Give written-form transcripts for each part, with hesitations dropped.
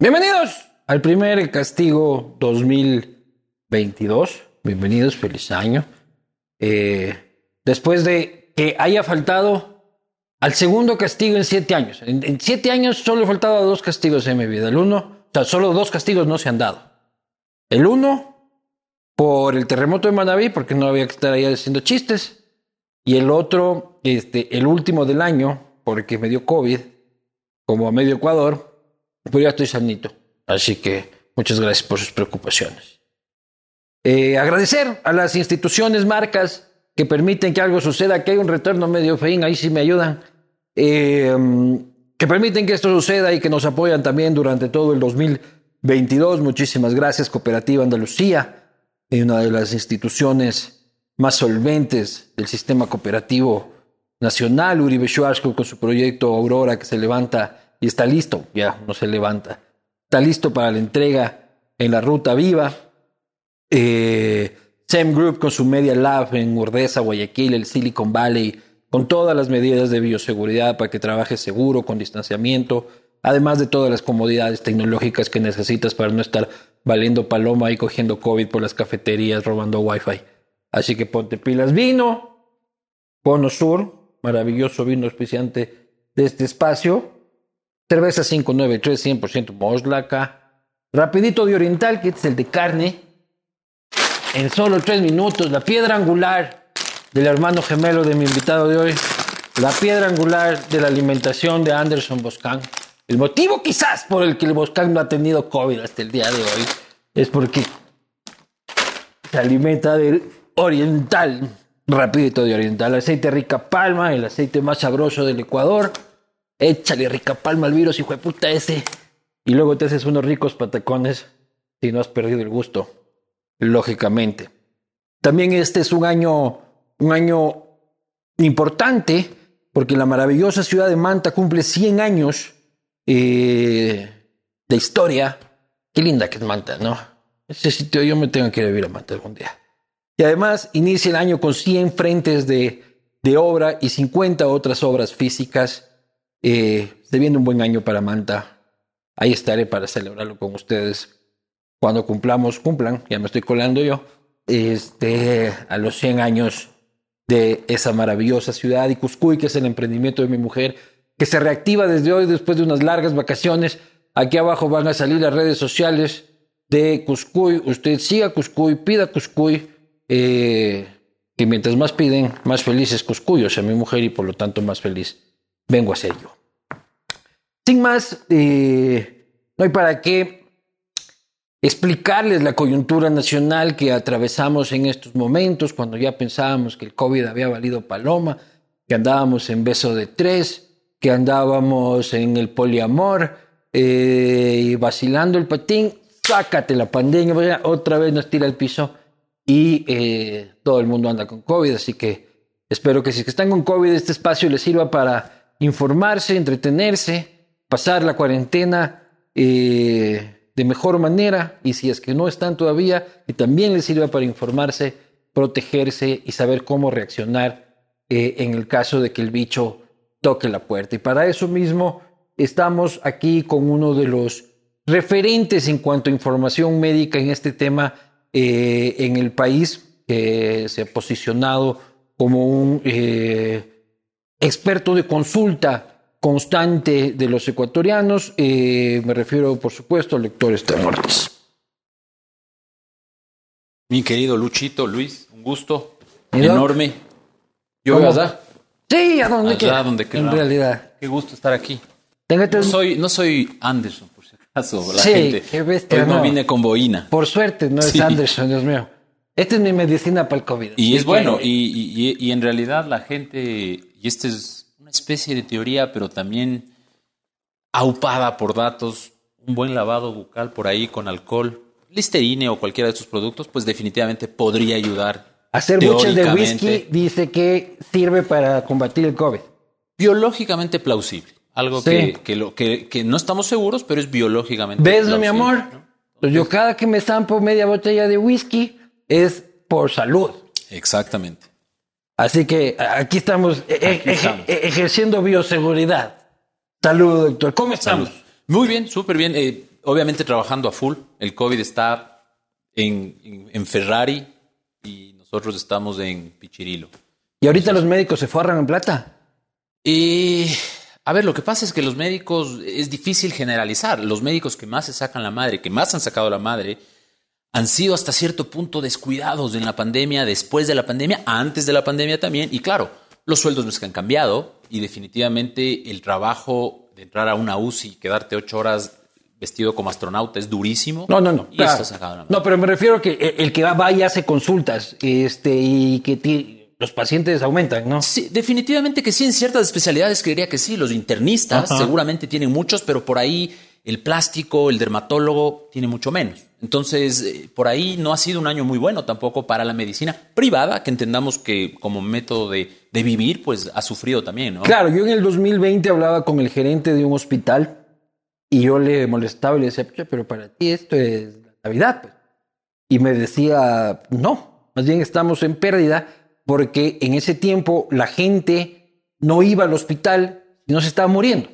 Bienvenidos al primer castigo 2022. Bienvenidos, feliz año. Después de que haya faltado al segundo castigo en 7 años. En 7 años solo he faltado a 2 castigos en mi vida. El uno, o sea, solo 2 castigos no se han dado. El uno, por el terremoto de Manabí, porque no había que estar ahí haciendo chistes. Y el otro, el último del año, porque me dio COVID, como a medio Ecuador. Pero ya estoy sanito, así que muchas gracias por sus preocupaciones. Agradecer a las instituciones, marcas que permiten que algo suceda, que hay un retorno medio feín, ahí sí me ayudan, que permiten que esto suceda y que nos apoyan también durante todo el 2022. Muchísimas gracias, Cooperativa Andalucía, una de las instituciones más solventes del sistema cooperativo nacional. Uribeshuasco, con su proyecto Aurora, que se levanta y está listo, ya no se levanta. Está listo para la entrega en la ruta viva. Same Group con su Media Lab en Urdesa, Guayaquil, el Silicon Valley, con todas las medidas de bioseguridad para que trabajes seguro, con distanciamiento, además de todas las comodidades tecnológicas que necesitas para no estar valiendo paloma y cogiendo COVID por las cafeterías, robando Wi-Fi. Así que ponte pilas. Vino Cono Sur, maravilloso vino auspiciante de este espacio. Cerveza 593, 100% Moslaca. Rapidito de Oriental, que es el de carne. En solo 3 minutos, la piedra angular del hermano gemelo de mi invitado de hoy. La piedra angular de la alimentación de Anderson Boscan. El motivo quizás por el que el Boscan no ha tenido COVID hasta el día de hoy es porque se alimenta del Oriental. Rapidito de Oriental. Aceite Rica Palma, el aceite más sabroso del Ecuador. Échale Rica Palma al virus, hijo de puta ese. Y luego te haces unos ricos patacones si no has perdido el gusto, lógicamente. También este es un año importante porque la maravillosa ciudad de Manta cumple 100 años de historia. Qué linda que es Manta, ¿no? Ese sitio yo me tengo que ir a vivir a Manta algún día. Y además inicia el año con 100 frentes de obra y 50 otras obras físicas. Se viene un buen año para Manta. Ahí estaré para celebrarlo con ustedes cuando cumplan, ya me estoy colando yo, a los 100 años de esa maravillosa ciudad. Y Cuscuy, que es el emprendimiento de mi mujer, que se reactiva desde hoy después de unas largas vacaciones. Aquí abajo van a salir las redes sociales de Cuscuy. Usted siga Cuscuy, pida Cuscuy, que mientras más piden, más feliz es Cuscuy, o sea, mi mujer, y por lo tanto más feliz vengo a ser yo. Sin más, no hay para qué explicarles la coyuntura nacional que atravesamos en estos momentos, cuando ya pensábamos que el COVID había valido paloma, que andábamos en beso de 3, que andábamos en el poliamor, y vacilando el patín. Sácate la pandemia, otra vez nos tira al piso y todo el mundo anda con COVID, así que espero que si están con COVID este espacio les sirva para informarse, entretenerse, pasar la cuarentena de mejor manera, y si es que no están todavía, que también les sirva para informarse, protegerse y saber cómo reaccionar en el caso de que el bicho toque la puerta. Y para eso mismo estamos aquí con uno de los referentes en cuanto a información médica en este tema en el país, que se ha posicionado como un experto de consulta constante de los ecuatorianos. Me refiero, por supuesto, al doctor Estados Unidos. Mi querido Luchito, Luis, un gusto enorme. ¿Yo voy allá? Sí, a donde quiera. En realidad. Qué gusto estar aquí. No soy Anderson, por si acaso. La gente. Qué bestia. Hoy no vine con boina. Por suerte no es Anderson, Dios mío. Esta es mi medicina para el COVID. Y es bueno, y en realidad la gente... Y esta es una especie de teoría, pero también aupada por datos. Un buen lavado bucal por ahí con alcohol, Listerine o cualquiera de estos productos, pues definitivamente podría ayudar. Hacer buches de whisky dice que sirve para combatir el COVID. Biológicamente plausible. Algo que no estamos seguros, pero es biológicamente plausible. ¿Ves, mi amor? ¿No? Entonces, yo cada que me zampo media botella de whisky es por salud. Exactamente. Así que aquí estamos, ejerciendo bioseguridad. Salud, doctor. ¿Cómo estamos? Salud. Muy bien, súper bien. Obviamente trabajando a full. El COVID está en Ferrari y nosotros estamos en Pichirilo. ¿Y ahorita los médicos se forran en plata? A ver, lo que pasa es que los médicos, es difícil generalizar. Los médicos que más se sacan la madre, que más han sacado la madre, han sido hasta cierto punto descuidados en la pandemia, después de la pandemia, antes de la pandemia también. Y claro, los sueldos no es que han cambiado y definitivamente el trabajo de entrar a una UCI y quedarte 8 horas vestido como astronauta es durísimo. No. Y claro, no, pero me refiero a que el que va y hace consultas y que los pacientes aumentan, ¿no? Sí, definitivamente que sí. En ciertas especialidades creería que sí. Los internistas seguramente tienen muchos, pero por ahí el plástico, el dermatólogo tiene mucho menos. Entonces, por ahí no ha sido un año muy bueno tampoco para la medicina privada, que entendamos que como método de vivir, pues ha sufrido también, ¿no? Claro, yo en el 2020 hablaba con el gerente de un hospital y yo le molestaba y le decía, pero para ti esto es Navidad, pues. Y me decía, no, más bien estamos en pérdida porque en ese tiempo la gente no iba al hospital y no se estaba muriendo.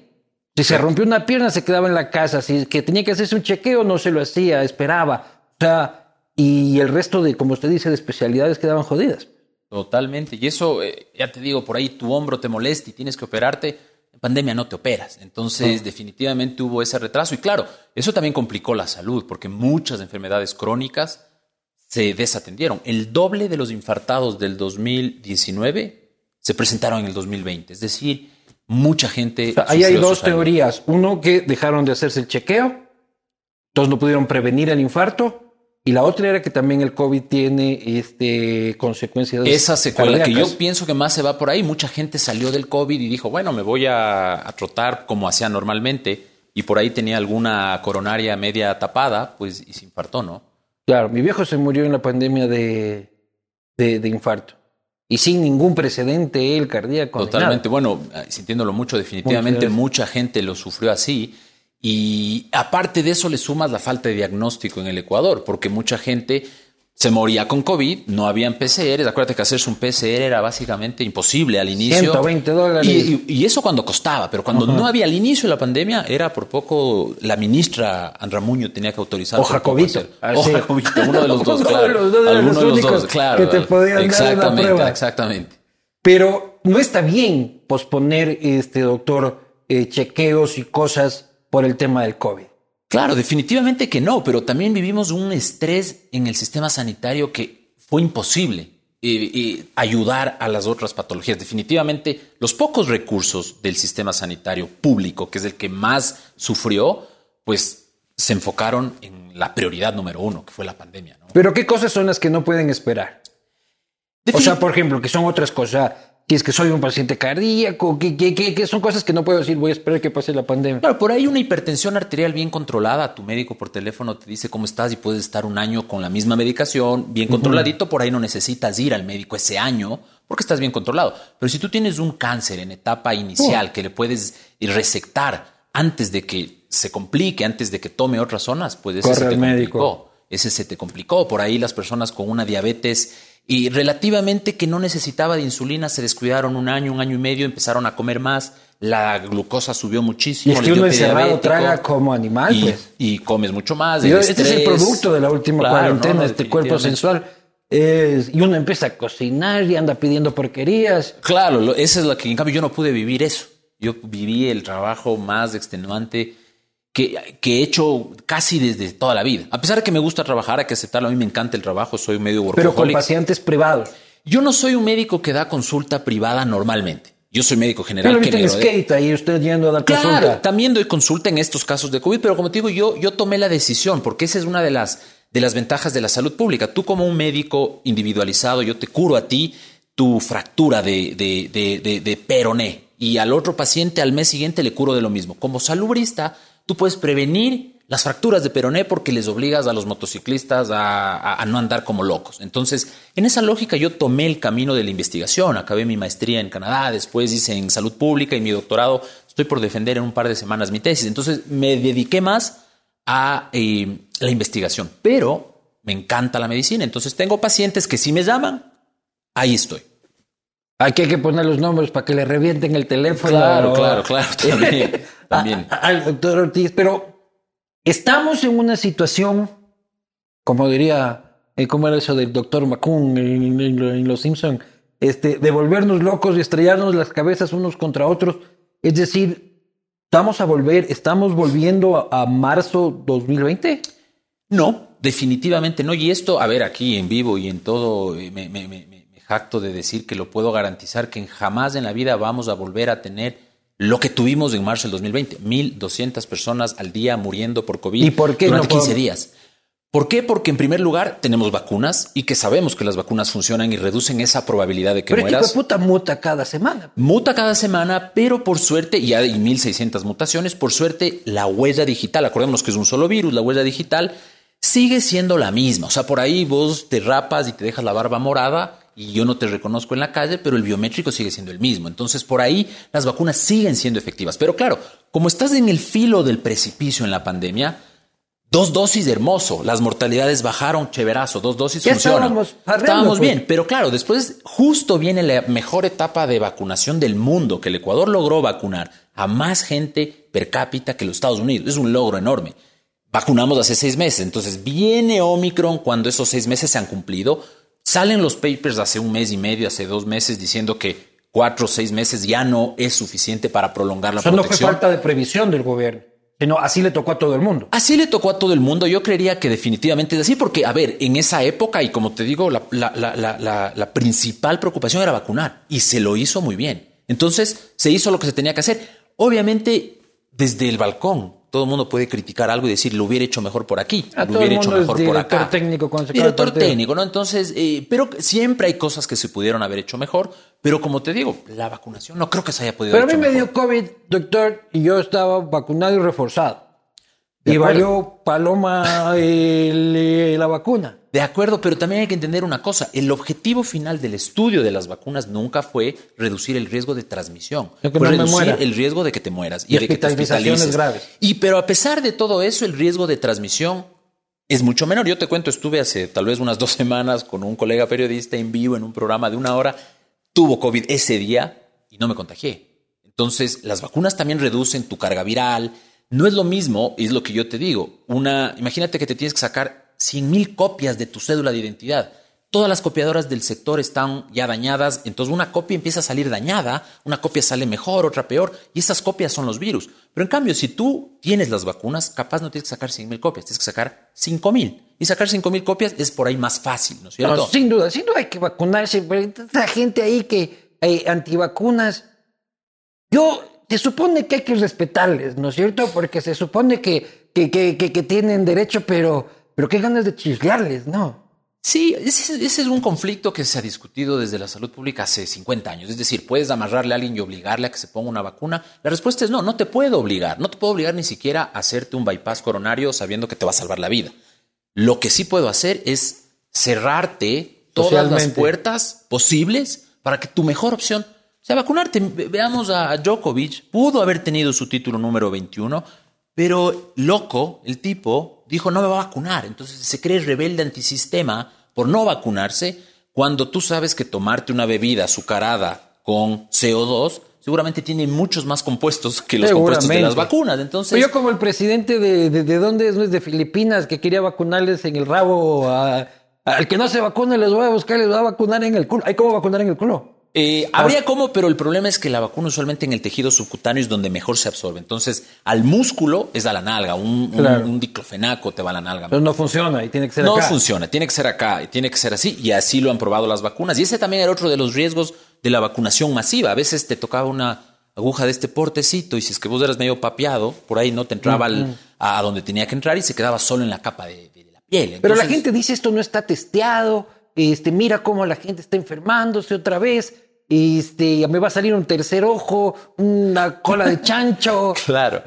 Si se rompió una pierna, se quedaba en la casa. Si que tenía que hacerse un chequeo, no se lo hacía, esperaba. O sea, y el resto de, como usted dice, de especialidades quedaban jodidas. Totalmente. Y eso, ya te digo, por ahí tu hombro te molesta y tienes que operarte. En pandemia no te operas. Entonces, definitivamente hubo ese retraso. Y claro, eso también complicó la salud, porque muchas enfermedades crónicas se desatendieron. El doble de los infartados del 2019 se presentaron en el 2020. Es decir, mucha gente... O sea, ahí hay dos teorías. Uno, que dejaron de hacerse el chequeo, entonces no pudieron prevenir el infarto. Y la otra era que también el COVID tiene consecuencias. Esa secuela que yo pienso que más se va por ahí. Mucha gente salió del COVID y dijo, bueno, me voy a trotar como hacía normalmente. Y por ahí tenía alguna coronaria media tapada, pues, y se infartó, ¿no? Claro, mi viejo se murió en la pandemia de infarto. Y sin ningún precedente, el cardíaco. Totalmente. Bueno, sintiéndolo mucho, definitivamente mucha gente lo sufrió así. Y aparte de eso, le sumas la falta de diagnóstico en el Ecuador, porque mucha gente se moría con COVID, no habían PCRs. Acuérdate que hacerse un PCR era básicamente imposible al inicio. $120. Y eso cuando costaba, pero cuando no había al inicio de la pandemia, era por poco la ministra Andramuño tenía que autorizar. O Jacobito. O Jacobito, uno de los dos, claro. Alguno de los dos, claro. Que te podían dar una prueba. Exactamente. Pero no está bien posponer, doctor, chequeos y cosas por el tema del COVID. Claro, definitivamente que no, pero también vivimos un estrés en el sistema sanitario que fue imposible ayudar a las otras patologías. Definitivamente los pocos recursos del sistema sanitario público, que es el que más sufrió, pues se enfocaron en la prioridad número uno, que fue la pandemia, ¿no? Pero ¿qué cosas son las que no pueden esperar? O sea, por ejemplo, que son otras cosas... Que es que soy un paciente cardíaco, que son cosas que no puedo decir, voy a esperar que pase la pandemia. Claro, por ahí una hipertensión arterial bien controlada, tu médico por teléfono te dice cómo estás y puedes estar un año con la misma medicación, bien controladito, por ahí no necesitas ir al médico ese año porque estás bien controlado. Pero si tú tienes un cáncer en etapa inicial que le puedes resectar antes de que se complique, antes de que tome otras zonas, pues ese se te complicó. Ese se te complicó. Por ahí las personas con una diabetes... Y relativamente que no necesitaba de insulina, se descuidaron un año y medio, empezaron a comer más, la glucosa subió muchísimo. Y es que uno encerrado traga como animal, y comes mucho más. Este es el producto de la última cuarentena, este cuerpo sensual. Y uno empieza a cocinar y anda pidiendo porquerías. Claro, esa es la que en cambio yo no pude vivir eso. Yo viví el trabajo más extenuante que he hecho casi desde toda la vida. A pesar de que me gusta trabajar, hay que aceptarlo. A mí me encanta el trabajo, soy un medio workaholic. Pero con pacientes privados. Yo no soy un médico que da consulta privada normalmente. Yo soy médico general. Pero ahorita skate ahí usted yendo a dar consulta. Claro, también doy consulta en estos casos de COVID, pero como te digo, yo tomé la decisión, porque esa es una de las ventajas de la salud pública. Tú como un médico individualizado, yo te curo a ti tu fractura de peroné y al otro paciente al mes siguiente le curo de lo mismo. Como salubrista, tú puedes prevenir las fracturas de peroné porque les obligas a los motociclistas a no andar como locos. Entonces, en esa lógica yo tomé el camino de la investigación. Acabé mi maestría en Canadá, después hice en salud pública y mi doctorado. Estoy por defender en un par de semanas mi tesis. Entonces, me dediqué más a la investigación, pero me encanta la medicina. Entonces tengo pacientes que si me llaman, ahí estoy. Aquí hay que poner los nombres para que le revienten el teléfono. Claro. También. Al doctor Ortiz. Pero estamos en una situación, como diría, ¿cómo era eso del doctor Macún en Los Simpson? De volvernos locos y estrellarnos las cabezas unos contra otros. Es decir, ¿estamos volviendo a marzo 2020? No, definitivamente no. Y esto, a ver, aquí en vivo y en todo, me jacto de decir que lo puedo garantizar, que jamás en la vida vamos a volver a tener lo que tuvimos en marzo del 2020. 1.200 personas al día muriendo por COVID. ¿Y por qué durante 15 días? ¿Por qué? Porque en primer lugar tenemos vacunas y que sabemos que las vacunas funcionan y reducen esa probabilidad de que mueras. Pero puta muta cada semana. Muta cada semana, pero por suerte, y hay 1.600 mutaciones, por suerte la huella digital, acordémonos que es un solo virus, la huella digital sigue siendo la misma. O sea, por ahí vos te rapas y te dejas la barba morada y yo no te reconozco en la calle, pero el biométrico sigue siendo el mismo. Entonces, por ahí las vacunas siguen siendo efectivas. Pero claro, como estás en el filo del precipicio en la pandemia, 2 dosis, hermoso. Las mortalidades bajaron, chéverazo. 2 dosis funcionan. Estábamos bien. Pero claro, después justo viene la mejor etapa de vacunación del mundo, que el Ecuador logró vacunar a más gente per cápita que los Estados Unidos. Es un logro enorme. Vacunamos hace 6 meses. Entonces viene Omicron cuando esos 6 meses se han cumplido. Salen los papers hace 1 mes y medio, hace 2 meses, diciendo que 4 o 6 meses ya no es suficiente para prolongar la protección. Eso no fue falta de previsión del gobierno. No, así le tocó a todo el mundo. Así le tocó a todo el mundo. Yo creería que definitivamente es así porque, a ver, en esa época, y como te digo, la principal preocupación era vacunar y se lo hizo muy bien. Entonces se hizo lo que se tenía que hacer. Obviamente, desde el balcón, todo el mundo puede criticar algo y decir, lo hubiera hecho mejor por aquí, lo hubiera hecho mejor por acá. Director técnico, director técnico, ¿no? Entonces, pero siempre hay cosas que se pudieron haber hecho mejor. Pero como te digo, la vacunación no creo que se haya podido haber hecho mejor. Pero a mí me dio COVID, doctor, y yo estaba vacunado y reforzado. Y valió paloma la vacuna. De acuerdo, pero también hay que entender una cosa. El objetivo final del estudio de las vacunas nunca fue reducir el riesgo de transmisión. Reducir el riesgo de que te mueras y de que te hospitalices. Graves. Pero a pesar de todo eso, el riesgo de transmisión es mucho menor. Yo te cuento, estuve hace tal vez unas 2 semanas con un colega periodista en vivo en un programa de 1 hora. Tuvo COVID ese día y no me contagié. Entonces, las vacunas también reducen tu carga viral. No es lo mismo, es lo que yo te digo. Imagínate que te tienes que sacar 100.000 copias de tu cédula de identidad. Todas las copiadoras del sector están ya dañadas. Entonces, una copia empieza a salir dañada, una copia sale mejor, otra peor. Y esas copias son los virus. Pero en cambio, si tú tienes las vacunas, capaz no tienes que sacar 100.000 copias, tienes que sacar 5.000. Y sacar 5.000 copias es por ahí más fácil, ¿no es cierto? No, sin duda hay que vacunarse. Pero hay tanta gente ahí que antivacunas. Se supone que hay que respetarles, ¿no es cierto? Porque se supone que tienen derecho, pero qué ganas de chislarles, ¿no? Sí, ese es un conflicto que se ha discutido desde la salud pública hace 50 años. Es decir, ¿puedes amarrarle a alguien y obligarle a que se ponga una vacuna? La respuesta es no, no te puedo obligar. No te puedo obligar ni siquiera a hacerte un bypass coronario sabiendo que te va a salvar la vida. Lo que sí puedo hacer es cerrarte todas las puertas posibles para que tu mejor opción sea vacunarte. Veamos a Djokovic. Pudo haber tenido su título número 21, pero loco, el tipo dijo no me va a vacunar. Entonces se cree rebelde antisistema por no vacunarse cuando tú sabes que tomarte una bebida azucarada con CO2 seguramente tiene muchos más compuestos que los compuestos de las vacunas. Entonces, pero yo como el presidente de ¿dónde es? No es de Filipinas, que quería vacunarles en el rabo. Al que no se vacune les voy a buscar, les voy a vacunar en el culo. ¿Hay cómo vacunar en el culo? Habría cómo, pero el problema es que la vacuna usualmente en el tejido subcutáneo es donde mejor se absorbe. Entonces, al músculo es a la nalga. Un diclofenaco te va a la nalga. Pero no funciona y tiene que ser acá. No funciona, tiene que ser acá y tiene que ser así. Y así lo han probado las vacunas. Y ese también era otro de los riesgos de la vacunación masiva. A veces te tocaba una aguja de este portecito y si es que vos eras medio papeado, por ahí no te entraba a donde tenía que entrar y se quedaba solo en la capa de la piel. Entonces, pero la gente dice esto no está testeado, mira cómo la gente está enfermándose otra vez, me va a salir un tercer ojo, una cola de chancho. Claro.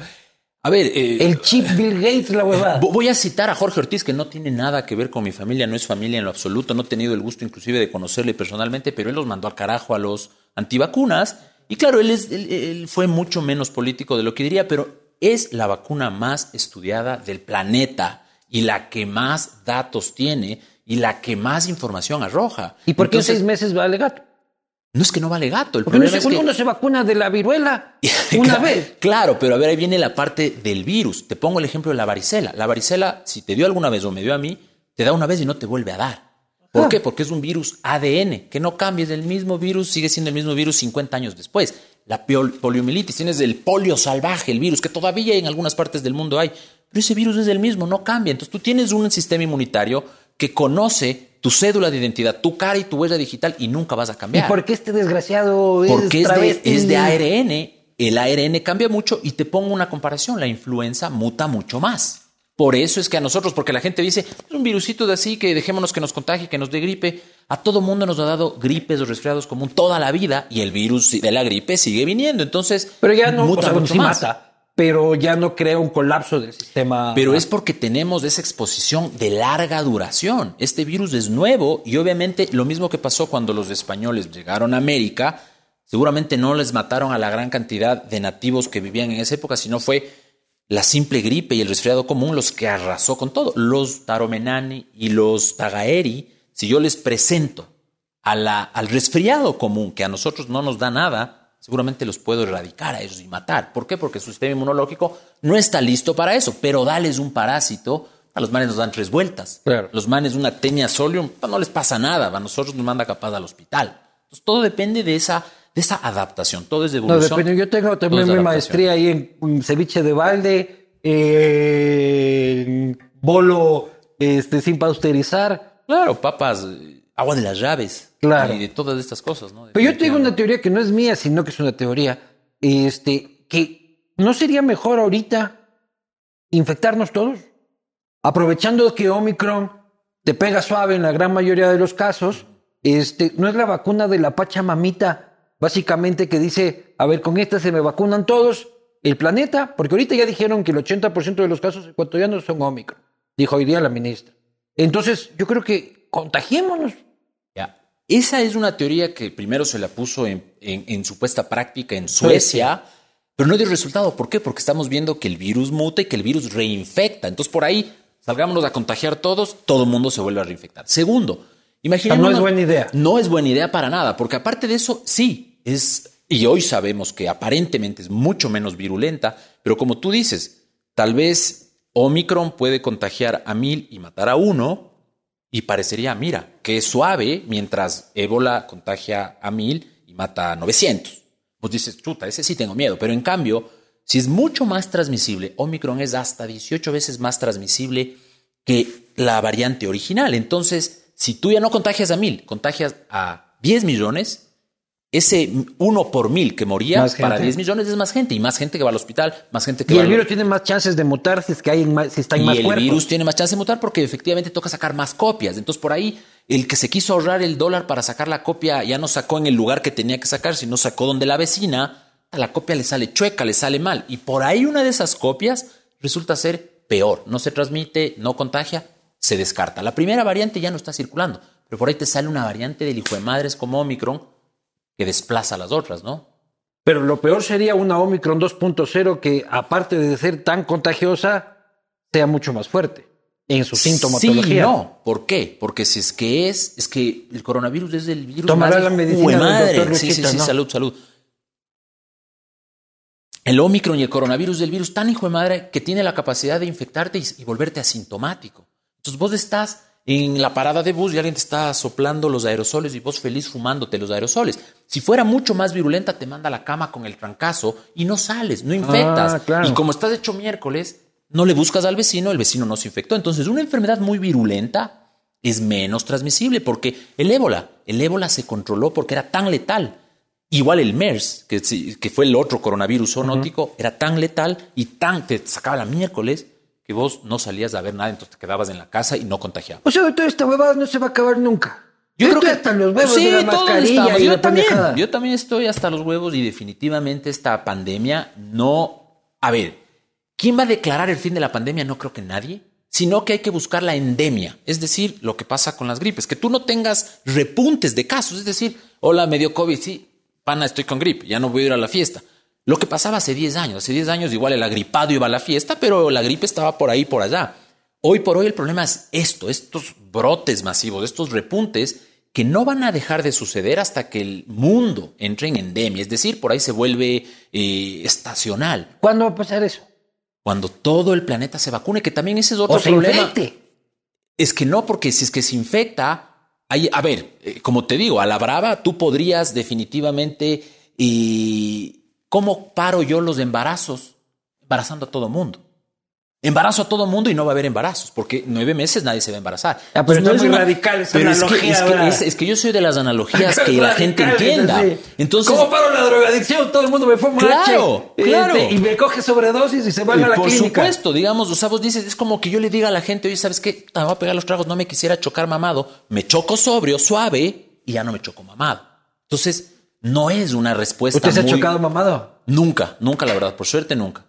A ver, el chip Bill Gates, la huevada. Voy a citar a Jorge Ortiz, que no tiene nada que ver con mi familia, no es familia en lo absoluto, no he tenido el gusto inclusive de conocerle personalmente, pero él los mandó al carajo a los antivacunas. Y claro, él fue mucho menos político de lo que diría, pero es la vacuna más estudiada del planeta y la que más datos tiene y la que más información arroja. ¿Y por qué 6 meses vale gato? No es que no vale gato. El porque problema es que uno se vacuna de la viruela una vez. Claro, pero a ver, ahí viene la parte del virus. Te pongo el ejemplo de la varicela. La varicela, si te dio alguna vez o me dio a mí, te da una vez y no te vuelve a dar. ¿Por qué? Porque es un virus ADN, que no cambia, es el mismo virus, sigue siendo el mismo virus 50 años después. La poliomielitis, tienes el polio salvaje, el virus que todavía en algunas partes del mundo hay, pero ese virus es el mismo, no cambia. Entonces tú tienes un sistema inmunitario que conoce tu cédula de identidad, tu cara y tu huella digital y nunca vas a cambiar. ¿Y por qué este desgraciado es travesti? Porque es de ARN, el ARN cambia mucho y te pongo una comparación, la influenza muta mucho más. Por eso es que a nosotros, porque la gente dice, es un virusito de así, que dejémonos que nos contagie, que nos dé gripe. A todo mundo nos ha dado gripes o resfriados común toda la vida y el virus de la gripe sigue viniendo. Entonces, pero ya no muta, mucho sí más. Mata, pero ya no crea un colapso del sistema. Pero es porque tenemos esa exposición de larga duración. Este virus es nuevo y obviamente lo mismo que pasó cuando los españoles llegaron a América, seguramente no les mataron a la gran cantidad de nativos que vivían en esa época, sino fue la simple gripe y el resfriado común los que arrasó con todo. Los Taromenani y los Tagaeri, si yo les presento al resfriado común, que a nosotros no nos da nada, seguramente los puedo erradicar a ellos y matar. ¿Por qué? Porque su sistema inmunológico no está listo para eso. Pero dales un parásito, a los manes nos dan 3 vueltas. Claro. Los manes una tenia solium, no les pasa nada. A nosotros nos manda capaz al hospital. Entonces todo depende de esa adaptación, todo es de evolución. No, yo tengo también mi maestría ahí en ceviche de balde, en bolo sin pasteurizar. Claro, papas, agua de las llaves. Claro. Y de todas estas cosas, ¿no? Pero yo tengo una teoría que no es mía, sino que es una teoría que ¿no sería mejor ahorita infectarnos todos? Aprovechando que Omicron te pega suave en la gran mayoría de los casos, ¿no es la vacuna de la Pachamamita? Básicamente que dice, a ver, con esta se me vacunan todos el planeta, porque ahorita ya dijeron que el 80% de los casos ecuatorianos son Omicron, dijo hoy día la ministra. Entonces, yo creo que contagiémonos. Ya. Esa es una teoría que primero se la puso en supuesta práctica en Suecia, pero no dio resultado. ¿Por qué? Porque estamos viendo que el virus muta y que el virus reinfecta. Entonces, por ahí, salgámonos a contagiar todos, todo el mundo se vuelve a reinfectar. Segundo, imaginémonos, no es buena idea. No es buena idea para nada, porque aparte de eso, y hoy sabemos que aparentemente es mucho menos virulenta, pero como tú dices, tal vez Omicron puede contagiar a 1000 y matar a 1 y parecería, mira, que es suave, mientras Ébola contagia a 1000 y mata a 900. Pues dices, chuta, ese sí tengo miedo, pero en cambio, si es mucho más transmisible, Omicron es hasta 18 veces más transmisible que la variante original. Entonces, si tú ya no contagias a 1000, contagias a 10 millones... Ese 1 por 1000 que moría para 10 millones es más gente que va al hospital, más gente que va. Y el virus tiene más chances de mutar si es que hay si está en más cuerpos. Y el virus tiene más chances de mutar porque efectivamente toca sacar más copias. Entonces por ahí el que se quiso ahorrar el dólar para sacar la copia ya no sacó en el lugar que tenía que sacar, sino sacó donde la vecina, a la copia le sale chueca, le sale mal. Y por ahí una de esas copias resulta ser peor. No se transmite, no contagia, se descarta. La primera variante ya no está circulando, pero por ahí te sale una variante del hijo de madres como Omicron, que desplaza a las otras, ¿no? Pero lo peor sería una Omicron 2.0 que, aparte de ser tan contagiosa, sea mucho más fuerte en su sintomatología. Sí, no. ¿Por qué? Porque si es que es que el coronavirus es el virus. Tomará la medicina del doctor Luchito, sí, ¿no? Salud. El Omicron y el coronavirus del virus tan hijo de madre que tiene la capacidad de infectarte y volverte asintomático. Entonces vos estás en la parada de bus y alguien te está soplando los aerosoles y vos feliz fumándote los aerosoles. Si fuera mucho más virulenta, te manda a la cama con el trancazo y no sales, no infectas. Claro. Y como estás hecho miércoles, no le buscas al vecino, el vecino no se infectó. Entonces, una enfermedad muy virulenta es menos transmisible porque el ébola se controló porque era tan letal. Igual el MERS, que fue el otro coronavirus zoonótico, era tan letal y te sacaba la miércoles que vos no salías a ver nada, entonces te quedabas en la casa y no contagiabas. O sea, toda esta huevada no se va a acabar nunca. Yo creo que hasta los huevos de la mascarilla. Yo también estoy hasta los huevos y definitivamente esta pandemia no... A ver, ¿quién va a declarar el fin de la pandemia? No creo que nadie, sino que hay que buscar la endemia. Es decir, lo que pasa con las gripes, que tú no tengas repuntes de casos. Es decir, hola, me dio COVID, sí, pana, estoy con gripe, ya no voy a ir a la fiesta. Lo que pasaba hace 10 años. Hace 10 años igual el agripado iba a la fiesta, pero la gripe estaba por ahí, por allá. Hoy por hoy el problema es esto, estos brotes masivos, estos repuntes que no van a dejar de suceder hasta que el mundo entre en endemia. Es decir, por ahí se vuelve estacional. ¿Cuándo va a pasar eso? Cuando todo el planeta se vacune, que también ese es otro problema. Infecte. Es que no, porque si es que se infecta... Hay, a ver, como te digo, a la brava tú podrías definitivamente... ¿Cómo paro yo los embarazos? Embarazando a todo mundo. Embarazo a todo mundo y no va a haber embarazos, porque 9 meses nadie se va a embarazar. Ah, pero no es muy radical esa analogía. Es que yo soy de las analogías que la gente entienda. Entonces, ¿cómo paro la drogadicción? Todo el mundo me forma claro. Y me coge sobredosis y se va a la clínica. Por supuesto, digamos, o sea, vos dices, es como que yo le diga a la gente, oye, ¿sabes qué? Me voy a pegar los tragos, no me quisiera chocar mamado. Me choco sobrio, suave, y ya no me choco mamado. Entonces... No es una respuesta. ¿Usted se ha chocado mamado? Nunca, la verdad. Por suerte, nunca.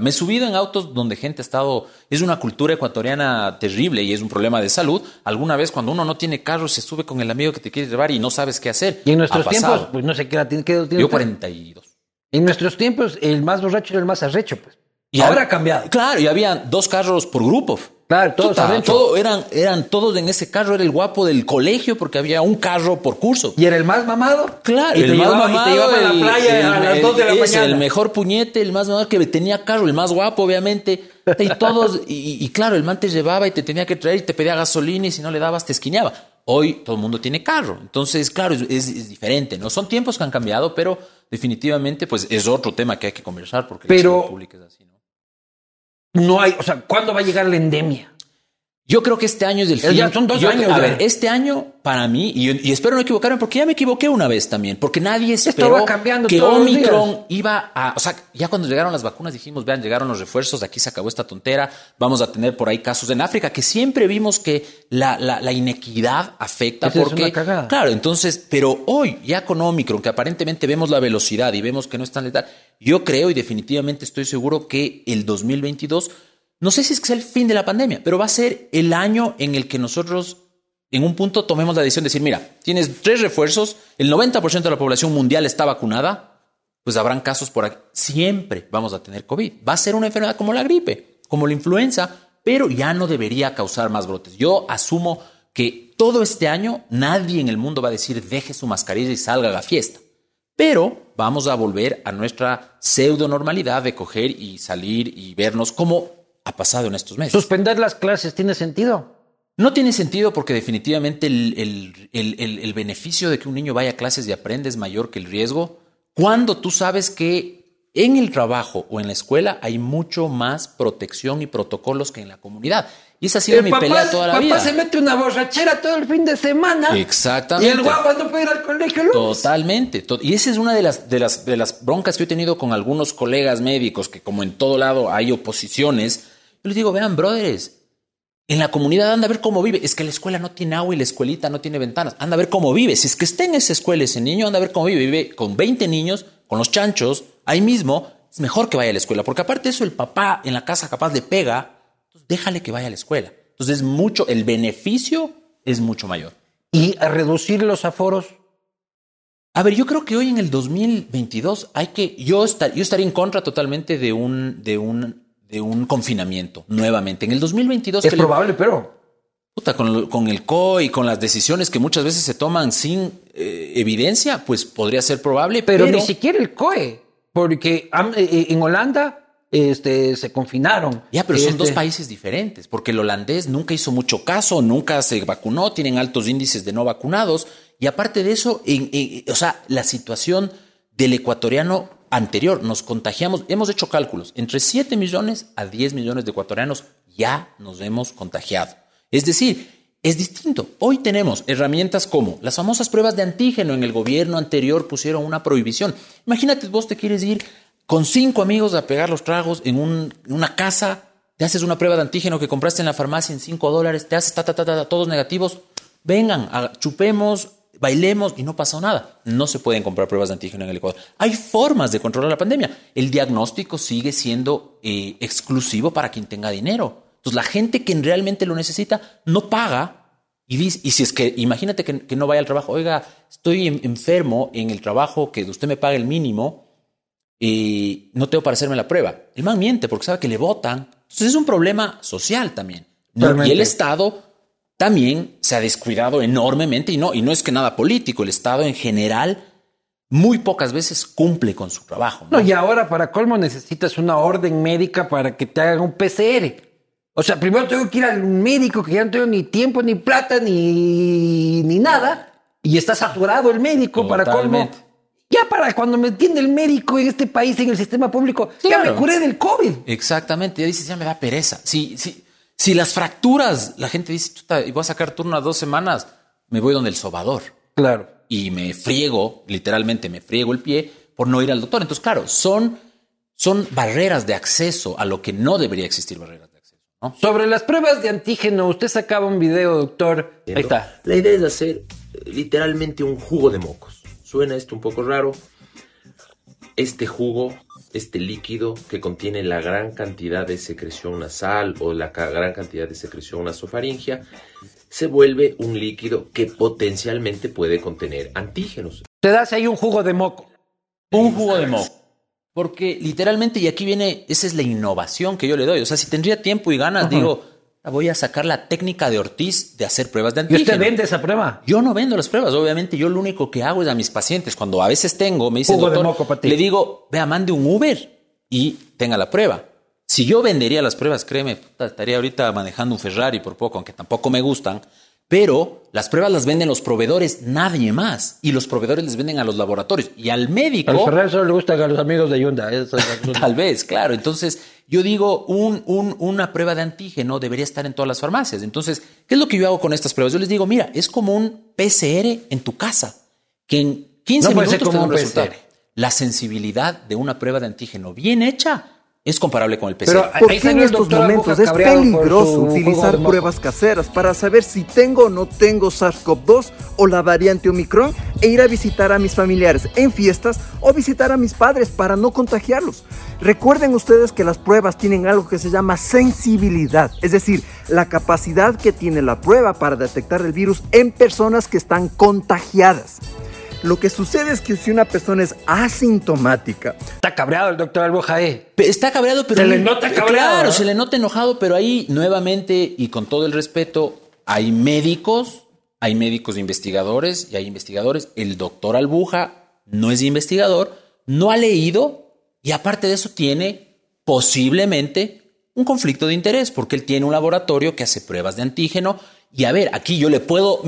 Me he subido en autos donde gente ha estado... Es una cultura ecuatoriana terrible y es un problema de salud. Alguna vez cuando uno no tiene carro se sube con el amigo que te quiere llevar y no sabes qué hacer. Y en nuestros tiempos, pues no sé qué edad tiene. Yo 42. En nuestros tiempos el más borracho era el más arrecho, pues. Y ahora ha cambiado. Claro, y había 2 carros por grupo. Claro, todos arrechos. Eran todos en ese carro, era el guapo del colegio porque había un carro por curso. ¿Y era el más mamado? Claro, el más mamado. Y te llevaba a la playa a las 2 de la mañana. El mejor puñete, el más mamado que tenía carro, el más guapo, obviamente. Y todos, y claro, el man te llevaba y te tenía que traer y te pedía gasolina y si no le dabas te esquineaba. Hoy todo el mundo tiene carro. Entonces, claro, es diferente, ¿no? Son tiempos que han cambiado, pero definitivamente pues es otro tema que hay que conversar porque la salud pública es así, ¿no? No hay, o sea, ¿cuándo va a llegar la endemia? Yo creo que este año es el fin. Ya son 2 años. A ver, este año para mí, y espero no equivocarme, porque ya me equivoqué una vez también, porque nadie esperó que Omicron iba a... O sea, ya cuando llegaron las vacunas dijimos, vean, llegaron los refuerzos, aquí se acabó esta tontera, vamos a tener por ahí casos en África, que siempre vimos que la inequidad afecta. Esa porque... Es una cagada. Claro, entonces, pero hoy ya con Omicron, que aparentemente vemos la velocidad y vemos que no es tan letal, yo creo y definitivamente estoy seguro que el 2022... No sé si es que sea el fin de la pandemia, pero va a ser el año en el que nosotros en un punto tomemos la decisión de decir, mira, tienes 3 refuerzos, el 90% de la población mundial está vacunada, pues habrán casos por aquí. Siempre vamos a tener COVID. Va a ser una enfermedad como la gripe, como la influenza, pero ya no debería causar más brotes. Yo asumo que todo este año nadie en el mundo va a decir, deje su mascarilla y salga a la fiesta. Pero vamos a volver a nuestra pseudo normalidad de coger y salir y vernos como... ha pasado en estos meses. ¿Suspender las clases tiene sentido? No tiene sentido porque definitivamente el beneficio de que un niño vaya a clases y aprenda es mayor que el riesgo. Cuando tú sabes que en el trabajo o en la escuela hay mucho más protección y protocolos que en la comunidad. Y esa ha sido mi pelea toda la vida. El papá se mete una borrachera todo el fin de semana. Exactamente. Y el guapo no puede ir al colegio el lunes. Totalmente. Y esa es una de las broncas que yo he tenido con algunos colegas médicos, que como en todo lado hay oposiciones. Yo les digo, vean, brothers, en la comunidad anda a ver cómo vive. Es que la escuela no tiene agua y la escuelita no tiene ventanas. Anda a ver cómo vive. Si es que está en esa escuela ese niño, anda a ver cómo vive. Vive con 20 niños, con los chanchos, ahí mismo. Es mejor que vaya a la escuela. Porque aparte de eso, el papá en la casa capaz le pega. Entonces déjale que vaya a la escuela. Entonces el beneficio es mucho mayor. ¿Y a reducir los aforos? A ver, yo creo que hoy en el 2022 yo estaría en contra totalmente de un confinamiento nuevamente. En el 2022... Es probable, pero... Puta, con el COE y con las decisiones que muchas veces se toman sin evidencia, pues podría ser probable, pero... ni siquiera el COE, porque en Holanda se confinaron. Ya, pero son 2 países diferentes, porque el holandés nunca hizo mucho caso, nunca se vacunó, tienen altos índices de no vacunados, y aparte de eso, o sea, la situación del ecuatoriano... anterior, nos contagiamos, hemos hecho cálculos, entre 7 millones a 10 millones de ecuatorianos ya nos hemos contagiado. Es decir, es distinto. Hoy tenemos herramientas como las famosas pruebas de antígeno. En el gobierno anterior pusieron una prohibición. Imagínate, vos te quieres ir con 5 amigos a pegar los tragos en una casa, te haces una prueba de antígeno que compraste en la farmacia en $5, te haces todos negativos, vengan, chupemos, bailemos y no pasó nada. No se pueden comprar pruebas de antígeno en el Ecuador. Hay formas de controlar la pandemia. El diagnóstico sigue siendo exclusivo para quien tenga dinero. Entonces la gente que realmente lo necesita no paga y dice, y si es que imagínate que no vaya al trabajo, oiga, estoy enfermo en el trabajo que usted me paga el mínimo, y no tengo para hacerme la prueba. El man miente porque sabe que le votan. Entonces es un problema social también. Realmente. Y el Estado también se ha descuidado enormemente y no es que nada político. El Estado en general muy pocas veces cumple con su trabajo, ¿no? No, y ahora para colmo necesitas una orden médica para que te hagan un PCR. O sea, primero tengo que ir al médico que ya no tengo ni tiempo, ni plata, ni nada. Y está saturado el médico. Totalmente. Para colmo. Ya para cuando me entiende el médico en este país, en el sistema público, claro. Ya me curé del COVID. Exactamente. Ya dices, ya me da pereza. Si las fracturas, la gente dice, voy a sacar turno a 2 semanas, me voy donde el sobador. Claro. Y me friego, literalmente me friego el pie por no ir al doctor. Entonces, claro, son barreras de acceso a lo que no debería existir barreras. ¿No? Sobre las pruebas de antígeno, usted sacaba un video, doctor. Ahí está. La idea es hacer literalmente un jugo de mocos. Suena esto un poco raro. Este jugo, este líquido que contiene la gran cantidad de secreción nasal o la gran cantidad de secreción nasofaringia, se vuelve un líquido que potencialmente puede contener antígenos. Te das ahí un jugo de moco. Un jugo de moco. Porque literalmente, y aquí viene, esa es la innovación que yo le doy. O sea, si tendría tiempo y ganas, digo, voy a sacar la técnica de Ortiz de hacer pruebas de antígeno. ¿Y usted vende esa prueba? Yo no vendo las pruebas. Obviamente, yo lo único que hago es a mis pacientes. Cuando a veces me dice, doctor, le digo, vea, mande un Uber y tenga la prueba. Si yo vendería las pruebas, créeme, estaría ahorita manejando un Ferrari por poco, aunque tampoco me gustan. Pero las pruebas las venden los proveedores, nadie más. Y los proveedores les venden a los laboratorios. Y al médico... Al Ferrari solo le gustan a los amigos de Hyundai. Tal vez, claro. Entonces, yo digo, una prueba de antígeno debería estar en todas las farmacias. Entonces, ¿qué es lo que yo hago con estas pruebas? Yo les digo, mira, es como un PCR en tu casa. Que en 15 minutos te da un resultado. La sensibilidad de una prueba de antígeno bien hecha es comparable con el PCR. Pero ¿por qué en estos momentos es peligroso utilizar pruebas caseras para saber si tengo o no tengo SARS-CoV-2 o la variante Omicron e ir a visitar a mis familiares en fiestas o visitar a mis padres para no contagiarlos? Recuerden ustedes que las pruebas tienen algo que se llama sensibilidad, es decir, la capacidad que tiene la prueba para detectar el virus en personas que están contagiadas. Lo que sucede es que si una persona es asintomática... Está cabreado el doctor Albojaé. Está cabreado, pero... Se le nota cabreado. Claro, ¿no? Se le nota enojado, pero ahí nuevamente y con todo el respeto, hay médicos investigadores y hay investigadores. El doctor Albuja no es investigador, no ha leído y aparte de eso tiene posiblemente un conflicto de interés porque él tiene un laboratorio que hace pruebas de antígeno. Y a ver, aquí yo le puedo...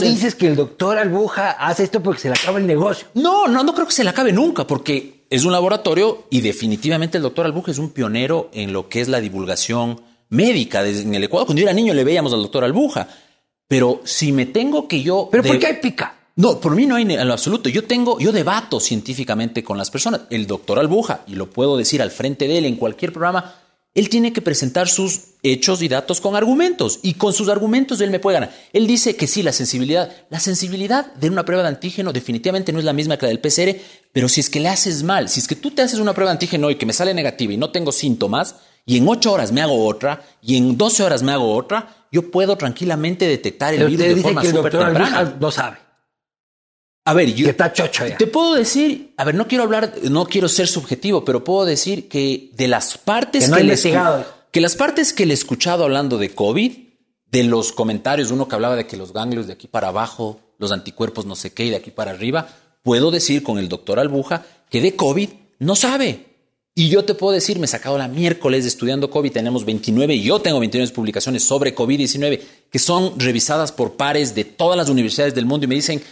dices que el doctor Albuja hace esto porque se le acaba el negocio. No creo que se le acabe nunca porque es un laboratorio y definitivamente el doctor Albuja es un pionero en lo que es la divulgación médica. Desde en el Ecuador, cuando yo era niño le veíamos al doctor Albuja. Pero si me tengo que yo... ¿Pero por qué hay pica? No, por mí no hay en lo absoluto. Yo debato científicamente con las personas. El doctor Albuja, y lo puedo decir al frente de él en cualquier programa... Él tiene que presentar sus hechos y datos con argumentos. Y con sus argumentos él me puede ganar. Él dice que sí, la sensibilidad de una prueba de antígeno definitivamente no es la misma que la del PCR. Pero si es que le haces mal, si es que tú te haces una prueba de antígeno y que me sale negativa y no tengo síntomas, y en 8 horas me hago otra, y en 12 horas me hago otra, yo puedo tranquilamente detectar el virus de forma súper temprana. No sabe. A ver, yo te puedo decir, a ver, no quiero ser subjetivo, pero puedo decir que de las partes que le he escuchado hablando de COVID, de los comentarios, uno que hablaba de que los ganglios de aquí para abajo, los anticuerpos no sé qué, y de aquí para arriba, puedo decir con el doctor Albuja que de COVID no sabe. Y yo te puedo decir, me he sacado la miércoles estudiando COVID, tenemos 29, y yo tengo 29 publicaciones sobre COVID-19 que son revisadas por pares de todas las universidades del mundo y me dicen...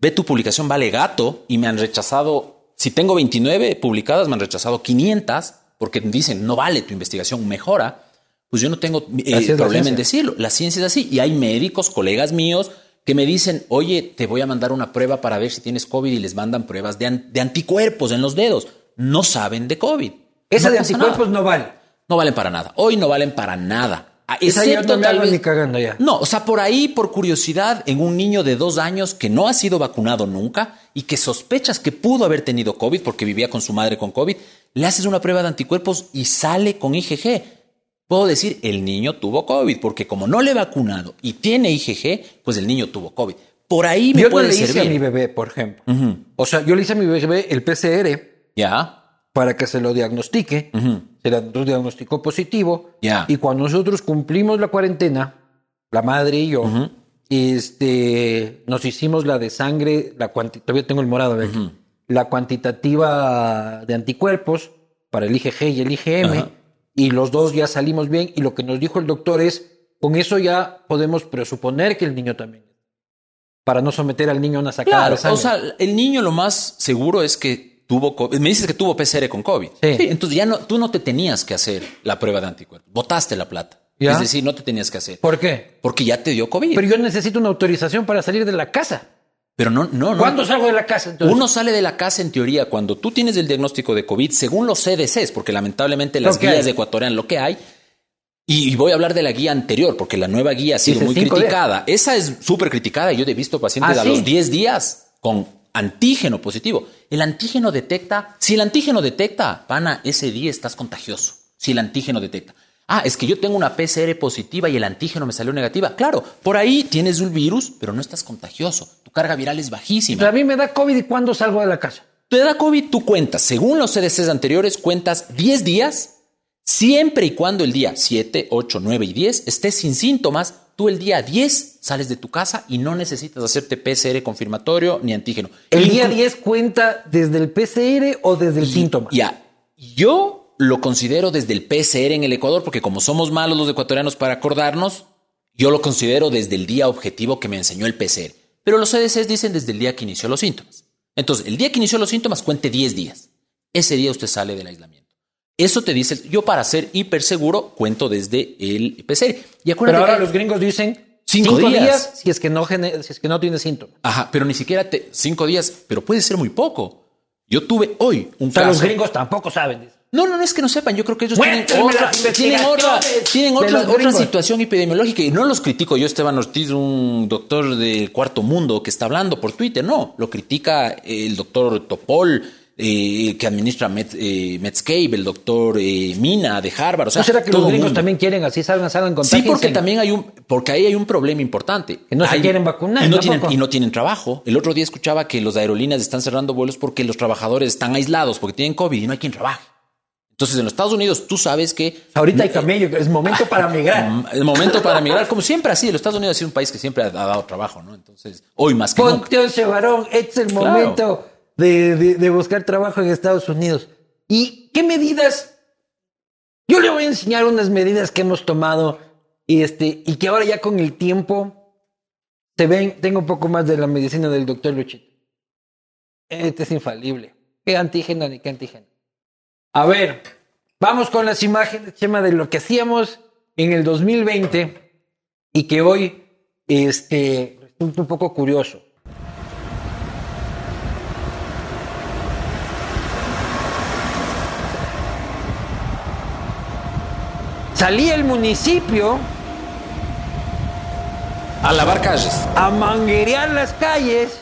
Ve, tu publicación vale gato y me han rechazado. Si tengo 29 publicadas, me han rechazado 500 porque dicen no vale, tu investigación mejora. Pues yo no tengo problema en decirlo. La ciencia es así. Y hay médicos, colegas míos, que me dicen, oye, te voy a mandar una prueba para ver si tienes COVID y les mandan pruebas de anticuerpos en los dedos. No saben de COVID. Esa no de anticuerpos nada. No vale. No valen para nada. Hoy no valen para nada. Esa ya no me hablo ni cagando ya. No, o sea, por ahí, por curiosidad, en un niño de 2 años que no ha sido vacunado nunca y que sospechas que pudo haber tenido COVID porque vivía con su madre con COVID, le haces una prueba de anticuerpos y sale con IgG. Puedo decir, el niño tuvo COVID porque como no le he vacunado y tiene IgG, pues el niño tuvo COVID. Por ahí me puede servir. Yo le hice a mi bebé, por ejemplo. O sea, yo le hice a mi bebé el PCR. Ya. para que se lo diagnostique. Uh-huh. Se lo diagnosticó positivo. Yeah. Y cuando nosotros cumplimos la cuarentena, la madre y yo, uh-huh. Nos hicimos la de sangre, todavía tengo el morado de aquí, uh-huh. la cuantitativa de anticuerpos para el IgG y el IgM, uh-huh. y los dos ya salimos bien, y lo que nos dijo el doctor es, con eso ya podemos presuponer que el niño también, para no someter al niño a una sacada de sangre. O sea, el niño lo más seguro es que tuvo COVID. Me dices que tuvo PCR con COVID. Sí. Sí, entonces ya tú no te tenías que hacer la prueba de anticuerpos. Botaste la plata. ¿Ya? Es decir, no te tenías que hacer. ¿Por qué? Porque ya te dio COVID. Pero yo necesito una autorización para salir de la casa. Pero no. ¿Cuándo salgo de la casa, entonces? Uno sale de la casa, en teoría, cuando tú tienes el diagnóstico de COVID, según los CDCs, porque lamentablemente las guías ecuatorianas, lo que hay, y voy a hablar de la guía anterior, porque la nueva guía ha sido muy criticada. Esa es súper criticada. Yo he visto pacientes los 10 días con antígeno positivo. El antígeno detecta. Si el antígeno detecta, pana, ese día estás contagioso. Si el antígeno detecta. Ah, es que yo tengo una PCR positiva y el antígeno me salió negativa. Claro, por ahí tienes un virus, pero no estás contagioso. Tu carga viral es bajísima. Pero a mí me da COVID, ¿y cuándo salgo de la casa? Te da COVID, tú cuentas. Según los CDCs anteriores, cuentas 10 días, siempre y cuando el día 7, 8, 9 y 10 estés sin síntomas. Tú el día 10 sales de tu casa y no necesitas hacerte PCR confirmatorio ni antígeno. ¿El día 10 cuenta desde el PCR o desde el síntoma? Ya, yo lo considero desde el PCR en el Ecuador, porque como somos malos los ecuatorianos para acordarnos, yo lo considero desde el día objetivo que me enseñó el PCR. Pero los CDCs dicen desde el día que inició los síntomas. Entonces, el día que inició los síntomas, cuente 10 días. Ese día usted sale del aislamiento. Eso te dice, yo para ser hiperseguro cuento desde el PCR. Y pero ahora los gringos dicen 5 días si es que no tiene síntomas. Ajá, pero ni siquiera 5 días, pero puede ser muy poco. Yo tuve hoy un caso. Los gringos tampoco saben. No es que no sepan. Yo creo que ellos tienen otra situación epidemiológica, y no los critico yo, Esteban Ortiz, un doctor del cuarto mundo que está hablando por Twitter. No, lo critica el doctor Topol, que administra Medscape, el doctor Mina de Harvard. O sea, ¿no será que los gringos también quieren así salgan con? Sí, porque también ahí hay un problema importante. Que no se quieren vacunar. Y no tienen trabajo. El otro día escuchaba que las aerolíneas están cerrando vuelos porque los trabajadores están aislados, porque tienen COVID y no hay quien trabaje. Entonces, en los Estados Unidos, tú sabes que... Ahorita hay camello, es momento para migrar. Es momento para migrar, como siempre así. Los Estados Unidos ha sido un país que siempre ha dado trabajo, ¿no? Entonces, hoy más que nunca. Ponte ese varón, es el momento de buscar trabajo en Estados Unidos. ¿Y qué medidas? Yo le voy a enseñar unas medidas que hemos tomado y que ahora ya con el tiempo se ven. Tengo un poco más de la medicina del doctor Luchito. Este es infalible. ¿Qué antígeno ni qué antígeno? A ver, vamos con las imágenes, Chema, de lo que hacíamos en el 2020 y que hoy resulta un poco curioso. Salía el municipio a lavar calles, a manguerear las calles,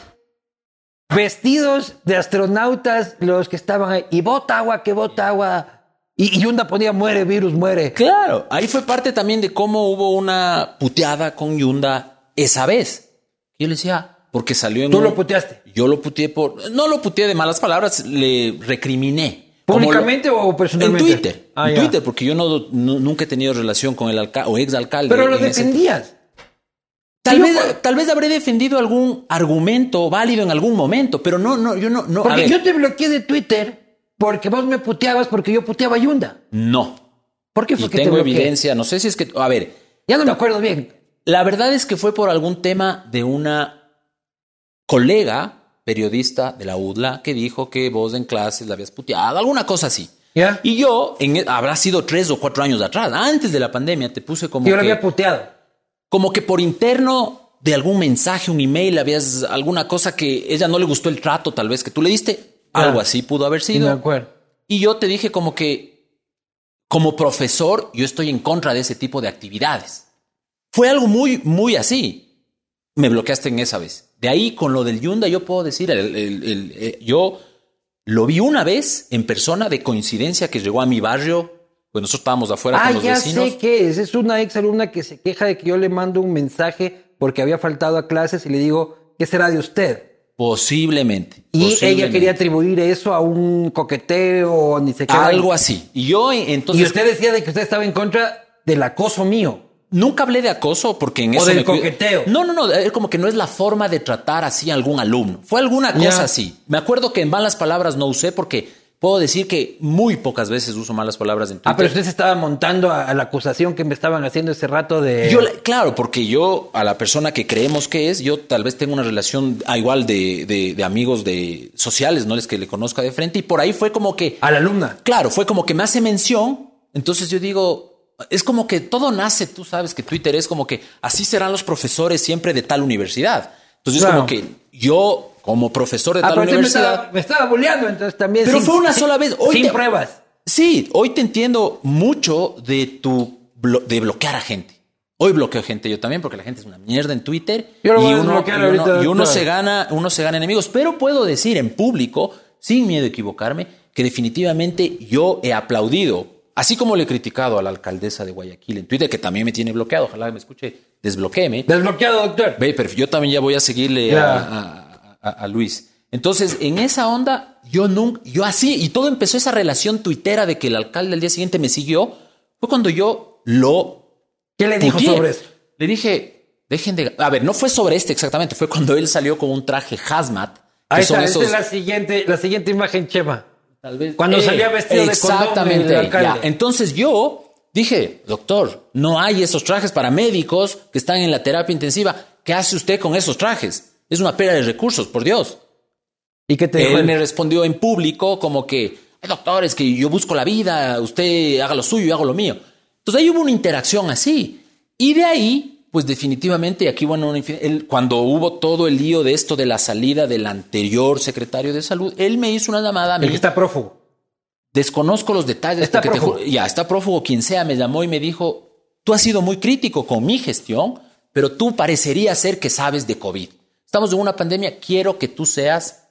vestidos de astronautas los que estaban ahí. Y bota agua, que bota agua. Y Yunda ponía muere, virus, muere. Claro, ahí fue parte también de cómo hubo una puteada con Yunda esa vez. Yo le decía, porque salió en... ¿Tú lo puteaste? Yo lo puteé No lo puteé de malas palabras, le recriminé. ¿Públicamente o personalmente? En Twitter. En Twitter, porque yo nunca he tenido relación con el alcalde o exalcalde. Pero lo defendías. Tal vez habré defendido algún argumento válido en algún momento, pero no. Porque yo te bloqueé de Twitter porque vos me puteabas porque yo puteaba a Yunda. No. ¿Por qué fue que te bloqueé? Tengo evidencia, no sé si es que... A ver. Ya no me acuerdo bien. La verdad es que fue por algún tema de una colega periodista de la UDLA que dijo que vos en clases la habías puteado, alguna cosa así. ¿Ya? Y yo, habrá sido 3 o 4 años atrás, antes de la pandemia, te puse como... Yo la había puteado. Como que por interno de algún mensaje, un email, habías alguna cosa que ella no le gustó el trato, tal vez que tú le diste. Algo así pudo haber sido. Sí, de acuerdo. Y yo te dije como que, como profesor, yo estoy en contra de ese tipo de actividades. Fue algo muy, muy así. Me bloqueaste en esa vez. De ahí, con lo del Yunda, yo puedo decir, yo lo vi una vez en persona, de coincidencia, que llegó a mi barrio. Pues nosotros estábamos afuera con los vecinos. Ya sé qué es. Es una ex alumna que se queja de que yo le mando un mensaje porque había faltado a clases y le digo, ¿qué será de usted? Posiblemente. Y posiblemente. Ella quería atribuir eso a un coqueteo, ni se qué. Algo así. Y yo entonces. Y usted decía de que usted estaba en contra del acoso mío. Nunca hablé de acoso porque en o eso. O del coqueteo. No. Es como que no es la forma de tratar así a algún alumno. Fue alguna cosa así. Me acuerdo que en malas palabras no usé porque. Puedo decir que muy pocas veces uso malas palabras en Twitter. Ah, pero usted se estaba montando a la acusación que me estaban haciendo ese rato de... Claro, porque yo, a la persona que creemos que es, yo tal vez tengo una relación igual de amigos de sociales, no es que le conozca de frente, y por ahí fue como que... A la alumna. Claro, fue como que me hace mención, entonces yo digo... Es como que todo nace, tú sabes que Twitter es como que así serán los profesores siempre de tal universidad. Entonces claro. Es como que yo... Como profesor de tal universidad. Me estaba bulleando, entonces también. Pero fue una sola vez. Sin pruebas. Sí, hoy te entiendo mucho de de bloquear a gente. Hoy bloqueo gente yo también, porque la gente es una mierda en Twitter. Y uno se gana enemigos. Pero puedo decir en público, sin miedo a equivocarme, que definitivamente yo he aplaudido. Así como le he criticado a la alcaldesa de Guayaquil en Twitter, que también me tiene bloqueado. Ojalá me escuche. Desbloquéeme. Desbloqueado, doctor. Ve, pero yo también ya voy a seguirle a Luis. Entonces, en esa onda, yo así, y todo empezó esa relación tuitera de que el alcalde al día siguiente me siguió, fue cuando yo lo... ¿Qué le dijo sobre eso? Le dije, no fue sobre exactamente, fue cuando él salió con un traje hazmat. Ahí está, esa es la siguiente imagen, Chema. Tal vez, cuando salía vestido de condón. Exactamente, ya. Entonces yo dije, doctor, no hay esos trajes para médicos que están en la terapia intensiva. ¿Qué hace usted con esos trajes? Es una pérdida de recursos, por Dios. ¿Y qué te dijo? Él me respondió en público como que, hay doctores que yo busco la vida, usted haga lo suyo, yo hago lo mío. Entonces ahí hubo una interacción así. Y de ahí, pues definitivamente, aquí bueno, cuando hubo todo el lío de esto de la salida del anterior secretario de Salud, él me hizo una llamada a mí. El que está prófugo. Desconozco los detalles. Está prófugo. Está prófugo quien sea, me llamó y me dijo, tú has sido muy crítico con mi gestión, pero tú parecería ser que sabes de COVID. Estamos en una pandemia, quiero que tú seas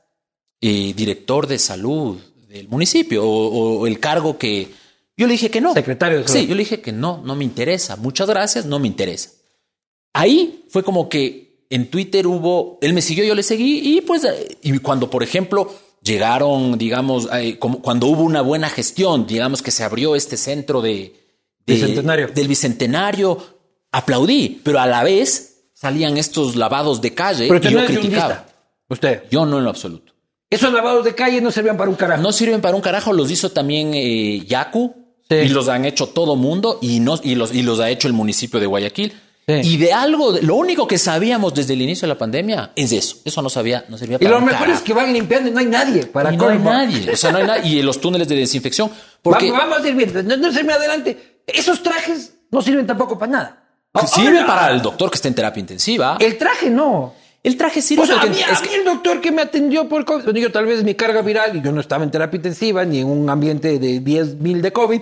director de salud del municipio o el cargo que... Yo le dije que no. Secretario de Salud. Sí, yo le dije que no me interesa. Muchas gracias, no me interesa. Ahí fue como que en Twitter hubo... Él me siguió, yo le seguí y cuando, por ejemplo, llegaron, digamos, como cuando hubo una buena gestión, digamos que se abrió este centro del Bicentenario, aplaudí, pero a la vez... Salían estos lavados de calle y yo criticaba. ¿Usted? Yo no en lo absoluto. Esos lavados de calle no servían para un carajo. No sirven para un carajo. Los hizo también Yaku y los han hecho todo mundo y los ha hecho el municipio de Guayaquil. Sí. Y de algo, lo único que sabíamos desde el inicio de la pandemia es eso. Eso no servía para un carajo. Y lo mejor es que van limpiando y no hay nadie para colmo. No hay nadie. Y los túneles de desinfección. Porque vamos a ir viendo. No se me adelante. Esos trajes no sirven tampoco para nada. Sirve para el doctor que está en terapia intensiva. El traje no. El traje sirve. O sea, a mí el doctor que me atendió por COVID, yo tal vez mi carga viral, y yo no estaba en terapia intensiva ni en un ambiente de 10,000 de COVID,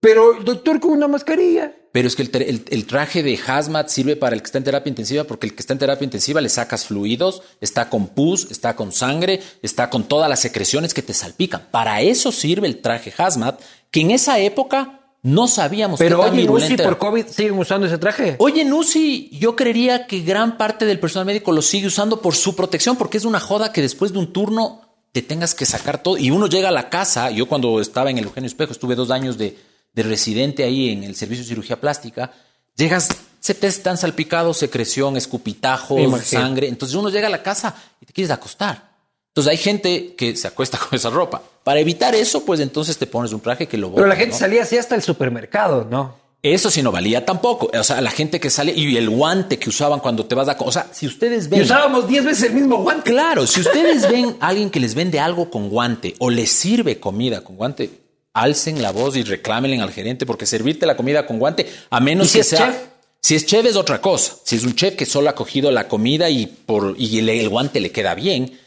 pero el doctor con una mascarilla. Pero es que el traje de hazmat sirve para el que está en terapia intensiva porque el que está en terapia intensiva le sacas fluidos, está con pus, está con sangre, está con todas las secreciones que te salpican. Para eso sirve el traje hazmat, que en esa época... No sabíamos. Pero hoy en UCI por COVID siguen usando ese traje. Hoy en UCI yo creería que gran parte del personal médico lo sigue usando por su protección, porque es una joda que después de un turno te tengas que sacar todo. Y uno llega a la casa. Yo cuando estaba en el Eugenio Espejo, estuve 2 años de residente ahí en el servicio de cirugía plástica. Llegas, se te están salpicados, secreción, escupitajos, sangre. Entonces uno llega a la casa y te quieres acostar. Entonces hay gente que se acuesta con esa ropa. Para evitar eso, pues entonces te pones un traje que lo botas. Pero la gente salía así hasta el supermercado, ¿no? Eso sí no valía tampoco. O sea, la gente que sale y el guante que usaban cuando te vas a... O sea, si ustedes ven... Y usábamos 10 veces el mismo guante. Claro, si ustedes ven a alguien que les vende algo con guante o les sirve comida con guante, alcen la voz y reclámenle al gerente, porque servirte la comida con guante, a menos que sea... Chef? Si es chef es otra cosa. Si es un chef que solo ha cogido la comida y el guante le queda bien...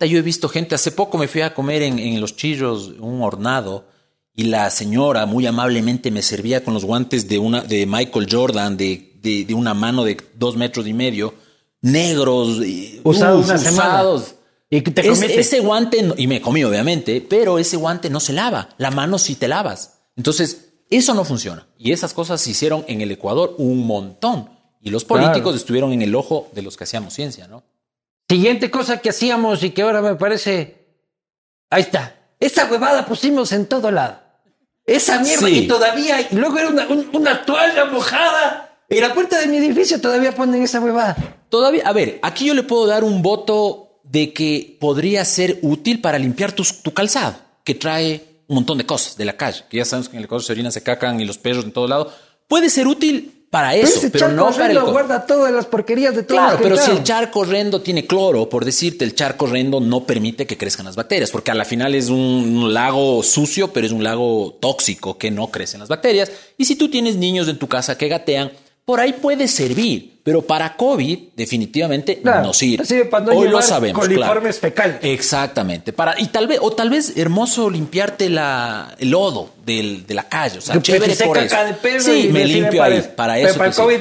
Yo he visto gente, hace poco me fui a comer en Los Chillos un hornado y la señora muy amablemente me servía con los guantes de Michael Jordan de una mano de 2,5 metros, negros, usados. ¿Y te comiste? Ese guante, y me comí obviamente, pero ese guante no se lava, la mano sí te lavas. Entonces eso no funciona y esas cosas se hicieron en el Ecuador un montón y los políticos estuvieron en el ojo de los que hacíamos ciencia, ¿no? Siguiente cosa que hacíamos y que ahora me parece... Ahí está. Esa huevada pusimos en todo lado. Esa mierda sí. Y todavía... Y luego era una toalla mojada. Y la puerta de mi edificio todavía ponen esa huevada. Todavía... A ver, aquí yo le puedo dar un voto de que podría ser útil para limpiar tu calzado, que trae un montón de cosas de la calle. Que ya sabemos que en el calzado se orinan, se cacan y los perros en todo lado. Puede ser útil para eso, pero no para el... guarda todas las porquerías de todo. Claro, pero si el charco horrendo tiene cloro, por decirte, el charco horrendo no permite que crezcan las bacterias, porque a la final es un lago sucio, pero es un lago tóxico que no crecen las bacterias. Y si tú tienes niños en tu casa que gatean, por ahí puede servir, pero para COVID definitivamente claro, no sirve. Hoy lo sabemos. Coliformes fecales. Exactamente. Tal vez hermoso limpiarte el lodo de la calle. O sea, chévere por eso. Sí, me limpio ahí. Para eso. Para el COVID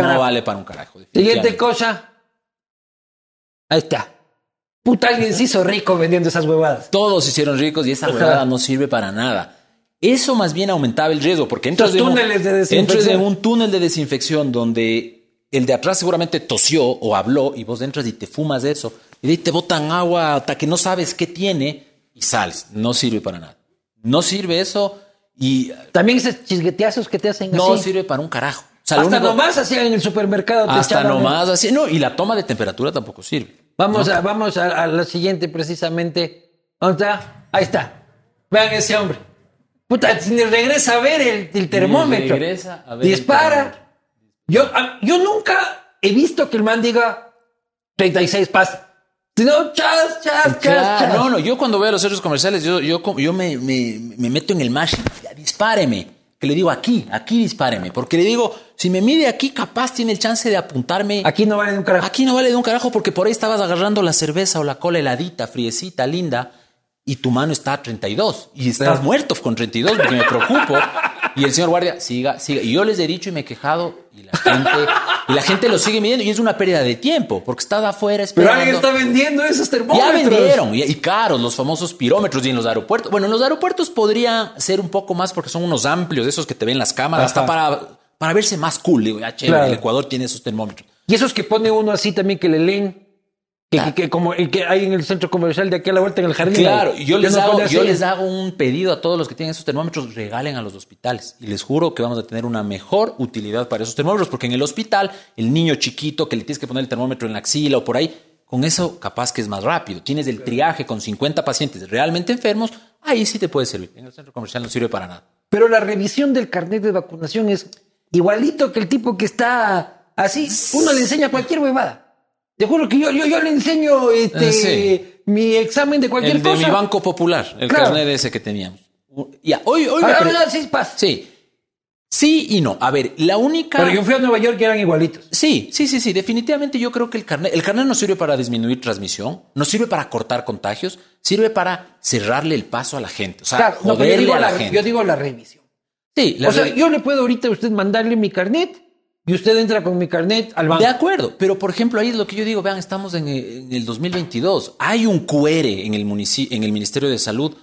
no vale para un carajo. Siguiente cosa. Ahí está. Puta, alguien se hizo rico vendiendo esas huevadas. Todos se hicieron ricos y esa huevada no sirve para nada. Eso más bien aumentaba el riesgo, porque entras en un túnel de desinfección donde el de atrás seguramente tosió o habló y vos entras y te fumas de eso y de ahí te botan agua hasta que no sabes qué tiene y sales. No sirve para nada. No sirve eso y... También esos chisgueteazos que te hacen no así. No sirve para un carajo. O sea, hasta nomás hacían en el supermercado. Hasta nomás así. No, y la toma de temperatura tampoco sirve. Vamos a la siguiente precisamente. ¿Dónde está? Ahí está. Vean ese hombre. Puta, si regresa a ver el termómetro. Regresa a ver. Dispara. Yo nunca he visto que el man diga 36 pasa. Sino chas. No, yo cuando voy a los centros comerciales, yo me meto en el mash. Dispáreme. Que le digo aquí dispáreme. Porque le digo, si me mide aquí, capaz tiene el chance de apuntarme. Aquí no vale de un carajo. Aquí no vale de un carajo porque por ahí estabas agarrando la cerveza o la cola heladita, friecita, linda. Y tu mano está a 32 y estás muerto con 32 porque me preocupo. Y el señor guardia, siga. Y yo les he dicho y me he quejado y la gente lo sigue midiendo y es una pérdida de tiempo porque está afuera esperando. Pero alguien está vendiendo esos termómetros. Ya vendieron y caros los famosos pirómetros y en los aeropuertos. Bueno, en los aeropuertos podría ser un poco más porque son unos amplios esos que te ven las cámaras. Ajá. Hasta para verse más cool. Digo, ya chévere, claro. El Ecuador tiene esos termómetros. Y esos que pone uno así también que le leen. Que como el que hay en el centro comercial de aquí a la vuelta en el jardín. Claro, yo les hago un pedido a todos los que tienen esos termómetros, regalen a los hospitales. Y les juro que vamos a tener una mejor utilidad para esos termómetros, porque en el hospital, el niño chiquito que le tienes que poner el termómetro en la axila o por ahí, con eso capaz que es más rápido. Tienes el triaje con 50 pacientes realmente enfermos, ahí sí te puede servir. En el centro comercial no sirve para nada. Pero la revisión del carnet de vacunación es igualito que el tipo que está así. Uno le enseña cualquier huevada. Te juro que yo le enseño mi examen de cualquier cosa. El de mi Banco Popular, el carnet ese que teníamos. Ya, hoy ahora sí pasa. Sí. Sí y no. A ver, la única... Pero yo fui a Nueva York y eran igualitos. Sí. Definitivamente yo creo que el carnet no sirve para disminuir transmisión, no sirve para cortar contagios, sirve para cerrarle el paso a la gente. O sea, joderle a la gente. Yo digo la revisión. Sí. Yo le puedo ahorita a usted mandarle mi carnet... Y usted entra con mi carnet al banco. De acuerdo, pero por ejemplo, ahí es lo que yo digo, vean, estamos en el 2022. Hay un QR en el Ministerio de Salud.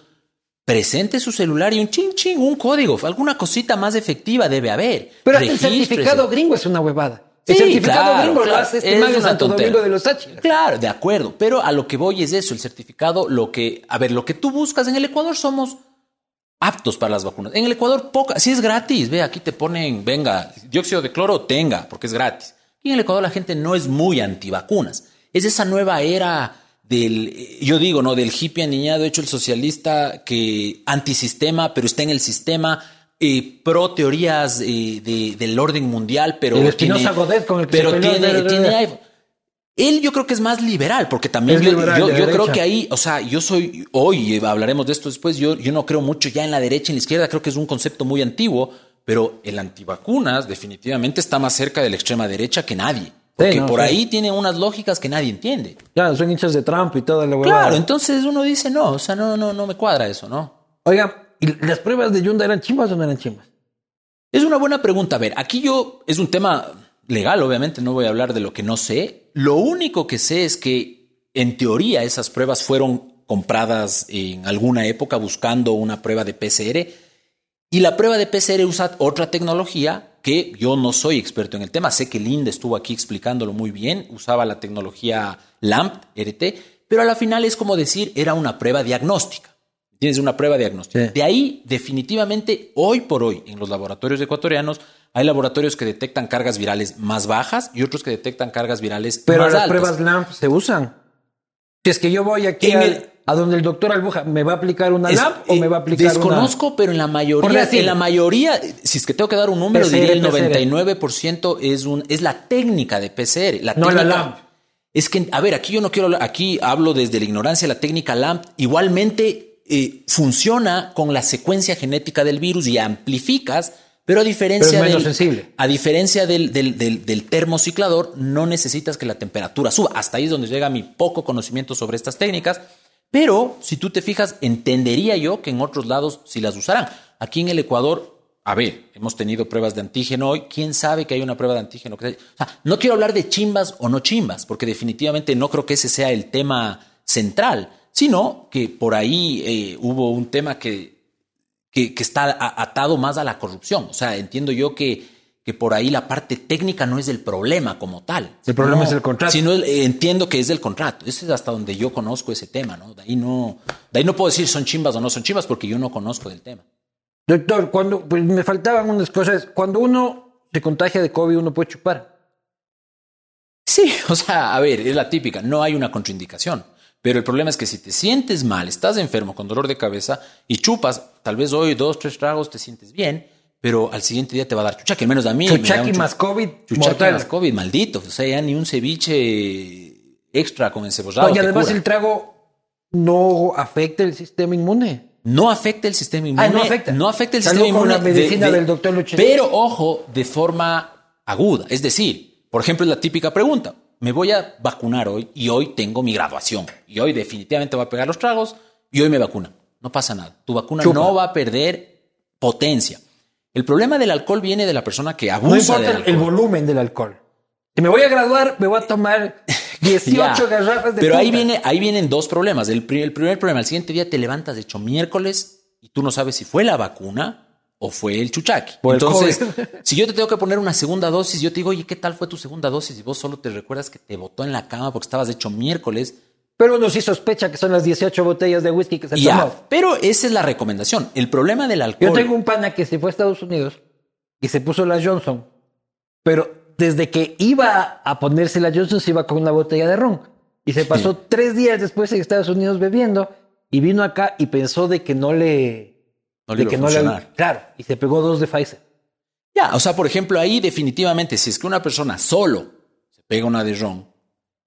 Presente su celular y un chin, un código. Alguna cosita más efectiva debe haber. Pero el certificado gringo es una huevada. Sí, el certificado gringo lo hace este mago Santo Domingo de los H. Claro, de acuerdo, pero a lo que voy es eso, el certificado, lo que tú buscas en el Ecuador somos... aptos para las vacunas. En el Ecuador, si es gratis, ve, aquí te ponen, venga, dióxido de cloro, tenga, porque es gratis. Y en el Ecuador la gente no es muy antivacunas. Es esa nueva era del hippie aniñado, hecho el socialista, que antisistema, pero está en el sistema, pro teorías del orden mundial, pero tiene iPhone. Él yo creo que es más liberal, porque también yo creo que ahí, o sea, hoy hablaremos de esto después, yo no creo mucho ya en la derecha, en la izquierda, creo que es un concepto muy antiguo, pero el antivacunas definitivamente está más cerca de la extrema derecha que nadie, porque ahí tiene unas lógicas que nadie entiende. Ya, son hinchas de Trump y todo lo huevada. Claro, entonces uno dice, no, o sea, no me cuadra eso, ¿no? Oiga, ¿y las pruebas de Yunda eran chimbas o no eran chimbas? Es una buena pregunta. A ver, aquí es un tema legal, obviamente, no voy a hablar de lo que no sé. Lo único que sé es que, en teoría, esas pruebas fueron compradas en alguna época buscando una prueba de PCR y la prueba de PCR usa otra tecnología que yo no soy experto en el tema. Sé que Linda estuvo aquí explicándolo muy bien, usaba la tecnología LAMP-RT, pero a la final es como decir, era una prueba diagnóstica. Tienes una prueba diagnóstica. Sí. De ahí, definitivamente, hoy por hoy, en los laboratorios ecuatorianos, hay laboratorios que detectan cargas virales más bajas y otros que detectan cargas virales más altas. Pero las pruebas LAMP se usan. Si es que yo voy aquí a donde el doctor Albuja, ¿me va a aplicar una LAMP o me va a aplicar una? Desconozco, pero en la mayoría, si es que tengo que dar un número, diría el 99% es la técnica de PCR. No la LAMP. Es que, a ver, aquí yo no quiero hablar, aquí hablo desde la ignorancia, la técnica LAMP igualmente funciona con la secuencia genética del virus y amplificas, pero a diferencia del termociclador, no necesitas que la temperatura suba. Hasta ahí es donde llega mi poco conocimiento sobre estas técnicas. Pero si tú te fijas, entendería yo que en otros lados sí las usarán. Aquí en el Ecuador, a ver, hemos tenido pruebas de antígeno hoy. ¿Quién sabe que hay una prueba de antígeno? O sea, no quiero hablar de chimbas o no chimbas, porque definitivamente no creo que ese sea el tema central, sino que por ahí hubo un tema que está atado más a la corrupción. O sea, entiendo yo que por ahí la parte técnica no es el problema como tal. El problema es el contrato. Sino entiendo que es del contrato. Eso es hasta donde yo conozco ese tema, ¿no? De ahí no puedo decir son chimbas o no son chimbas porque yo no conozco del tema. Doctor, pues me faltaban unas cosas. Cuando uno se contagia de COVID, ¿uno puede chupar? Sí, o sea, a ver, es la típica. No hay una contraindicación. Pero el problema es que si te sientes mal, estás enfermo con dolor de cabeza y chupas, tal vez hoy 2, 3 tragos te sientes bien, pero al siguiente día te va a dar chuchaqui, al menos a mí. Chuchaqui más COVID. Chuchaqui más COVID, maldito. O sea, ya ni un ceviche extra con encebollado. No, y además el trago no afecta el sistema inmune. No afecta el sistema inmune. No afecta el sistema inmune. Con la medicina del doctor Luchito. Pero ojo, de forma aguda. Es decir, por ejemplo, es la típica pregunta. Me voy a vacunar hoy y hoy tengo mi graduación y hoy definitivamente voy a pegar los tragos y hoy me vacuna. No pasa nada. Tu vacuna no va a perder potencia. El problema del alcohol viene de la persona que abusa del alcohol. No importa el volumen del alcohol. Si me voy a graduar, me voy a tomar 18 garrafas de Pero ahí vienen dos problemas. El primer problema, el siguiente día te levantas hecho miércoles y tú no sabes si fue la vacuna o fue el chuchaqui. Entonces, si yo te tengo que poner una segunda dosis, yo te digo, oye, ¿qué tal fue tu segunda dosis? Y vos solo te recuerdas que te botó en la cama porque estabas hecho miércoles. Pero uno sí sospecha que son las 18 botellas de whisky que se tomó. Pero esa es la recomendación. El problema del alcohol... Yo tengo un pana que se fue a Estados Unidos y se puso la Johnson, pero desde que iba a ponerse la Johnson se iba con una botella de ron y se pasó 3 días después en Estados Unidos bebiendo y vino acá y pensó de que no le iba a funcionar. Claro, y se pegó 2 de Pfizer. Ya, o sea, por ejemplo, ahí definitivamente, si es que una persona solo se pega una de ron,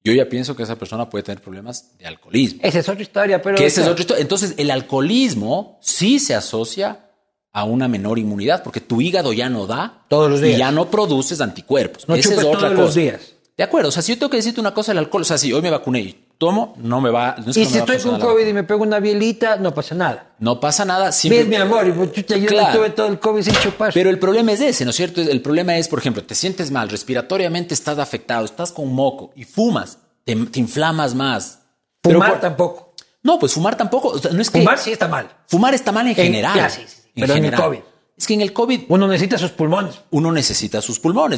yo ya pienso que esa persona puede tener problemas de alcoholismo. Esa es otra historia, pero... Entonces, el alcoholismo sí se asocia a una menor inmunidad, porque tu hígado ya no da todos los días. Y ya no produces anticuerpos. No chupas todos los días. De acuerdo, o sea, si yo tengo que decirte una cosa, el alcohol, o sea, si hoy me vacuné y tomo, no me va... No es y si estoy con COVID y me pego una bielita, no pasa nada. No pasa nada. Siempre... Ves, mi amor, yo tuve todo el COVID sin chupar. Pero el problema es ese, ¿no es cierto? El problema es, por ejemplo, te sientes mal, respiratoriamente estás afectado, estás con moco y fumas, te inflamas más. Fumar tampoco. No, pues fumar tampoco. O sea, no es que... Fumar sí está mal. Fumar está mal en general. Ya, sí. Pero en el COVID. Es que en el COVID... Uno necesita sus pulmones.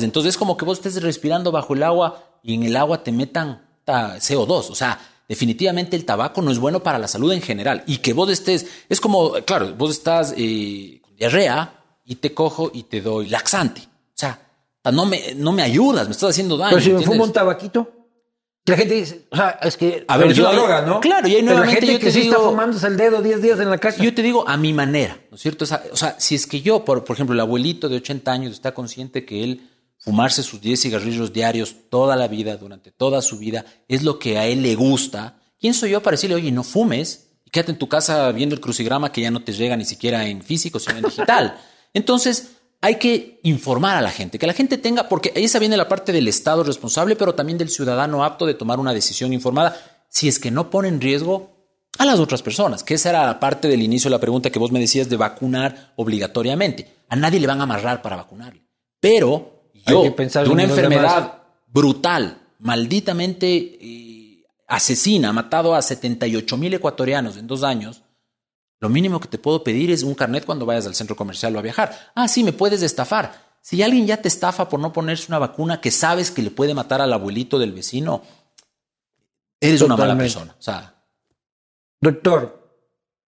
Entonces es como que vos estés respirando bajo el agua y en el agua te metan... CO2, o sea, definitivamente el tabaco no es bueno para la salud en general y que vos estés, es como, claro, vos estás con diarrea y te cojo y te doy laxante, o sea, no me ayudas, me estás haciendo daño. Pero si me fumo un tabaquito, la gente dice, o sea, es que a ver, es una droga, ¿no? Claro, y ahí nuevamente la gente que sí está fumándose el dedo 10 días en la casa. Yo te digo a mi manera, ¿no es cierto? O sea, si es que yo, por ejemplo, el abuelito de 80 años está consciente que él fumarse sus 10 cigarrillos diarios toda la vida, durante toda su vida, es lo que a él le gusta. ¿Quién soy yo para decirle, oye, no fumes y quédate en tu casa viendo el crucigrama que ya no te llega ni siquiera en físico, sino en digital? Entonces, hay que informar a la gente, que la gente tenga, porque ahí se viene la parte del Estado responsable, pero también del ciudadano apto de tomar una decisión informada, si es que no pone en riesgo a las otras personas, que esa era la parte del inicio de la pregunta que vos me decías de vacunar obligatoriamente. A nadie le van a amarrar para vacunarle, pero... Yo, de una enfermedad brutal, malditamente asesina, ha matado a 78,000 ecuatorianos en 2 años, lo mínimo que te puedo pedir es un carnet cuando vayas al centro comercial o a viajar. Ah, sí, me puedes estafar. Si alguien ya te estafa por no ponerse una vacuna que sabes que le puede matar al abuelito del vecino, eres totalmente una mala persona. O sea, doctor,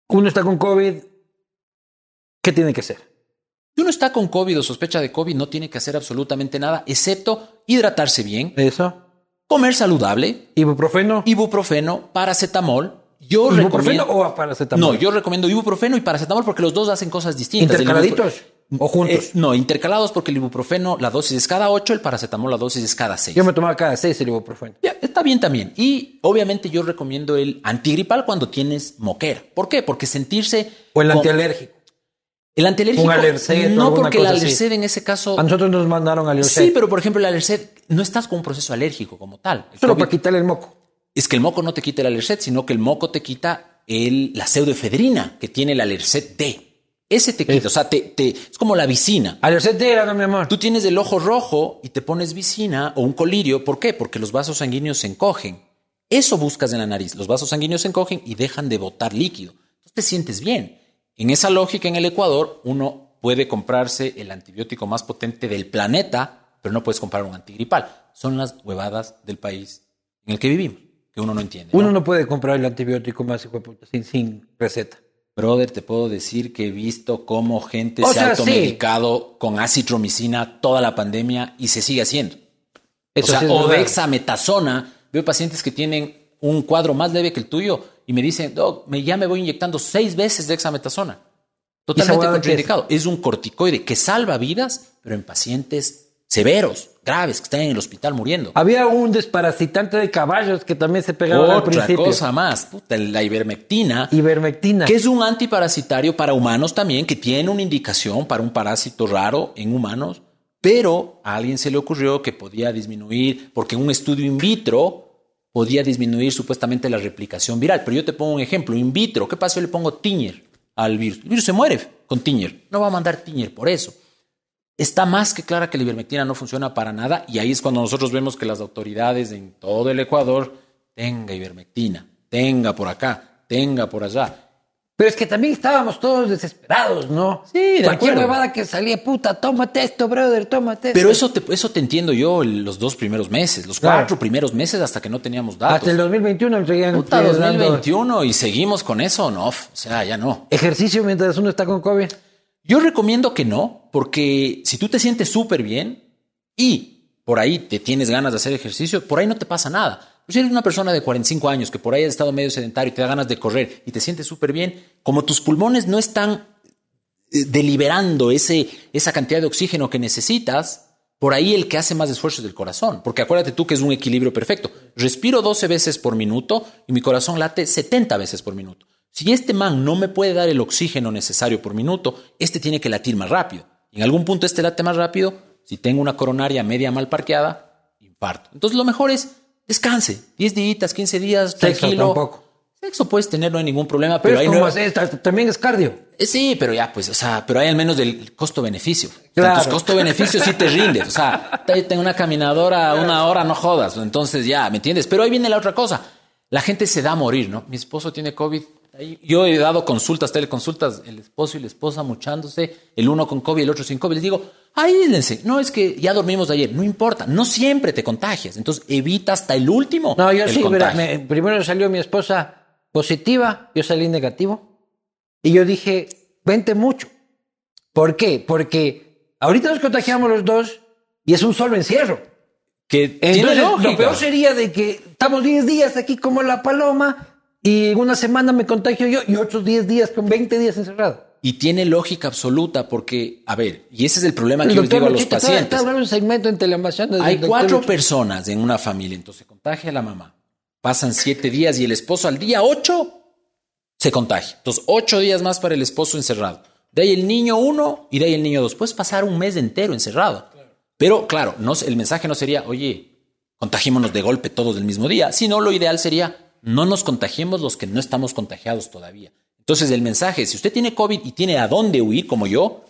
uno está con COVID, ¿qué tiene que hacer? Si uno está con COVID o sospecha de COVID, no tiene que hacer absolutamente nada, excepto hidratarse bien. Eso. Comer saludable. Ibuprofeno. Ibuprofeno, paracetamol. Yo ¿Ibuprofeno o paracetamol? No, yo recomiendo ibuprofeno y paracetamol porque los dos hacen cosas distintas. ¿Intercaladitos o juntos? No, intercalados, porque el ibuprofeno la dosis es cada 8, el paracetamol la dosis es cada 6. Yo me tomaba cada 6 el ibuprofeno. Ya, está bien también. Y obviamente yo recomiendo el antigripal cuando tienes moquera. ¿Por qué? Porque sentirse... O el antialérgico. El antialérgico, no, porque el Alerced en ese caso... A nosotros nos mandaron Alerced. Sí, pero por ejemplo el Alerced no estás con un proceso alérgico como tal. El Solo COVID, para quitarle el moco. Es que el moco no te quita el Alerced, sino que el moco te quita la pseudoefedrina que tiene el Alerced D. Ese te quita, sí. O sea, es como la vicina. Alerced D era, mi amor. Tú tienes el ojo rojo y te pones vicina o un colirio. ¿Por qué? Porque los vasos sanguíneos se encogen. Eso buscas en la nariz. Los vasos sanguíneos se encogen y dejan de botar líquido. Entonces te sientes bien. En esa lógica, en el Ecuador, uno puede comprarse el antibiótico más potente del planeta, pero no puedes comprar un antigripal. Son las huevadas del país en el que vivimos, que uno no entiende. Uno no puede comprar el antibiótico más sin receta. Brother, te puedo decir que he visto cómo gente se ha automedicado con acitromicina toda la pandemia y se sigue haciendo. Eso, o sea, o dexametasona. Veo pacientes que tienen un cuadro más leve que el tuyo y me dicen, Doc, ya me voy inyectando 6 veces de dexametasona. Totalmente contraindicado. Es un corticoide que salva vidas, pero en pacientes severos, graves, que están en el hospital muriendo. Había un desparasitante de caballos que también se pegaba al principio. Otra cosa más, la ivermectina. Ivermectina. Que es un antiparasitario para humanos también, que tiene una indicación para un parásito raro en humanos, pero a alguien se le ocurrió que podía disminuir, porque en un estudio in vitro... podía disminuir supuestamente la replicación viral. Pero yo te pongo un ejemplo. In vitro, ¿qué pasa si yo le pongo Tiñer al virus? El virus se muere con Tiñer. No va a mandar Tiñer por eso. Está más que clara que la ivermectina no funciona para nada. Y ahí es cuando nosotros vemos que las autoridades en todo el Ecuador tenga ivermectina, tenga por acá, tenga por allá. Pero es que también estábamos todos desesperados, ¿no? Sí, de cualquier huevada que salía, puta, tómate esto, brother, tómate esto. Pero eso te entiendo yo los 2 primeros meses, los 4 primeros meses hasta que no teníamos datos. Hasta el 2021 seguían. Puta, 2021 y seguimos con eso, ¿no? O sea, ya no. ¿Ejercicio mientras uno está con COVID? Yo recomiendo que no, porque si tú te sientes súper bien y por ahí te tienes ganas de hacer ejercicio, por ahí no te pasa nada. Si eres una persona de 45 años que por ahí has estado medio sedentario y te da ganas de correr y te sientes súper bien, como tus pulmones no están deliberando esa cantidad de oxígeno que necesitas, por ahí el que hace más esfuerzo es el corazón. Porque acuérdate tú que es un equilibrio perfecto. Respiro 12 veces por minuto y mi corazón late 70 veces por minuto. Si este man no me puede dar el oxígeno necesario por minuto, este tiene que latir más rápido. En algún punto este late más rápido. Si tengo una coronaria media mal parqueada, infarto. Entonces lo mejor es... descanse, 10 días, 15 días, tranquilo. Sexo tampoco. Sexo puedes tener, no hay ningún problema. Pero ahí no es, también es cardio. Sí, pero ya, pues, o sea, pero hay al menos del costo-beneficio. Claro. Entonces, costo-beneficio sí te rindes. O sea, tengo una caminadora 1 hora, no jodas. Entonces ya, ¿me entiendes? Pero ahí viene la otra cosa. La gente se da a morir, ¿no? Mi esposo tiene COVID. Yo he dado consultas, teleconsultas, el esposo y la esposa muchándose, el uno con COVID, el otro sin COVID. Les digo, aíslense. No, es que ya dormimos ayer. No importa. No siempre te contagias. Entonces evita hasta el último. No, yo sí, mira, primero salió mi esposa positiva, yo salí negativo. Y yo dije, vente mucho. ¿Por qué? Porque ahorita nos contagiamos los dos y es un solo encierro. Que entonces, lo peor sería de que estamos 10 días aquí como la paloma... y en 1 semana me contagio yo y otros 10 días, con 20 días encerrado. Y tiene lógica absoluta porque, a ver, y ese es el problema que yo les digo a los pacientes. Está hablando un segmento en Telamazonas. Hay 4 personas en una familia, entonces se contagia la mamá. Pasan 7 días y el esposo al día 8 se contagia. Entonces 8 días más para el esposo encerrado. De ahí el niño 1 y de ahí el niño 2. Puedes pasar 1 mes entero encerrado. Claro. Pero claro, no, el mensaje no sería, oye, contagiémonos de golpe todos del mismo día. Sino lo ideal sería... no nos contagiemos los que no estamos contagiados todavía. Entonces el mensaje es, si usted tiene COVID y tiene a dónde huir, como yo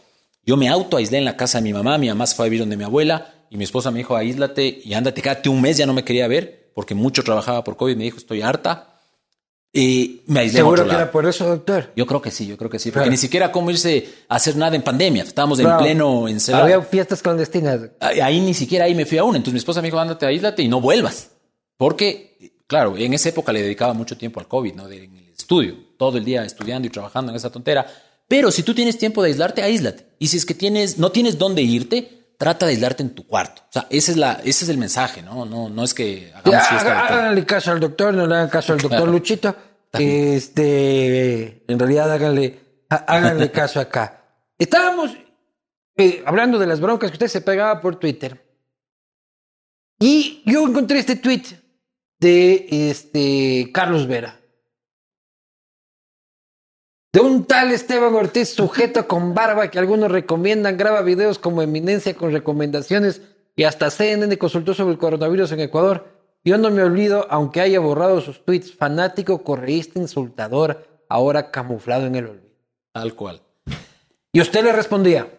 me autoaislé en la casa de mi mamá se fue a vivir donde mi abuela y mi esposa me dijo, aíslate y ándate, quédate 1 mes, ya no me quería ver porque mucho trabajaba por COVID, me dijo, estoy harta. Y me aislé. ¿Seguro que era por eso, doctor? Yo creo que sí, Porque ni siquiera como irse a hacer nada en pandemia. Estábamos en pleno encerrado. Había fiestas clandestinas. Ahí ni siquiera ahí me fui a una. Entonces mi esposa me dijo, ándate, aíslate y no vuelvas. Porque, claro, en esa época le dedicaba mucho tiempo al COVID, ¿no? En el estudio. Todo el día estudiando y trabajando en esa tontera. Pero si tú tienes tiempo de aislarte, aíslate. Y si es que no tienes dónde irte, trata de aislarte en tu cuarto. O sea, ese es el mensaje, ¿no? No es que hagamos fiesta. Háganle caso al doctor, no le hagan caso al doctor Luchito. En realidad háganle caso acá. Estábamos hablando de las broncas que usted se pegaba por Twitter. Y yo encontré este tweet de Carlos Vera. De un tal Esteban Ortiz, sujeto con barba que algunos recomiendan, graba videos como eminencia con recomendaciones y hasta CNN consultó sobre el coronavirus en Ecuador. Yo no me olvido, aunque haya borrado sus tweets, fanático, correísta, insultador, ahora camuflado en el olvido. Tal cual. Y usted le respondía,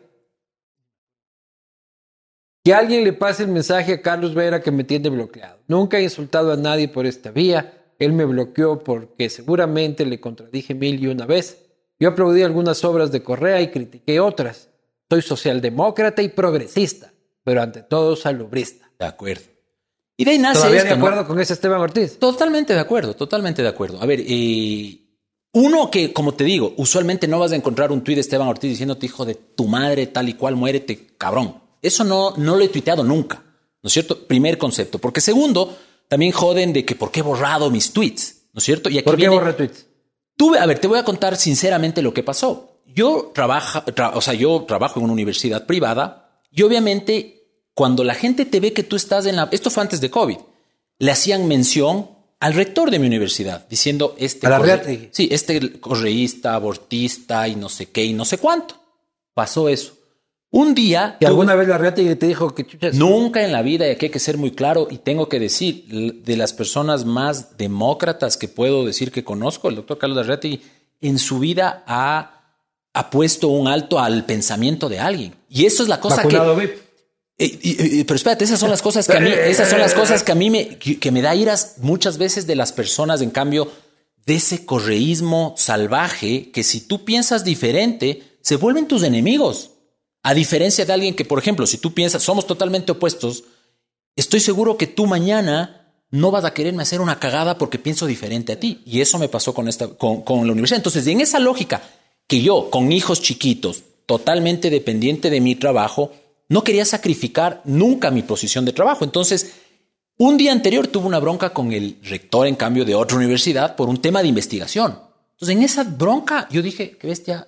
que alguien le pase el mensaje a Carlos Vera que me tiene bloqueado. Nunca he insultado a nadie por esta vía. Él me bloqueó porque seguramente le contradije 1001 vez. Yo aplaudí algunas obras de Correa y critiqué otras. Soy socialdemócrata y progresista, pero ante todo salubrista. De acuerdo. Y de ahí nace ¿Todavía de acuerdo con ese Esteban Ortiz? Totalmente de acuerdo. A ver, uno que, como te digo, usualmente no vas a encontrar un tuit de Esteban Ortiz diciéndote, hijo de tu madre, tal y cual, muérete, cabrón. Eso no lo he tuiteado nunca, ¿no es cierto? Primer concepto. Porque segundo, también joden de que por qué he borrado mis tweets, ¿no es cierto? Y aquí ¿por qué borré tweets? Te voy a contar sinceramente lo que pasó. Yo trabajo en una universidad privada y obviamente cuando la gente te ve que tú estás en la... Esto fue antes de COVID. Le hacían mención al rector de mi universidad diciendo... correísta, abortista y no sé qué y no sé cuánto. Pasó eso. Un día... ¿Y alguna vez la reta y te dijo que chuchas? Nunca en la vida, y aquí hay que ser muy claro, y tengo que decir, de las personas más demócratas que puedo decir que conozco, el doctor Carlos Larreta en su vida ha puesto un alto al pensamiento de alguien. Y eso es la cosa vacunado que... pero espérate, esas son las cosas que me da iras muchas veces de las personas, en cambio, de ese correísmo salvaje que si tú piensas diferente, se vuelven tus enemigos. A diferencia de alguien que, por ejemplo, si tú piensas, somos totalmente opuestos, estoy seguro que tú mañana no vas a quererme hacer una cagada porque pienso diferente a ti. Y eso me pasó con la universidad. Entonces, en esa lógica que yo, con hijos chiquitos, totalmente dependiente de mi trabajo, no quería sacrificar nunca mi posición de trabajo. Entonces, un día anterior tuve una bronca con el rector, en cambio, de otra universidad por un tema de investigación. Entonces, en esa bronca yo dije, qué bestia,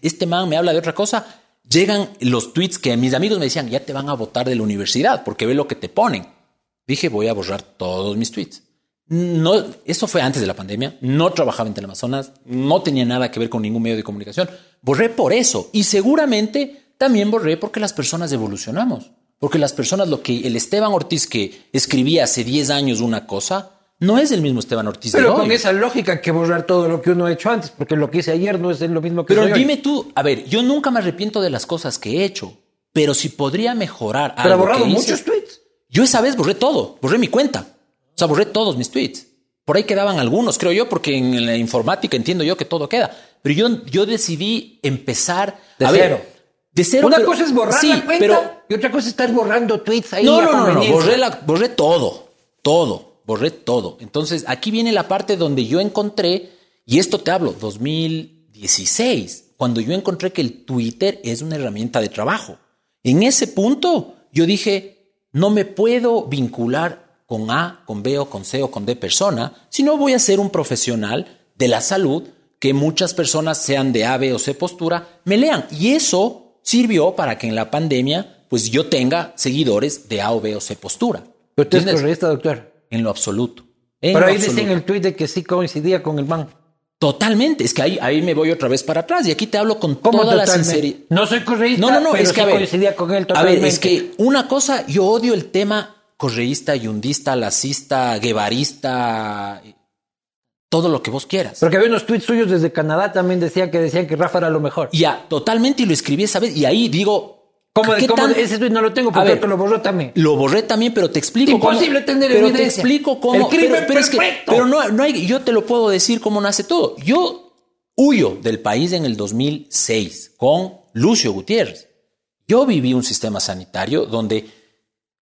este man me habla de otra cosa. Llegan los tweets que mis amigos me decían, ya te van a votar de la universidad porque ve lo que te ponen. Dije, voy a borrar todos mis tweets. No, eso fue antes de la pandemia. No trabajaba en Telamazonas. No tenía nada que ver con ningún medio de comunicación. Borré por eso. Y seguramente también borré porque las personas evolucionamos. Porque las personas, lo que el Esteban Ortiz que escribía hace 10 años una cosa, no es el mismo Esteban Ortiz de hoy. Pero con esa lógica que borrar todo lo que uno ha hecho antes, porque lo que hice ayer no es lo mismo que soy hoy. Pero dime tú, a ver, yo nunca me arrepiento de las cosas que he hecho, pero si podría mejorar algo. Pero ha borrado muchos tweets. Yo esa vez borré todo, borré mi cuenta. O sea, borré todos mis tweets. Por ahí quedaban algunos, creo yo, porque en la informática entiendo yo que todo queda. Pero yo decidí empezar de cero. De cero. Una cosa es borrar la cuenta y otra cosa es estar borrando tweets ahí. No. Borré todo. Borré todo. Entonces, aquí viene la parte donde yo encontré, y esto te hablo, 2016, cuando yo encontré que el Twitter es una herramienta de trabajo. En ese punto, yo dije, no me puedo vincular con A, con B o con C o con D persona, sino voy a ser un profesional de la salud que muchas personas, sean de A, B o C postura, me lean. Y eso sirvió para que en la pandemia, pues yo tenga seguidores de A o B o C postura. ¿Pero usted es correcto, doctor? En lo absoluto. Pero ahí dicen en el tuit de que sí coincidía con el man. Totalmente. Es que ahí me voy otra vez para atrás. Y aquí te hablo con toda la sinceridad. No soy correísta, pero es que sí coincidía con él totalmente. A ver, es que una cosa, yo odio el tema correísta, yundista, lacista, guevarista, todo lo que vos quieras. Porque había unos tuits suyos desde Canadá también decían que Rafa era lo mejor. Ya, totalmente. Y lo escribí esa vez. Y ahí digo, ¿Cómo ese tweet no lo tengo porque lo borró también? Lo borré también, pero te explico. Imposible tener evidencia. Pero te explico cómo. El crimen perfecto. Es que, pero no hay. Yo te lo puedo decir cómo nace todo. Yo huyo del país en el 2006 con Lucio Gutiérrez. Yo viví un sistema sanitario donde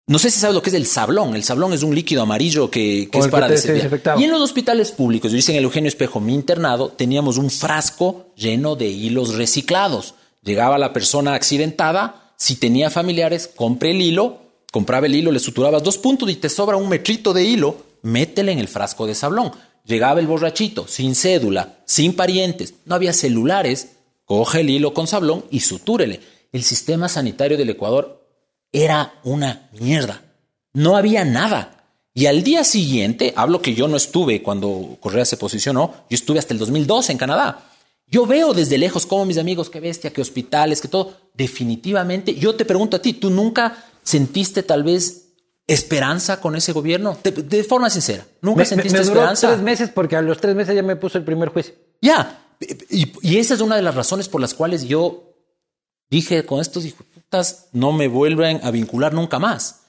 no sé si sabes lo que es el sablón. El sablón es un líquido amarillo que es para desinfectar. Y en los hospitales públicos, yo hice en el Eugenio Espejo, mi internado, teníamos un frasco lleno de hilos reciclados. Llegaba la persona accidentada. Si tenía familiares, compraba el hilo, le suturabas 2 puntos y te sobra un metrito de hilo, métele en el frasco de sablón. Llegaba el borrachito, sin cédula, sin parientes, no había celulares, coge el hilo con sablón y sutúrele. El sistema sanitario del Ecuador era una mierda. No había nada. Y al día siguiente, hablo que yo no estuve cuando Correa se posicionó, yo estuve hasta el 2012 en Canadá. Yo veo desde lejos cómo mis amigos, qué bestia, qué hospitales, qué todo. Definitivamente, yo te pregunto a ti, ¿tú nunca sentiste tal vez esperanza con ese gobierno? De forma sincera, ¿nunca sentiste esperanza? Me duró 3 meses porque a los 3 meses ya me puso el primer juicio. Ya, y esa es una de las razones por las cuales yo dije con estos hijueputas no me vuelven a vincular nunca más.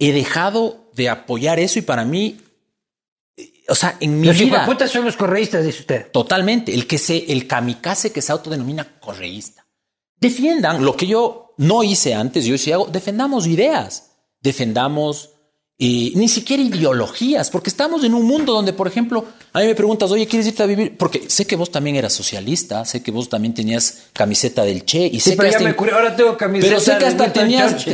He dejado de apoyar eso y para mí... O sea, en mi vida... Los hijueputas son los correístas, dice usted. Totalmente. El kamikaze que se autodenomina correísta. Defiendan lo que yo no hice antes, yo sí hago. Defendamos ideas. Defendamos ni siquiera ideologías. Porque estamos en un mundo donde, por ejemplo, a mí me preguntas, oye, ¿quieres irte a vivir? Porque sé que vos también eras socialista. Sé que vos también tenías camiseta del Che. Y sé pero que ya me curé. Ahora tengo camiseta. Pero sé que hasta tenías...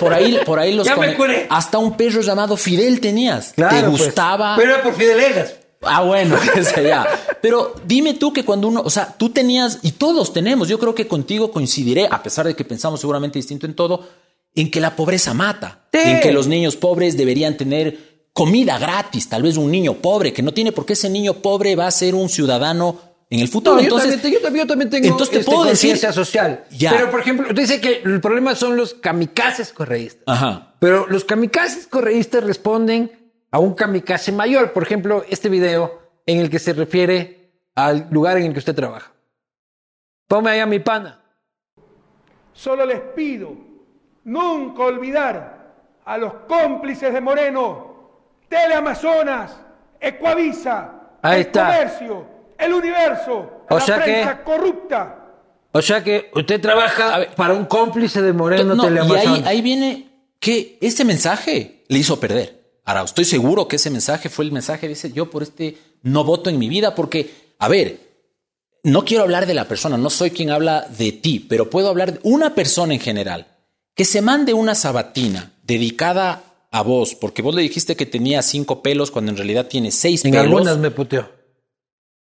Por ahí los... Ya me curé. Hasta un perro llamado Fidel tenías. Claro, te gustaba... Pues, pero era por Fidelegas. Ah, bueno, qué sé ya. Pero dime tú que cuando uno... O sea, tú tenías... Y todos tenemos. Yo creo que contigo coincidiré, a pesar de que pensamos seguramente distinto en todo, en que la pobreza mata. Sí. En que los niños pobres deberían tener comida gratis. Tal vez un niño pobre, que no tiene por qué ese niño pobre va a ser un ciudadano en el futuro. No, entonces, yo también tengo entonces conciencia social. Ya. Pero, por ejemplo, usted dice que el problema son los kamikazes correístas. Ajá. Pero los kamikazes correístas responden... a un kamikaze mayor. Por ejemplo, este video en el que se refiere al lugar en el que usted trabaja. Ponme ahí a mi pana. Solo les pido nunca olvidar a los cómplices de Moreno, Telamazonas, Ecuavisa, ahí está. Comercio, El Universo, o sea, la prensa corrupta. O sea que usted trabaja para un cómplice de Moreno, no, Telamazonas. Y ahí viene que este mensaje le hizo perder. Ahora, estoy seguro que ese mensaje fue el mensaje, dice, yo por este no voto en mi vida porque, a ver, no quiero hablar de la persona, no soy quien habla de ti, pero puedo hablar de una persona en general que se mande una sabatina dedicada a vos, porque vos le dijiste que tenía 5 pelos cuando en realidad tiene 6 pelos. En algunas me puteó.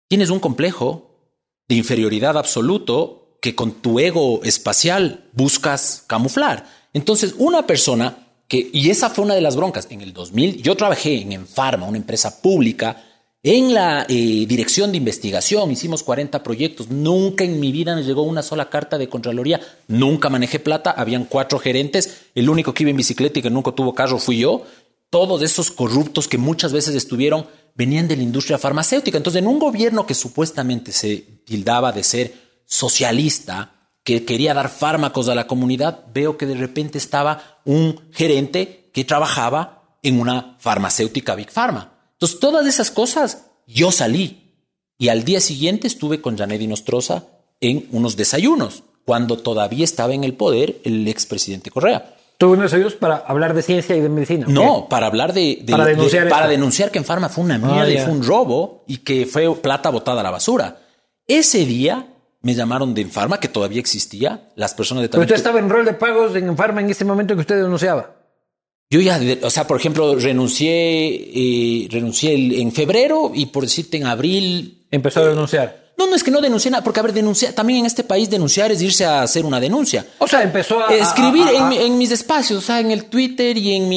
Tienes un complejo de inferioridad absoluto que con tu ego espacial buscas camuflar. Entonces, una persona... Y esa fue una de las broncas. En el 2000 yo trabajé en Enfarma, una empresa pública, en la dirección de investigación. Hicimos 40 proyectos. Nunca en mi vida me llegó una sola carta de Contraloría. Nunca manejé plata. Habían 4 gerentes. El único que iba en bicicleta y que nunca tuvo carro fui yo. Todos esos corruptos que muchas veces estuvieron venían de la industria farmacéutica. Entonces, en un gobierno que supuestamente se tildaba de ser socialista, que quería dar fármacos a la comunidad, veo que de repente estaba un gerente que trabajaba en una farmacéutica Big Pharma. Entonces, todas esas cosas yo salí. Y al día siguiente estuve con Janet Inostroza en unos desayunos, cuando todavía estaba en el poder el expresidente Correa. ¿Tuvo unos desayunos para hablar de ciencia y de medicina? No, ¿qué? Para hablar para denunciar que en Pharma fue una mierda y fue un robo y que fue plata botada a la basura. Ese día... me llamaron de Enfarma, que todavía existía. Las personas de... Pero usted estaba en rol de pagos en Enfarma en ese momento que usted denunciaba. Yo ya, o sea, por ejemplo, renuncié en febrero y por decirte en abril... Empezó a denunciar. No, es que no denuncié nada, porque a ver, denunciar, también en este país denunciar es irse a hacer una denuncia. O sea, empezó a... Escribir en mis espacios, o sea, en el Twitter y en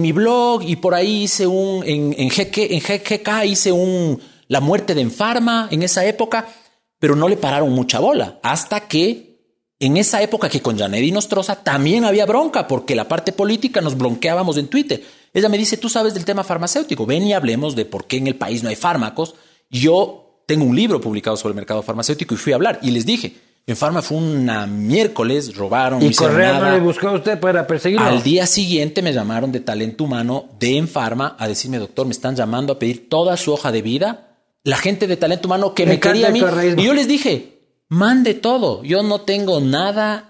mi blog y por ahí hice un... En GK hice la muerte de Enfarma en esa época... Pero no le pararon mucha bola hasta que en esa época que con Janet Inostroza también había bronca porque la parte política nos bronqueábamos en Twitter. Ella me dice, tú sabes del tema farmacéutico, ven y hablemos de por qué en el país no hay fármacos. Yo tengo un libro publicado sobre el mercado farmacéutico y fui a hablar y les dije, Enfarma fue una miércoles, robaron. Y Correa no le buscó a usted para perseguirlo. Al día siguiente me llamaron de talento humano de Enfarma a decirme, doctor, me están llamando a pedir toda su hoja de vida. La gente de talento humano que me quería a mí. Y yo les dije, mande todo. Yo no tengo nada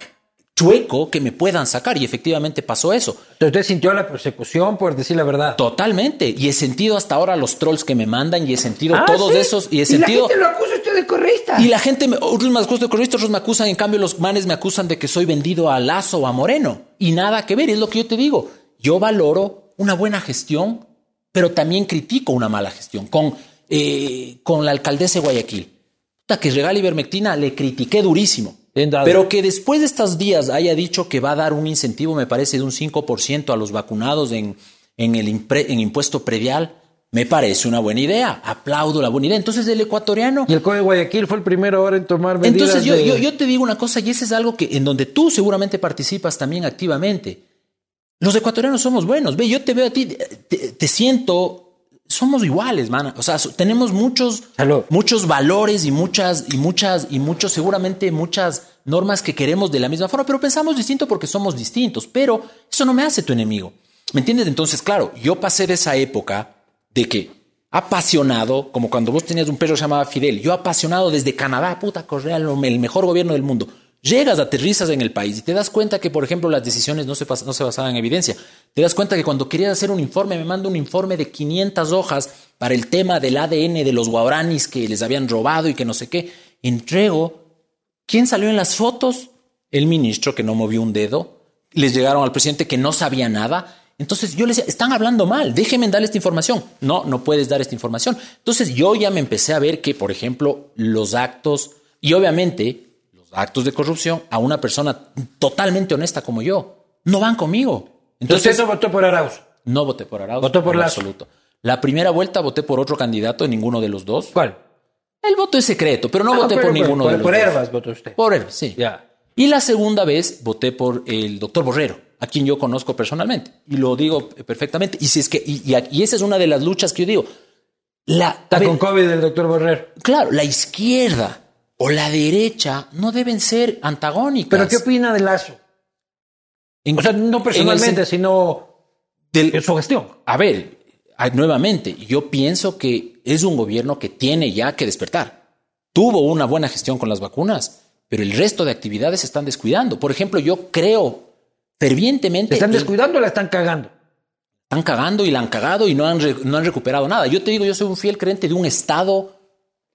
chueco que me puedan sacar. Y efectivamente pasó eso. ¿Usted sintió la persecución por decir la verdad? Totalmente. Y he sentido hasta ahora los trolls que me mandan. Y he sentido todos esos. Y he sentido... ¿La gente lo acusa usted de correísta? Y la gente, otros me acusan de correísta, otros me acusan. En cambio, los manes me acusan de que soy vendido a Lazo o a Moreno. Y nada que ver. Es lo que yo te digo. Yo valoro una buena gestión, pero también critico una mala gestión. Con la alcaldesa de Guayaquil, que regala ivermectina, le critiqué durísimo. Pero que después de estos días haya dicho que va a dar un incentivo, me parece, de un 5% a los vacunados en impuesto predial, me parece una buena idea. Aplaudo la buena idea. Entonces el ecuatoriano... Y el Código de Guayaquil fue el primero ahora en tomar medidas. Entonces yo te digo una cosa, y ese es algo que en donde tú seguramente participas también activamente. Los ecuatorianos somos buenos. Ve, yo te veo a ti, te siento... Somos iguales, man. O sea, tenemos muchos valores y muchas normas que queremos de la misma forma, pero pensamos distinto porque somos distintos. Pero eso no me hace tu enemigo. ¿Me entiendes? Entonces, claro, yo pasé de esa época de que apasionado, como cuando vos tenías un perro llamado Fidel, yo apasionado desde Canadá, puta, Correa, el mejor gobierno del mundo. Llegas, aterrizas en el país y te das cuenta que, por ejemplo, las decisiones no se basaban en evidencia. Te das cuenta que cuando querías hacer un informe, me manda un informe de 500 hojas para el tema del ADN de los guaraníes que les habían robado y que no sé qué. Entrego. ¿Quién salió en las fotos? El ministro que no movió un dedo. Les llegaron al presidente que no sabía nada. Entonces yo les decía, están hablando mal, déjenme darle esta información. No, no puedes dar esta información. Entonces yo ya me empecé a ver que, por ejemplo, los actos y obviamente... actos de corrupción a una persona totalmente honesta como yo, no van conmigo. Entonces, ¿usted no votó por Arauz? No voté por Arauz. ¿Votó por Lazo? Absoluto. La primera vuelta voté por otro candidato, ninguno de los dos. ¿Cuál? El voto es secreto, pero no voté por ninguno de los dos. Por Herbas votó usted. Por Herbas, sí. Yeah. Y la segunda vez voté por el doctor Borrero, a quien yo conozco personalmente. Y lo digo perfectamente. Y si es que y esa es una de las luchas que yo digo. Está con COVID el doctor Borrero. Claro, la izquierda o la derecha no deben ser antagónicas. ¿Pero qué opina de Lazo? O sea, no personalmente, sino de su gestión. A ver, nuevamente, yo pienso que es un gobierno que tiene ya que despertar. Tuvo una buena gestión con las vacunas, pero el resto de actividades se están descuidando. Por ejemplo, yo creo fervientemente... ¿Se están descuidando o la están cagando? Están cagando y la han cagado y no han recuperado nada. Yo te digo, yo soy un fiel creyente de un Estado...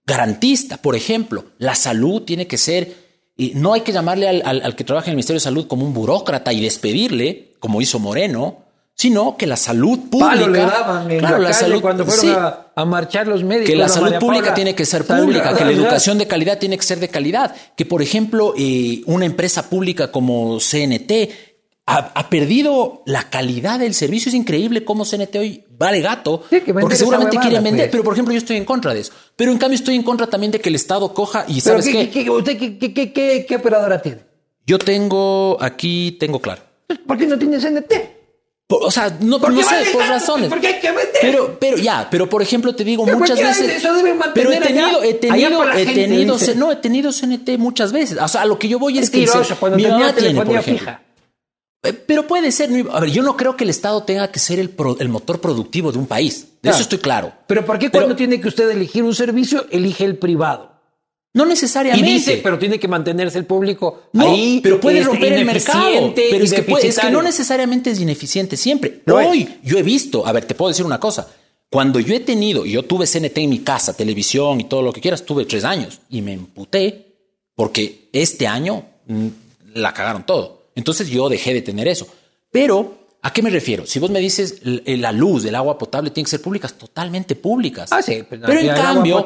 garantista. Por ejemplo, la salud tiene que ser, y no hay que llamarle al que trabaja en el Ministerio de Salud como un burócrata y despedirle, como hizo Moreno, sino que la salud pública... Palo le daban en la calle salud, cuando fueron a marchar los médicos. Que la salud pública tiene que ser pública, que la educación de calidad tiene que ser de calidad, que por ejemplo una empresa pública como CNT ha perdido la calidad del servicio. Es increíble cómo CNT hoy vale gato, sí, porque seguramente quieren vender. Pues. Pero, por ejemplo, yo estoy en contra de eso. Pero, en cambio, estoy en contra también de que el Estado coja y, ¿sabes qué? ¿Qué operadora tiene? Yo tengo Claro. ¿Por qué no tiene CNT? No sé, por razones. Porque hay que vender. Pero, por ejemplo, te digo, pero muchas veces... Eso deben mantener he tenido CNT muchas veces. O sea, a lo que yo voy es que... Mi mamá tiene, por ejemplo. Pero puede ser. A ver, yo no creo que el Estado tenga que ser el motor productivo de un país. Eso estoy claro. Pero ¿por qué cuando tiene que usted elegir un servicio, elige el privado? No necesariamente. Y dice, pero tiene que mantenerse el público ahí. Pero puede romper el mercado. Pero es que no necesariamente es ineficiente siempre. Hoy yo he visto, a ver, te puedo decir una cosa. Cuando yo he tenido, yo tuve CNT en mi casa, televisión y todo lo que quieras, tuve 3 años y me emputé porque este año la cagaron todo. Entonces yo dejé de tener eso. Pero, ¿a qué me refiero? Si vos me dices la luz, el agua potable tienen que ser públicas, totalmente públicas. Ah, sí. Pero en cambio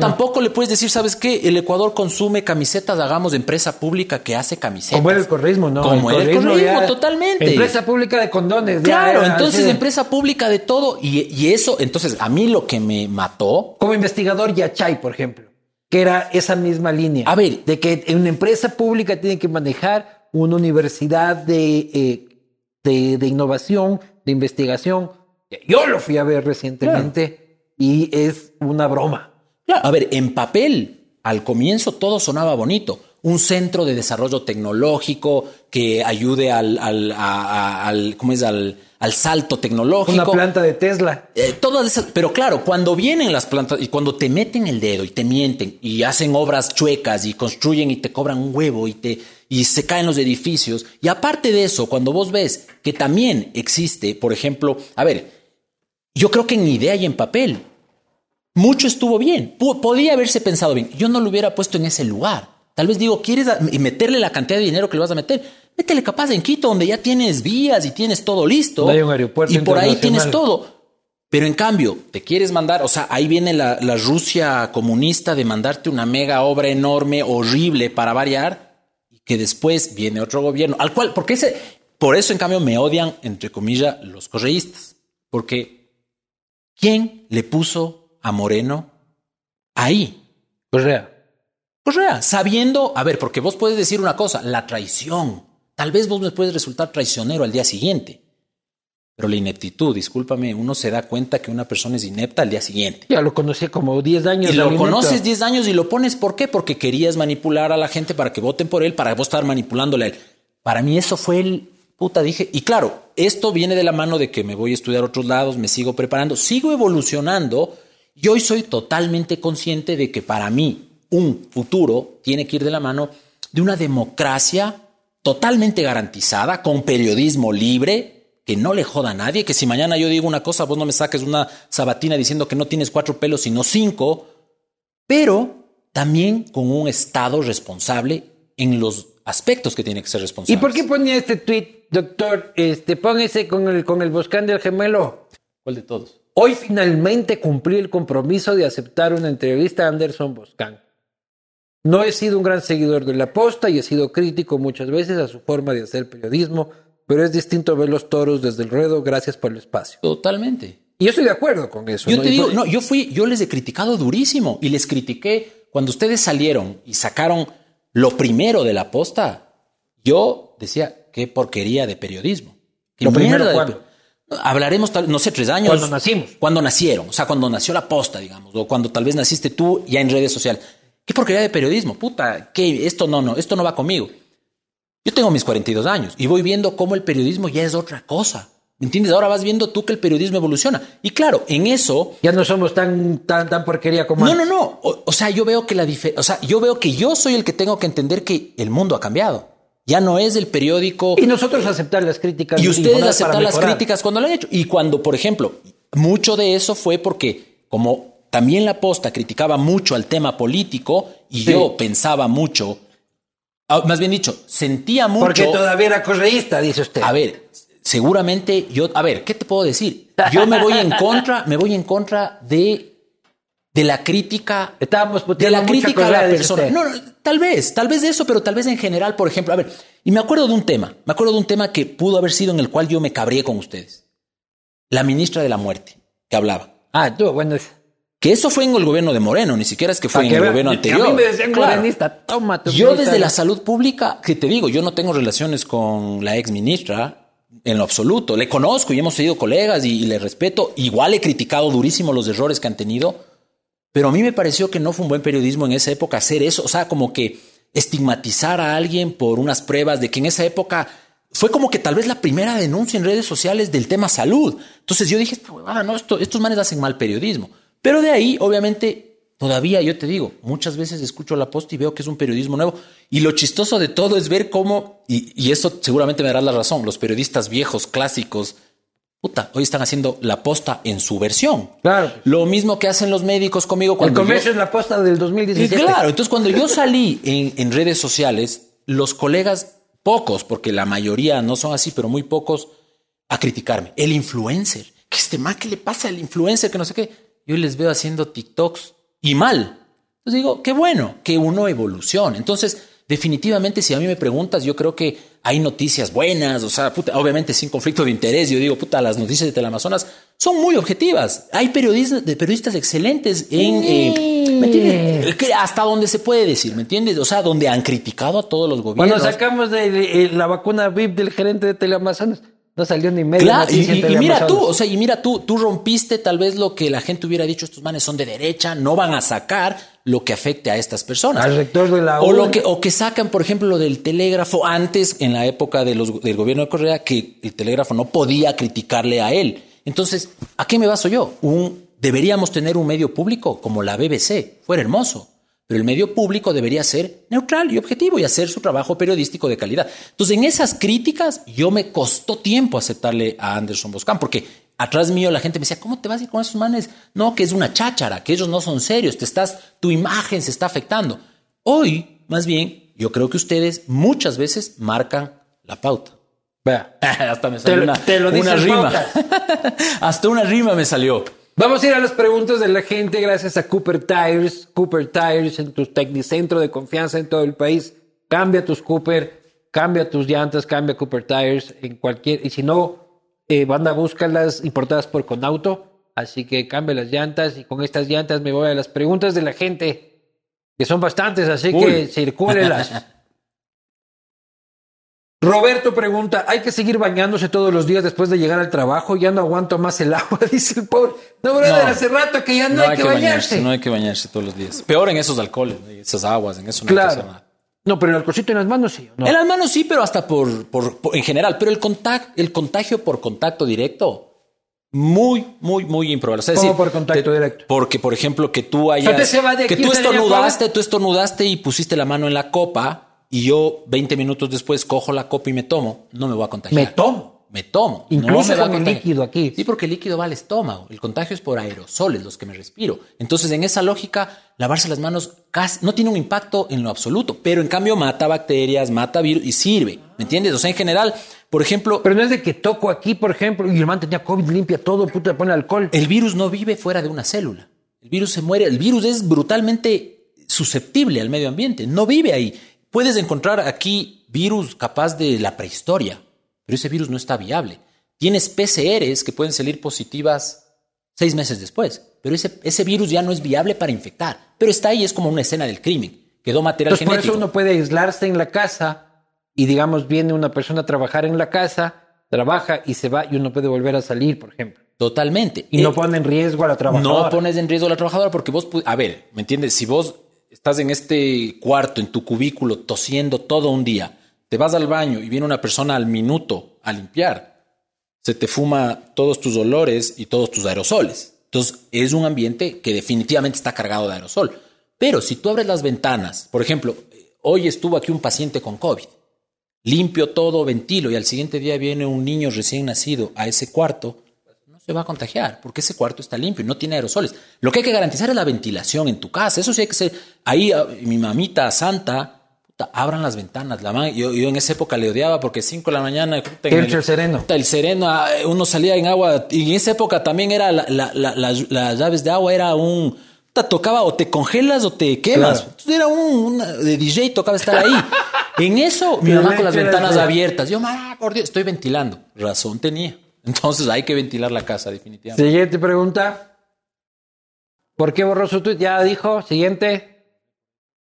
tampoco le puedes decir, ¿sabes qué? El Ecuador consume camisetas, hagamos empresa pública que hace camisetas. Como era el correísmo, ¿no? Como era el correísmo, totalmente. Empresa pública de condones. Claro, entonces empresa pública de todo. Y eso, entonces, a mí lo que me mató... Como investigador Yachay, por ejemplo, que era esa misma línea. A ver. De que una empresa pública tiene que manejar... una universidad de innovación, de investigación. Yo lo fui a ver recientemente y es una broma. Claro. A ver, en papel, al comienzo todo sonaba bonito. un centro de desarrollo tecnológico que ayude al salto tecnológico. Una planta de Tesla. Todas esas, pero claro, cuando vienen las plantas y cuando te meten el dedo y te mienten y hacen obras chuecas y construyen y te cobran un huevo y se caen los edificios. Y aparte de eso, cuando vos ves que también existe, por ejemplo, a ver, yo creo que en idea y en papel mucho estuvo bien. Podía haberse pensado bien. Yo no lo hubiera puesto en ese lugar. Tal vez digo, ¿quieres meterle la cantidad de dinero que le vas a meter? Métele capaz en Quito, donde ya tienes vías y tienes todo listo. Hay un aeropuerto y por ahí tienes todo. Pero en cambio, te quieres mandar... O sea, ahí viene la Rusia comunista de mandarte una mega obra enorme, horrible, para variar. Y que después viene otro gobierno. Al cual... Porque por eso, en cambio, me odian, entre comillas, los correístas. Porque ¿quién le puso a Moreno ahí? Correa, sabiendo, a ver, porque vos puedes decir una cosa, la traición, tal vez vos me puedes resultar traicionero al día siguiente, pero la ineptitud, discúlpame, uno se da cuenta que una persona es inepta al día siguiente. Ya lo conocí como 10 años. Y lo conoces 10 años y lo pones, ¿por qué? Porque querías manipular a la gente para que voten por él, para vos estar manipulándole a él. Para mí eso fue el puta, dije, y claro, esto viene de la mano de que me voy a estudiar a otros lados, me sigo preparando, sigo evolucionando y hoy soy totalmente consciente de que para mí, un futuro tiene que ir de la mano de una democracia totalmente garantizada, con periodismo libre, que no le joda a nadie, que si mañana yo digo una cosa, vos no me saques una sabatina diciendo que no tienes 4 pelos, sino 5, pero también con un Estado responsable en los aspectos que tiene que ser responsable. ¿Y por qué ponía este tuit, doctor? Póngase con el Boscan del gemelo. ¿Cuál de todos? Hoy finalmente cumplí el compromiso de aceptar una entrevista a Anderson Boscan. No he sido un gran seguidor de La Posta y he sido crítico muchas veces a su forma de hacer periodismo, pero es distinto ver los toros desde el ruedo. Gracias por el espacio. Totalmente. Y yo estoy de acuerdo con eso. Yo, ¿no? Te digo, no, yo les he criticado durísimo y les critiqué cuando ustedes salieron y sacaron lo primero de La Posta. Yo decía, qué porquería de periodismo. ¿Qué lo primero cuándo? Hablaremos, no sé, 3 años. Cuando nacimos. Cuando nacieron, o sea, cuando nació La Posta, digamos, o cuando tal vez naciste tú ya en redes sociales. ¿Qué porquería de periodismo? Puta, que esto no va conmigo. Yo tengo mis 42 años y voy viendo cómo el periodismo ya es otra cosa. ¿Me entiendes? Ahora vas viendo tú que el periodismo evoluciona. Y claro, en eso... Ya no somos tan porquería como antes. No. O sea, yo veo que yo soy el que tengo que entender que el mundo ha cambiado. Ya no es el periódico... Y nosotros aceptar las críticas. Y ustedes aceptar las críticas cuando lo han hecho. Y cuando, por ejemplo, mucho de eso fue porque como... También La Posta criticaba mucho al tema político y yo pensaba mucho, más bien dicho, sentía mucho... Porque todavía era correísta, dice usted. A ver, seguramente yo... A ver, ¿qué te puedo decir? Yo me voy en contra de la crítica... Estábamos puteando de la crítica mucha correa, a la persona. Tal vez eso, pero tal vez en general, por ejemplo... A ver, y me acuerdo de un tema que pudo haber sido en el cual yo me cabré con ustedes. La ministra de la Muerte, que hablaba. Ah, tú, bueno... Que eso fue en el gobierno de Moreno, ni siquiera es que fue en el gobierno anterior. A mí me decían morenista, toma tu yo desde la salud pública, que te digo, yo no tengo relaciones con la ex ministra en lo absoluto. Le conozco y hemos sido colegas y le respeto. Igual he criticado durísimo los errores que han tenido, pero a mí me pareció que no fue un buen periodismo en esa época hacer eso. O sea, como que estigmatizar a alguien por unas pruebas de que en esa época... Fue como que tal vez la primera denuncia en redes sociales del tema salud. Entonces yo dije, estos manes hacen mal periodismo. Pero de ahí, obviamente, todavía yo te digo, muchas veces escucho La Posta y veo que es un periodismo nuevo. Y lo chistoso de todo es ver cómo, y eso seguramente me darás la razón, los periodistas viejos, clásicos, hoy están haciendo La Posta en su versión. Claro. Lo mismo que hacen los médicos conmigo. Cuando el comercio es La Posta del 2017. Claro, entonces cuando yo salí en redes sociales, los colegas, pocos, porque la mayoría no son así, pero muy pocos, a criticarme. El influencer, que este man, ¿qué le pasa al influencer? Que no sé qué. Yo les veo haciendo TikToks y mal. Entonces digo, qué bueno que uno evolucione. Entonces, definitivamente, si a mí me preguntas, yo creo que hay noticias buenas. O sea, obviamente sin conflicto de interés. Yo digo, las noticias de Telamazonas son muy objetivas. Hay periodistas excelentes en... ¿me entiendes? Hasta donde se puede decir, ¿me entiendes? O sea, donde han criticado a todos los gobiernos. Bueno, sacamos la vacuna VIP del gerente de Telamazonas. No salió ni medio. Claro, y mira tú, o sea, y mira tú, tú rompiste tal vez lo que la gente hubiera dicho, estos manes son de derecha, no van a sacar lo que afecte a estas personas. Al rector de la o lo que o que sacan, por ejemplo, lo del telégrafo antes, en la época de del gobierno de Correa, que el telégrafo no podía criticarle a él. Entonces, ¿a qué me baso yo? Deberíamos tener un medio público como la BBC. Fuera hermoso. Pero el medio público debería ser neutral y objetivo y hacer su trabajo periodístico de calidad. Entonces, en esas críticas, yo me costó tiempo aceptarle a Anderson Boscan, porque atrás mío la gente me decía, ¿cómo te vas a ir con esos manes? No, que es una cháchara, que ellos no son serios, tu imagen se está afectando. Hoy, más bien, yo creo que ustedes muchas veces marcan la pauta. Vea, hasta me salió una rima. Hasta una rima me salió. Vamos a ir a las preguntas de la gente gracias a Cooper Tires. Cooper Tires, en tu tecnicentro de confianza en todo el país. Cambia tus Cooper, cambia tus llantas, cambia Cooper Tires en cualquier... Y si no, banda, búscalas importadas por Conauto. Así que cambia las llantas y con estas llantas me voy a las preguntas de la gente, que son bastantes, así que circúlenlas. Roberto pregunta, ¿hay que seguir bañándose todos los días después de llegar al trabajo? Ya no aguanto más el agua, dice el pobre. No, brother, hace rato que ya no hay que bañarse. No hay que bañarse todos los días. Peor en esos alcoholes, esas aguas, en eso no hay que hacer nada. No, pero el alcoholcito en las manos sí. ¿No? En las manos sí, pero hasta por en general. Pero el contagio por contacto directo, muy, muy, muy improbable. O sea, ¿cómo por contacto directo? Porque, por ejemplo, que tú hayas... Que tú estornudaste y pusiste la mano en la copa... Y yo 20 minutos después cojo la copa y me tomo, no me voy a contagiar. Me tomo. Incluso no me con el líquido aquí. Sí, porque el líquido va al estómago. El contagio es por aerosoles, los que me respiro. Entonces, en esa lógica, lavarse las manos casi no tiene un impacto en lo absoluto, pero en cambio mata bacterias, mata virus y sirve. ¿Me entiendes? O sea, en general, por ejemplo... Pero no es de que toco aquí, por ejemplo, y el man tenía COVID, limpia todo, puta, le pone alcohol. El virus no vive fuera de una célula. El virus se muere. El virus es brutalmente susceptible al medio ambiente. No vive ahí. Puedes encontrar aquí virus capaz de la prehistoria, pero ese virus no está viable. Tienes PCRs que pueden salir positivas 6 meses después, pero ese virus ya no es viable para infectar. Pero está ahí, es como una escena del crimen. Quedó material genético. Entonces, por eso uno puede aislarse en la casa y, digamos, viene una persona a trabajar en la casa, trabaja y se va y uno puede volver a salir, por ejemplo. Totalmente. Y no pone en riesgo a la trabajadora. No pones en riesgo a la trabajadora porque vos... A ver, ¿me entiendes? Si vos... Estás en este cuarto, en tu cubículo, tosiendo todo un día. Te vas al baño y viene una persona al minuto a limpiar. Se te fuma todos tus olores y todos tus aerosoles. Entonces, es un ambiente que definitivamente está cargado de aerosol. Pero si tú abres las ventanas, por ejemplo, hoy estuvo aquí un paciente con COVID. Limpio todo, ventilo, y al siguiente día viene un niño recién nacido a ese cuarto. Se va a contagiar porque ese cuarto está limpio y no tiene aerosoles. Lo que hay que garantizar es la ventilación en tu casa. Eso sí hay que ser. Ahí mi mamita santa, puta, abran las ventanas. Yo en esa época le odiaba porque 5 de la mañana... El sereno. El sereno, uno salía en agua. Y en esa época también era las llaves de agua era un... Tocaba o te congelas o te quemas. Claro. Entonces era de DJ, tocaba estar ahí. En eso, mi mamá con las ventanas abiertas. Yo, mamá, por Dios, estoy ventilando. Razón tenía. Entonces hay que ventilar la casa, definitivamente. Siguiente pregunta. ¿Por qué borró su tweet? Ya dijo. Siguiente.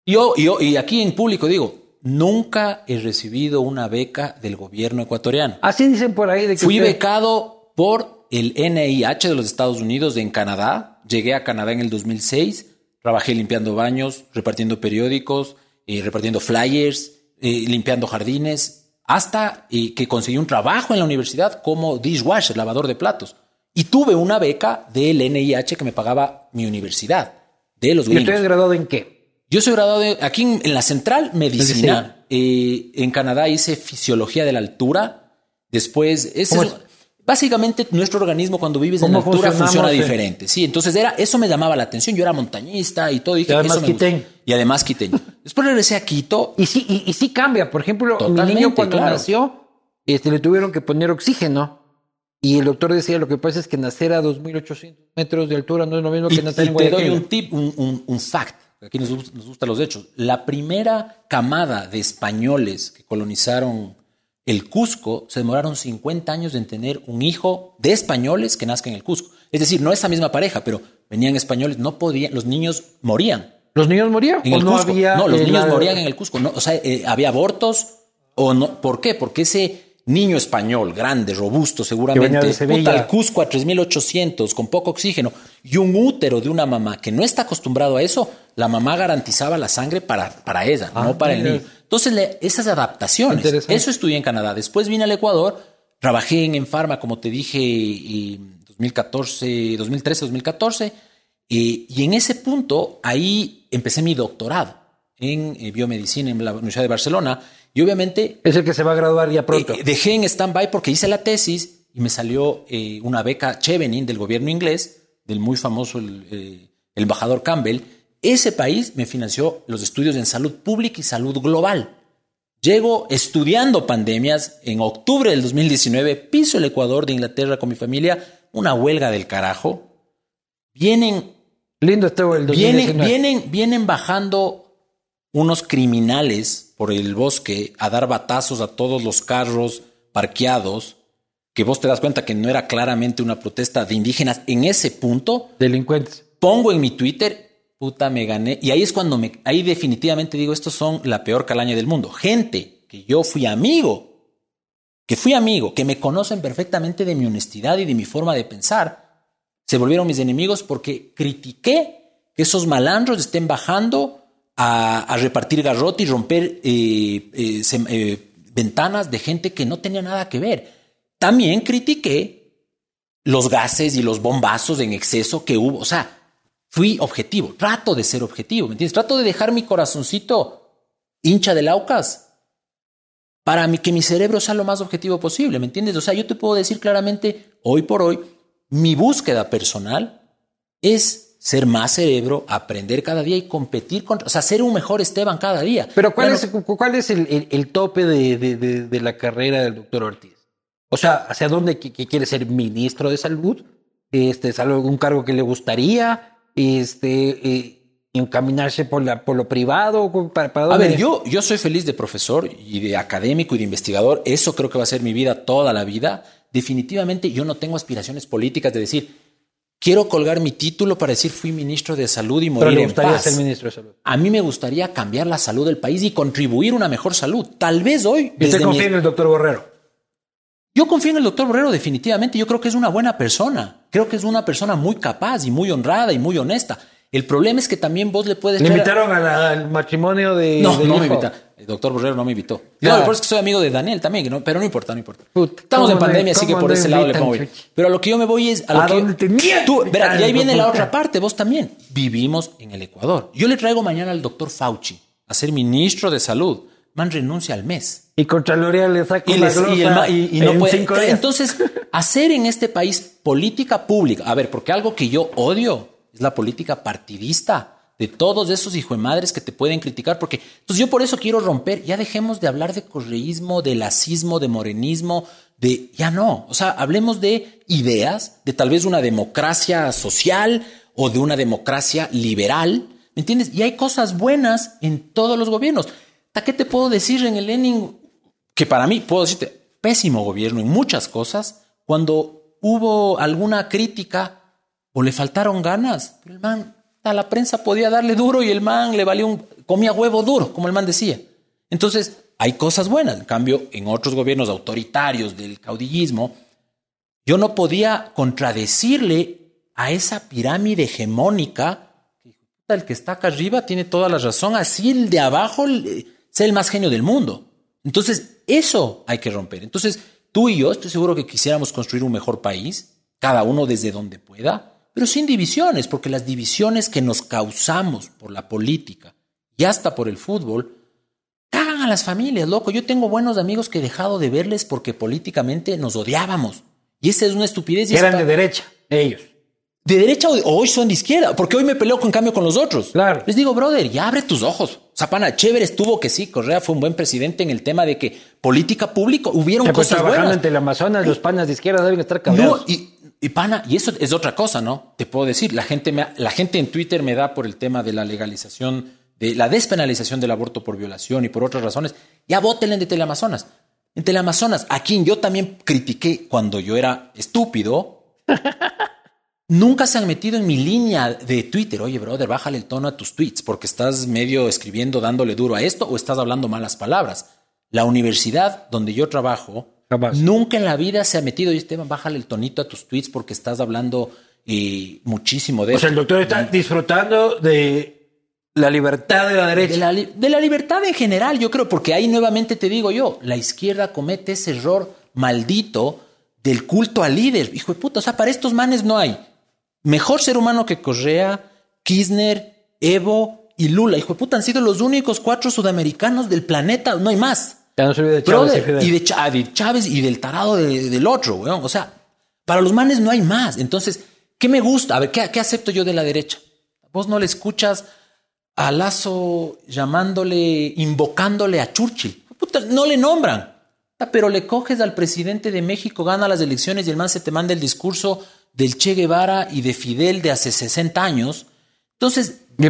Yo, y aquí en público digo, nunca he recibido una beca del gobierno ecuatoriano. Así dicen por ahí. Fui becado por el NIH de los Estados Unidos en Canadá. Llegué a Canadá en el 2006. Trabajé limpiando baños, repartiendo periódicos, repartiendo flyers, limpiando jardines. Hasta que conseguí un trabajo en la universidad como dishwasher, lavador de platos. Y tuve una beca del NIH que me pagaba mi universidad, de los gringos. ¿Y usted es graduado en qué? Yo soy graduado aquí en la Central Medicina. Sí. En Canadá hice fisiología de la altura. Después, básicamente nuestro organismo cuando vives en la altura funciona diferente. Sí, entonces eso me llamaba la atención. Yo era montañista y todo. Y además eso me quiteño. Y además quiteño. Después regresé a Quito. Y sí cambia. Por ejemplo, mi niño cuando nació le tuvieron que poner oxígeno. Y el doctor decía, lo que pasa es que nacer a 2.800 metros de altura no es lo mismo que nacer en Guayaquil. Te doy un tip, un fact. Aquí nos gustan los hechos. La primera camada de españoles que colonizaron el Cusco se demoraron 50 años en tener un hijo de españoles que nazca en el Cusco. Es decir, no esa misma pareja, pero venían españoles, no podían, los niños morían. ¿Los niños morían? En el Cusco. No, los niños morían en el Cusco. No, o sea, había abortos. ¿Por qué? Porque niño español, grande, robusto seguramente, puta, el Cusco a 3,800 con poco oxígeno y un útero de una mamá que no está acostumbrado a eso, la mamá garantizaba la sangre para ella, no para el niño. Entonces, esas adaptaciones, eso estudié en Canadá. Después vine al Ecuador, trabajé en Enfarma, como te dije, en 2013, 2014, y en ese punto, ahí empecé mi doctorado en biomedicina en la Universidad de Barcelona. Y obviamente... Es el que se va a graduar ya pronto. Dejé en stand-by porque hice la tesis y me salió una beca Chevening del gobierno inglés, del muy famoso el embajador Campbell. Ese país me financió los estudios en salud pública y salud global. Llego estudiando pandemias. En octubre del 2019 piso el Ecuador de Inglaterra con mi familia. Una huelga del carajo. Vienen... Lindo este el 2019. Vienen bajando... unos criminales por el bosque a dar batazos a todos los carros parqueados, que vos te das cuenta que no era claramente una protesta de indígenas en ese punto. Delincuentes. Pongo en mi Twitter, puta, me gané. Y ahí es cuando ahí definitivamente digo, estos son la peor calaña del mundo. Gente que yo fui amigo, que me conocen perfectamente de mi honestidad y de mi forma de pensar, se volvieron mis enemigos porque critiqué que esos malandros estén bajando a repartir garrote y romper ventanas de gente que no tenía nada que ver. También critiqué los gases y los bombazos en exceso que hubo. O sea, fui objetivo. Trato de ser objetivo, ¿me entiendes? Trato de dejar mi corazoncito hincha de Laucas para que mi cerebro sea lo más objetivo posible, ¿me entiendes? O sea, yo te puedo decir claramente, hoy por hoy, mi búsqueda personal es... ser más cerebro, aprender cada día y competir contra... O sea, ser un mejor Esteban cada día. Pero ¿cuál es el tope de la carrera del doctor Ortiz? O sea, ¿hacia dónde que quiere ser ministro de salud? ¿Es algún cargo que le gustaría? ¿Encaminarse por lo privado? ¿Para dónde? A ver, yo soy feliz de profesor y de académico y de investigador. Eso creo que va a ser mi vida toda la vida. Definitivamente yo no tengo aspiraciones políticas de decir... Quiero colgar mi título para decir fui ministro de salud y morir en paz. Pero le gustaría ser ministro de salud. A mí me gustaría cambiar la salud del país y contribuir a una mejor salud. Tal vez hoy... ¿Y usted confía en el doctor Borrero? Yo confío en el doctor Borrero definitivamente. Yo creo que es una buena persona. Creo que es una persona muy capaz y muy honrada y muy honesta. El problema es que también vos le puedes... ¿Le invitaron al matrimonio de... No me invitaron. El doctor Borrero no me invitó. Claro, pero es que soy amigo de Daniel también, pero no importa. Estamos en pandemia, así que por ese lado le pongo bien. Pero a lo que yo me voy es... ¿A dónde te mientas? Verá, y ahí viene la otra parte. Vos también. Vivimos en el Ecuador. Yo le traigo mañana al doctor Fauci a ser ministro de salud. Man renuncia al mes. Y Contraloría le saca la glosa. Y no puede. Entonces, hacer en este país política pública... A ver, porque algo que yo odio... es la política partidista de todos esos hijuemadres que te pueden criticar. Porque pues yo por eso quiero romper. Ya dejemos de hablar de correísmo, de lacismo, de morenismo, de... Ya no. O sea, hablemos de ideas, de tal vez una democracia social o de una democracia liberal. ¿Me entiendes? Y hay cosas buenas en todos los gobiernos. ¿A qué te puedo decir en el Lenin? Que para mí, puedo decirte, pésimo gobierno en muchas cosas. Cuando hubo alguna crítica... o le faltaron ganas, pero el man a la prensa podía darle duro y el man le valía comía huevo duro, como el man decía. Entonces, hay cosas buenas. En cambio, en otros gobiernos autoritarios del caudillismo, yo no podía contradecirle a esa pirámide hegemónica que el que está acá arriba tiene toda la razón, así el de abajo sea el más genio del mundo. Entonces, eso hay que romper. Entonces, tú y yo, estoy seguro que quisiéramos construir un mejor país, cada uno desde donde pueda, pero sin divisiones, porque las divisiones que nos causamos por la política y hasta por el fútbol, cagan a las familias, loco. Yo tengo buenos amigos que he dejado de verles porque políticamente nos odiábamos. Y esa es una estupidez. Eran de derecha, ellos. De derecha o hoy son de izquierda, porque hoy me peleo en cambio con los otros. Claro. Les digo, brother, ya abre tus ojos. Zapana, chévere estuvo que sí, Correa fue un buen presidente en el tema de que política pública hubieron cosas buenas. Trabajando ante el Amazonas, los panas de izquierda deben estar cabreados. No, y pana, y eso es otra cosa, ¿no? Te puedo decir, la gente en Twitter me da por el tema de la legalización, de la despenalización del aborto por violación y por otras razones. Ya vótenle de Telamazonas. En Telamazonas, a quien yo también critiqué cuando yo era estúpido, nunca se han metido en mi línea de Twitter. Oye, brother, bájale el tono a tus tweets porque estás medio escribiendo, dándole duro a esto o estás hablando malas palabras. La universidad donde yo trabajo... Jamás. Nunca en la vida se ha metido. Y Esteban, bájale el tonito a tus tweets porque estás hablando muchísimo de eso. O sea, el doctor está disfrutando de la libertad de la derecha. De la libertad en general, yo creo, porque ahí nuevamente te digo yo, la izquierda comete ese error maldito del culto al líder. Hijo de puta, o sea, para estos manes no hay mejor ser humano que Correa, Kirchner, Evo y Lula. Hijo de puta, han sido los únicos 4 sudamericanos del planeta, no hay más. Ya no se olvide de Chávez. Brother, y de Chávez y del tarado del otro, weón. O sea, para los manes no hay más. Entonces, ¿qué me gusta? A ver, ¿qué acepto yo de la derecha? Vos no le escuchas a Lazo llamándole, invocándole a Churchill. Puta, no le nombran. Pero le coges al presidente de México, gana las elecciones y el man se te manda el discurso del Che Guevara y de Fidel de hace 60 años. Entonces, y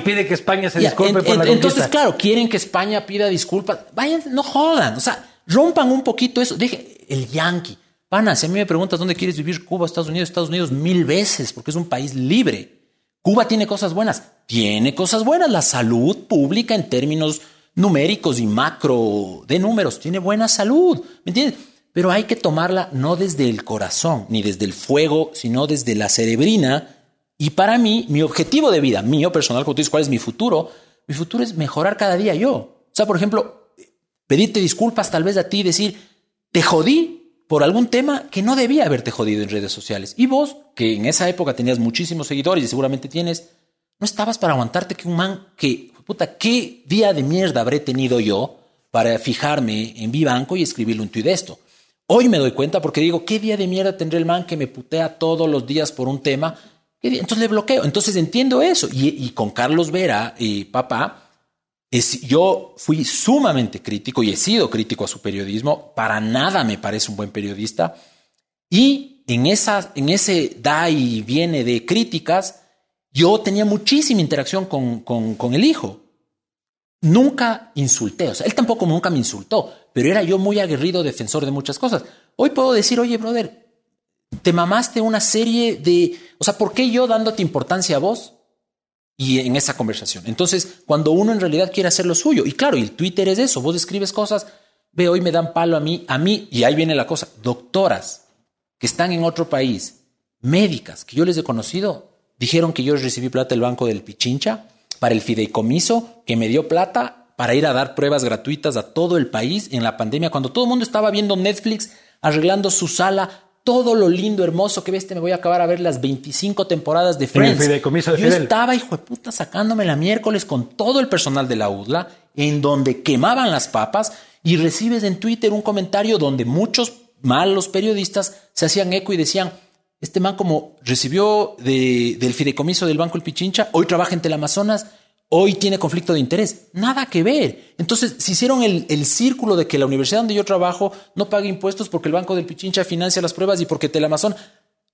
pide que España se disculpe por la conquista. Entonces, claro, quieren que España pida disculpas. Vayan, no jodan. O sea, rompan un poquito eso. Deje el yanqui. Pana, si a mí me preguntas dónde quieres vivir, Cuba, Estados Unidos 1000 veces, porque es un país libre. Cuba tiene cosas buenas. Tiene cosas buenas. La salud pública en términos numéricos y macro de números. Tiene buena salud. ¿Me entiendes? Pero hay que tomarla no desde el corazón, ni desde el fuego, sino desde la cerebrina. Y para mí, mi objetivo de vida, mío personal, como tú dices, ¿cuál es mi futuro? Mi futuro es mejorar cada día yo. O sea, por ejemplo, pedirte disculpas tal vez a ti y decir, te jodí por algún tema que no debía haberte jodido en redes sociales. Y vos, que en esa época tenías muchísimos seguidores y seguramente tienes, no estabas para aguantarte que un man que, puta, ¿qué día de mierda habré tenido yo para fijarme en Vivanco y escribirle un tuit de esto? Hoy me doy cuenta porque digo, ¿qué día de mierda tendré el man que me putea todos los días por un tema? Entonces le bloqueo. Entonces entiendo eso. Y con Carlos Vera, papá, yo fui sumamente crítico y he sido crítico a su periodismo. Para nada me parece un buen periodista. Y en ese da y viene de críticas, yo tenía muchísima interacción con el hijo. Nunca insulté. O sea, él tampoco nunca me insultó, pero era yo muy aguerrido defensor de muchas cosas. Hoy puedo decir, oye, brother, te mamaste una serie de... O sea, ¿por qué yo dándote importancia a vos? Y en esa conversación. Entonces, cuando uno en realidad quiere hacer lo suyo, y claro, el Twitter es eso, vos escribes cosas, ve, hoy me dan palo a mí, y ahí viene la cosa, doctoras que están en otro país, médicas, que yo les he conocido, dijeron que yo recibí plata del Banco del Pichincha para el fideicomiso, que me dio plata para ir a dar pruebas gratuitas a todo el país en la pandemia, cuando todo el mundo estaba viendo Netflix, arreglando su sala, todo lo lindo, hermoso que ves, me voy a acabar a ver las 25 temporadas de Friends. Sí, yo estaba, hijo de puta, sacándome la miércoles con todo el personal de la UDLA, en donde quemaban las papas, y recibes en Twitter un comentario donde muchos malos periodistas se hacían eco y decían, este man como recibió del fideicomiso del Banco del Pichincha, hoy trabaja en Telamazonas, hoy tiene conflicto de interés. Nada que ver. Entonces, se hicieron el círculo de que la universidad donde yo trabajo no paga impuestos porque el Banco del Pichincha financia las pruebas y porque Telamazón.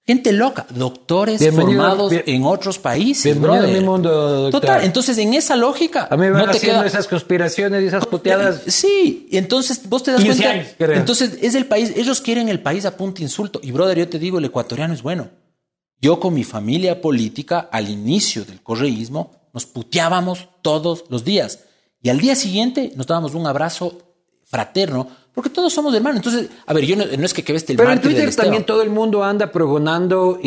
Gente loca. Doctores formados en otros países. Bienvenido a mi mundo, doctor. Total. Entonces, en esa lógica... A mí me van haciendo esas conspiraciones y esas puteadas. Sí. Entonces, vos te das cuenta... Años, entonces, es el país... Ellos quieren el país a punto insulto. Y, brother, yo te digo, el ecuatoriano es bueno. Yo con mi familia política, al inicio del correísmo... Nos puteábamos todos los días. Y al día siguiente nos dábamos un abrazo fraterno, porque todos somos hermanos. Entonces, a ver, yo no es que veste el mártir del Esteban. Pero en Twitter también todo el mundo anda pregonando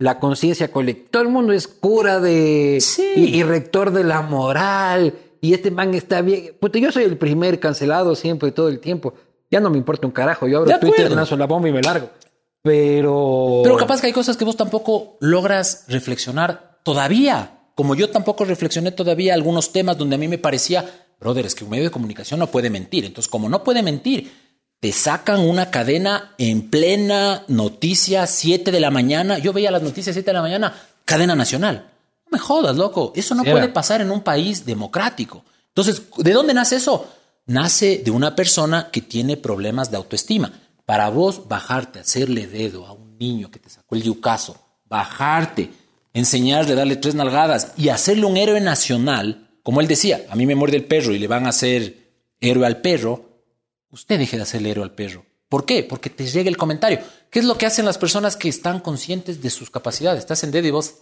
la conciencia colectiva. Todo el mundo es cura de y rector de la moral. Y este man está bien. Puta, yo soy el primer cancelado siempre, todo el tiempo. Ya no me importa un carajo. Yo abro Twitter, lanzo la bomba y me largo. Pero capaz que hay cosas que vos tampoco logras reflexionar todavía. Como yo tampoco reflexioné todavía algunos temas donde a mí me parecía, brother, es que un medio de comunicación no puede mentir. Entonces, como no puede mentir, te sacan una cadena en plena noticia 7 de la mañana. Yo veía las noticias 7 de la mañana, cadena nacional. No me jodas, loco. Eso no puede pasar en un país democrático. Entonces, ¿de dónde nace eso? Nace de una persona que tiene problemas de autoestima. Para vos bajarte, hacerle dedo a un niño que te sacó el yucazo, bajarte, enseñarle, darle 3 nalgadas y hacerle un héroe nacional, como él decía, a mí me muerde el perro y le van a hacer héroe al perro, usted deje de hacerle héroe al perro. ¿Por qué? Porque te llega el comentario. ¿Qué es lo que hacen las personas que están conscientes de sus capacidades? Te hacen dedo y vos.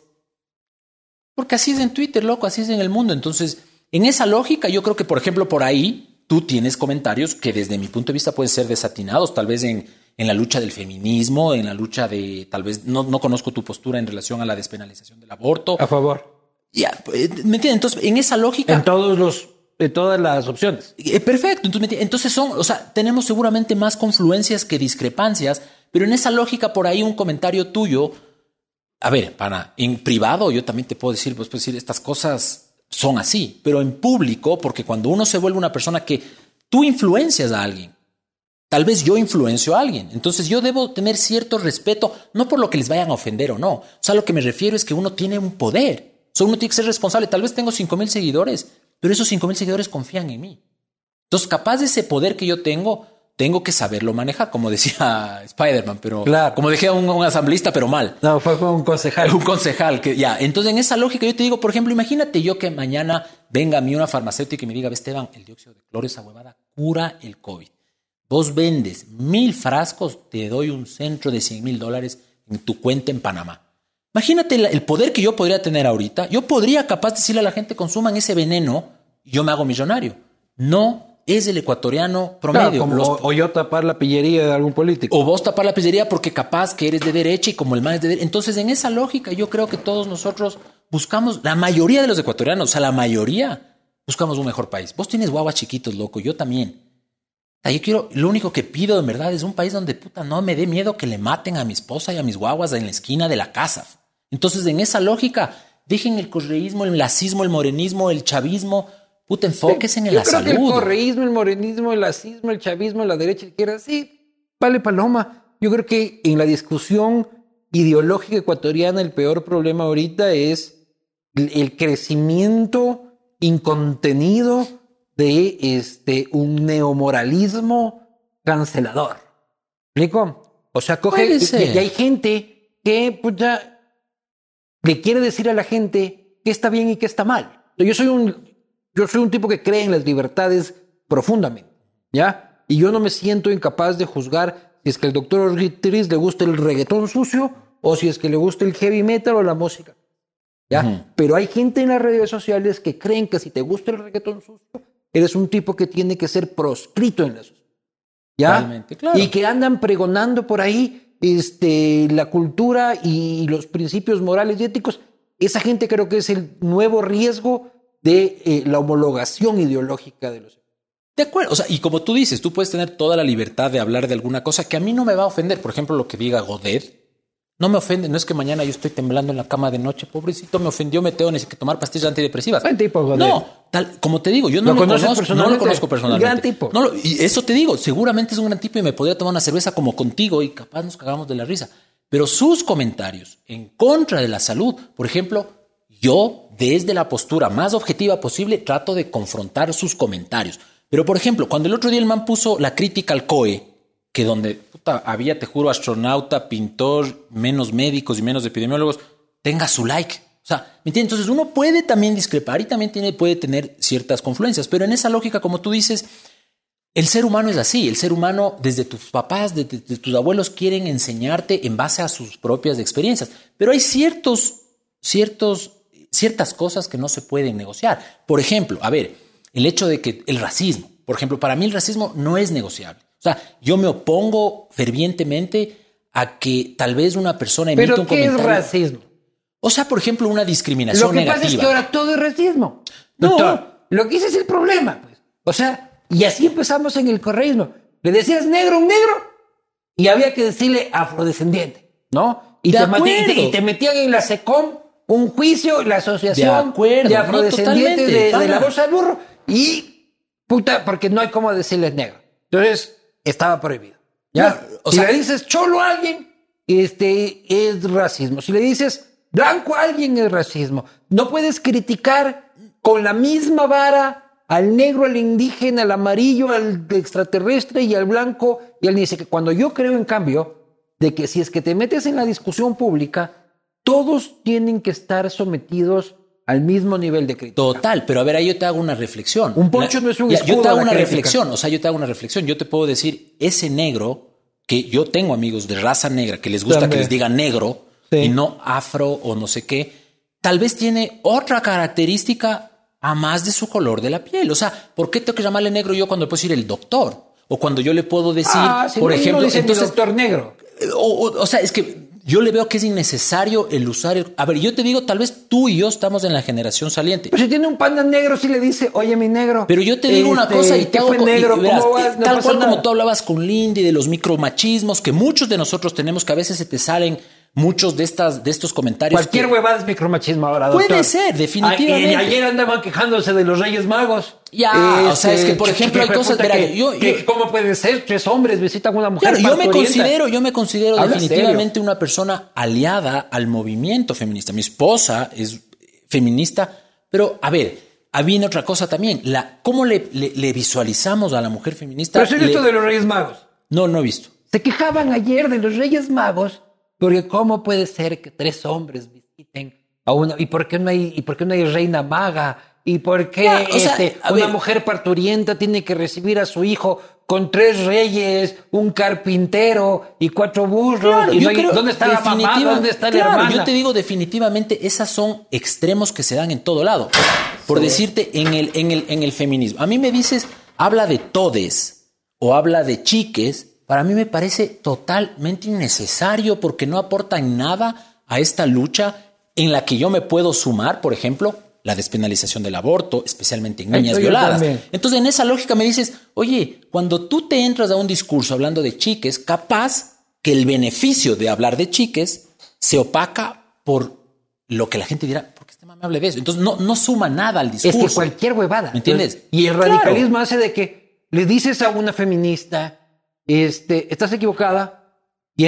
Porque así es en Twitter, loco, así es en el mundo. Entonces, en esa lógica, yo creo que, por ejemplo, por ahí tú tienes comentarios que desde mi punto de vista pueden ser desatinados, tal vez en la lucha del feminismo, en la lucha de, tal vez, no conozco tu postura en relación a la despenalización del aborto. A favor. Ya, ¿me entiendes? Entonces, en esa lógica... De todas las opciones. Perfecto. Entonces tenemos seguramente más confluencias que discrepancias, pero en esa lógica por ahí un comentario tuyo. A ver, para en privado yo también te puedo decir, pues decir estas cosas son así, pero en público, porque cuando uno se vuelve una persona que tú influencias a alguien, tal vez yo influencio a alguien, entonces yo debo tener cierto respeto, no por lo que les vayan a ofender o no. O sea, lo que me refiero es que uno tiene un poder. O sea, uno tiene que ser responsable. Tal vez tengo 5,000 seguidores, pero esos 5,000 seguidores confían en mí. Entonces, capaz de ese poder que yo tengo, tengo que saberlo manejar, como decía Spider-Man, pero claro, como dejé a un asambleísta, pero mal. No, fue como un concejal. Un concejal. Que ya. Entonces, en esa lógica, yo te digo, por ejemplo, imagínate yo que mañana venga a mí una farmacéutica y me diga, Esteban, el dióxido de cloro, esa huevada, cura el COVID. Vos vendes 1,000 frascos, te doy un centro de $100,000 en tu cuenta en Panamá. Imagínate el poder que yo podría tener ahorita. Yo podría capaz decirle a la gente, consuman ese veneno y yo me hago millonario. No es el ecuatoriano promedio. Claro, o yo tapar la pillería de algún político. O vos tapar la pillería porque capaz que eres de derecha y como el man es de derecha. Entonces, en esa lógica, yo creo que todos nosotros buscamos, la mayoría de los ecuatorianos, o sea, la mayoría, buscamos un mejor país. Vos tienes guaguas chiquitos, loco, yo también. Yo quiero, lo único que pido en verdad es un país donde puta no me dé miedo que le maten a mi esposa y a mis guaguas en la esquina de la casa. Entonces, en esa lógica, dejen el correísmo, el lacismo, el morenismo, el chavismo. Puta, enfóquense en la salud. Yo creo que el correísmo, el morenismo, el lacismo, el chavismo, la derecha, la izquierda, sí, vale paloma. Yo creo que en la discusión ideológica ecuatoriana el peor problema ahorita es el crecimiento incontenido de un neomoralismo cancelador. ¿Explico? O sea, coge... Y hay gente que... puta, le quiere decir a la gente qué está bien y qué está mal. Yo soy un tipo que cree en las libertades profundamente, ¿ya? Y yo no me siento incapaz de juzgar si es que al doctor Ortiz le gusta el reggaetón sucio o si es que le gusta el heavy metal o la música, ¿ya? Uh-huh. Pero hay gente en las redes sociales que creen que si te gusta el reggaetón sucio, eres un tipo que tiene que ser proscrito en la sociedad, ¿ya? Realmente, claro. Y que andan pregonando por ahí la cultura y los principios morales y éticos. Esa gente creo que es el nuevo riesgo de la homologación ideológica de los... De acuerdo, o sea, y como tú dices, tú puedes tener toda la libertad de hablar de alguna cosa que a mí no me va a ofender. Por ejemplo, lo que diga Godet no me ofende. No es que mañana yo estoy temblando en la cama de noche, pobrecito, me ofendió, me tengo que tomar pastillas antidepresivas. Buen tipo, Godet. No, tal, como te digo, yo no lo conozco personalmente. Gran tipo. Y eso te digo, seguramente es un gran tipo y me podría tomar una cerveza como contigo y capaz nos cagamos de la risa. Pero sus comentarios en contra de la salud, por ejemplo, yo desde la postura más objetiva posible trato de confrontar sus comentarios. Pero, por ejemplo, cuando el otro día el man puso la crítica al COE, que donde puta, había, te juro, astronauta, pintor, menos médicos y menos epidemiólogos, tenga su like. O sea, ¿me entiendes? Entonces uno puede también discrepar y también puede tener ciertas confluencias. Pero en esa lógica, como tú dices, el ser humano es así. El ser humano, desde tus papás, desde tus abuelos, quieren enseñarte en base a sus propias experiencias. Pero hay ciertas cosas que no se pueden negociar. Por ejemplo, a ver, el hecho de que el racismo, por ejemplo, para mí el racismo no es negociable. O sea, yo me opongo fervientemente a que tal vez una persona emite un comentario. ¿Pero qué es racismo? O sea, por ejemplo, una discriminación negativa. Lo que pasa es que ahora todo es racismo. Doctor, no, lo que ese es el problema, pues. O sea, y así empezamos en el correísmo. Le decías negro a un negro y había que decirle afrodescendiente, ¿no? Y te metían en la SECOM un juicio, la asociación de afrodescendientes de la bolsa de burro y puta, porque no hay cómo decirles negro. Entonces, estaba prohibido. ¿Ya? No, si le dices cholo a alguien, es racismo. Si le dices blanco a alguien, es racismo. No puedes criticar con la misma vara al negro, al indígena, al amarillo, al extraterrestre y al blanco. Y él dice que cuando yo creo, en cambio, de que si es que te metes en la discusión pública, todos tienen que estar sometidos al mismo nivel de crítica. Total, pero a ver, ahí yo te hago una reflexión. Un poncho no es un escudo. Yo te hago una reflexión. Yo te puedo decir, ese negro, que yo tengo amigos de raza negra que les gusta también que les digan negro, sí, y no afro o no sé qué, tal vez tiene otra característica a más de su color de la piel. O sea, ¿por qué tengo que llamarle negro yo cuando le puedo decir el doctor? O cuando yo le puedo decir, si por ejemplo, no entonces el doctor negro. O sea, es que yo le veo que es innecesario el usar el... A ver, yo te digo, tal vez tú y yo estamos en la generación saliente. Pero si tiene un panda negro, sí le dice, oye, mi negro. Pero yo te digo una cosa y te hago... negro, y verás, no tal cual nada. Como tú hablabas con Lindy de los micromachismos, que muchos de nosotros tenemos, que a veces se te salen muchos de estos comentarios. Cualquier huevada es micromachismo ahora, doctor. Puede ser, definitivamente. Ayer andaban quejándose de los Reyes Magos. Ya, o sea, es que, por ejemplo, hay cosas... Verá, yo, ¿cómo puede ser? 3 hombres visitan a una mujer. Claro, yo me considero definitivamente una persona aliada al movimiento feminista. Mi esposa es feminista, pero, a ver... Había otra cosa también. ¿Cómo le visualizamos a la mujer feminista? Pero ¿es esto de los Reyes Magos? No, no he visto. Se quejaban ayer de los Reyes Magos porque ¿cómo puede ser que 3 hombres visiten a una? ¿Y por qué no hay reina maga? ¿Y por qué una mujer parturienta tiene que recibir a su hijo con 3 reyes, un carpintero y 4 burros? Claro, y ¿dónde está la mamá? ¿Dónde está la hermana? Yo te digo definitivamente, esas son extremos que se dan en todo lado. Por decirte, en el feminismo. A mí me dices, habla de todes o habla de chiques. Para mí me parece totalmente innecesario porque no aportan nada a esta lucha en la que yo me puedo sumar, por ejemplo, la despenalización del aborto, especialmente en niñas violadas. También. Entonces, en esa lógica me dices, oye, cuando tú te entras a un discurso hablando de chiques, capaz que el beneficio de hablar de chiques se opaca por lo que la gente dirá, ¿por qué este man me habla de eso? Entonces, no suma nada al discurso. Es que cualquier huevada. ¿Me entiendes? Y el radicalismo hace de que le dices a una feminista, estás equivocada, y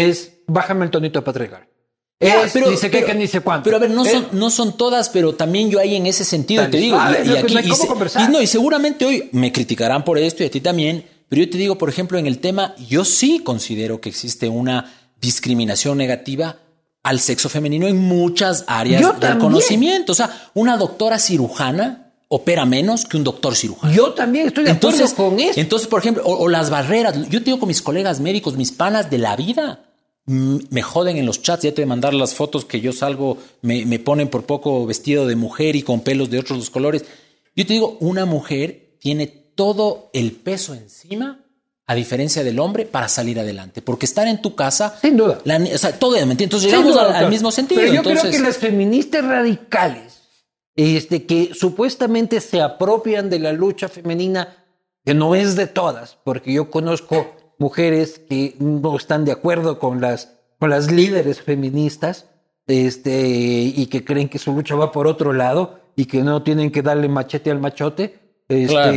bájame el tonito para tragar. Pero, pero a ver, no son todas, pero también yo ahí en ese sentido te digo, y seguramente hoy me criticarán por esto y a ti también, pero yo te digo, por ejemplo, en el tema, yo sí considero que existe una discriminación negativa al sexo femenino en muchas áreas del conocimiento. O sea, una doctora cirujana opera menos que un doctor cirujano. Yo también estoy de acuerdo con eso. Entonces, por ejemplo, o las barreras. Yo te digo con mis colegas médicos, mis panas de la vida, me joden en los chats. Ya te voy a mandar las fotos que yo salgo, me ponen por poco vestido de mujer y con pelos de otros colores. Yo te digo, una mujer tiene todo el peso encima, a diferencia del hombre, para salir adelante. Porque estar en tu casa... Sin duda. Todo, ¿me entiendes? Entonces llegamos al mismo sentido. Pero yo creo que las feministas radicales, que supuestamente se apropian de la lucha femenina, que no es de todas, porque yo conozco... mujeres que no están de acuerdo con las líderes feministas, y que creen que su lucha va por otro lado y que no tienen que darle machete al machote. Claro.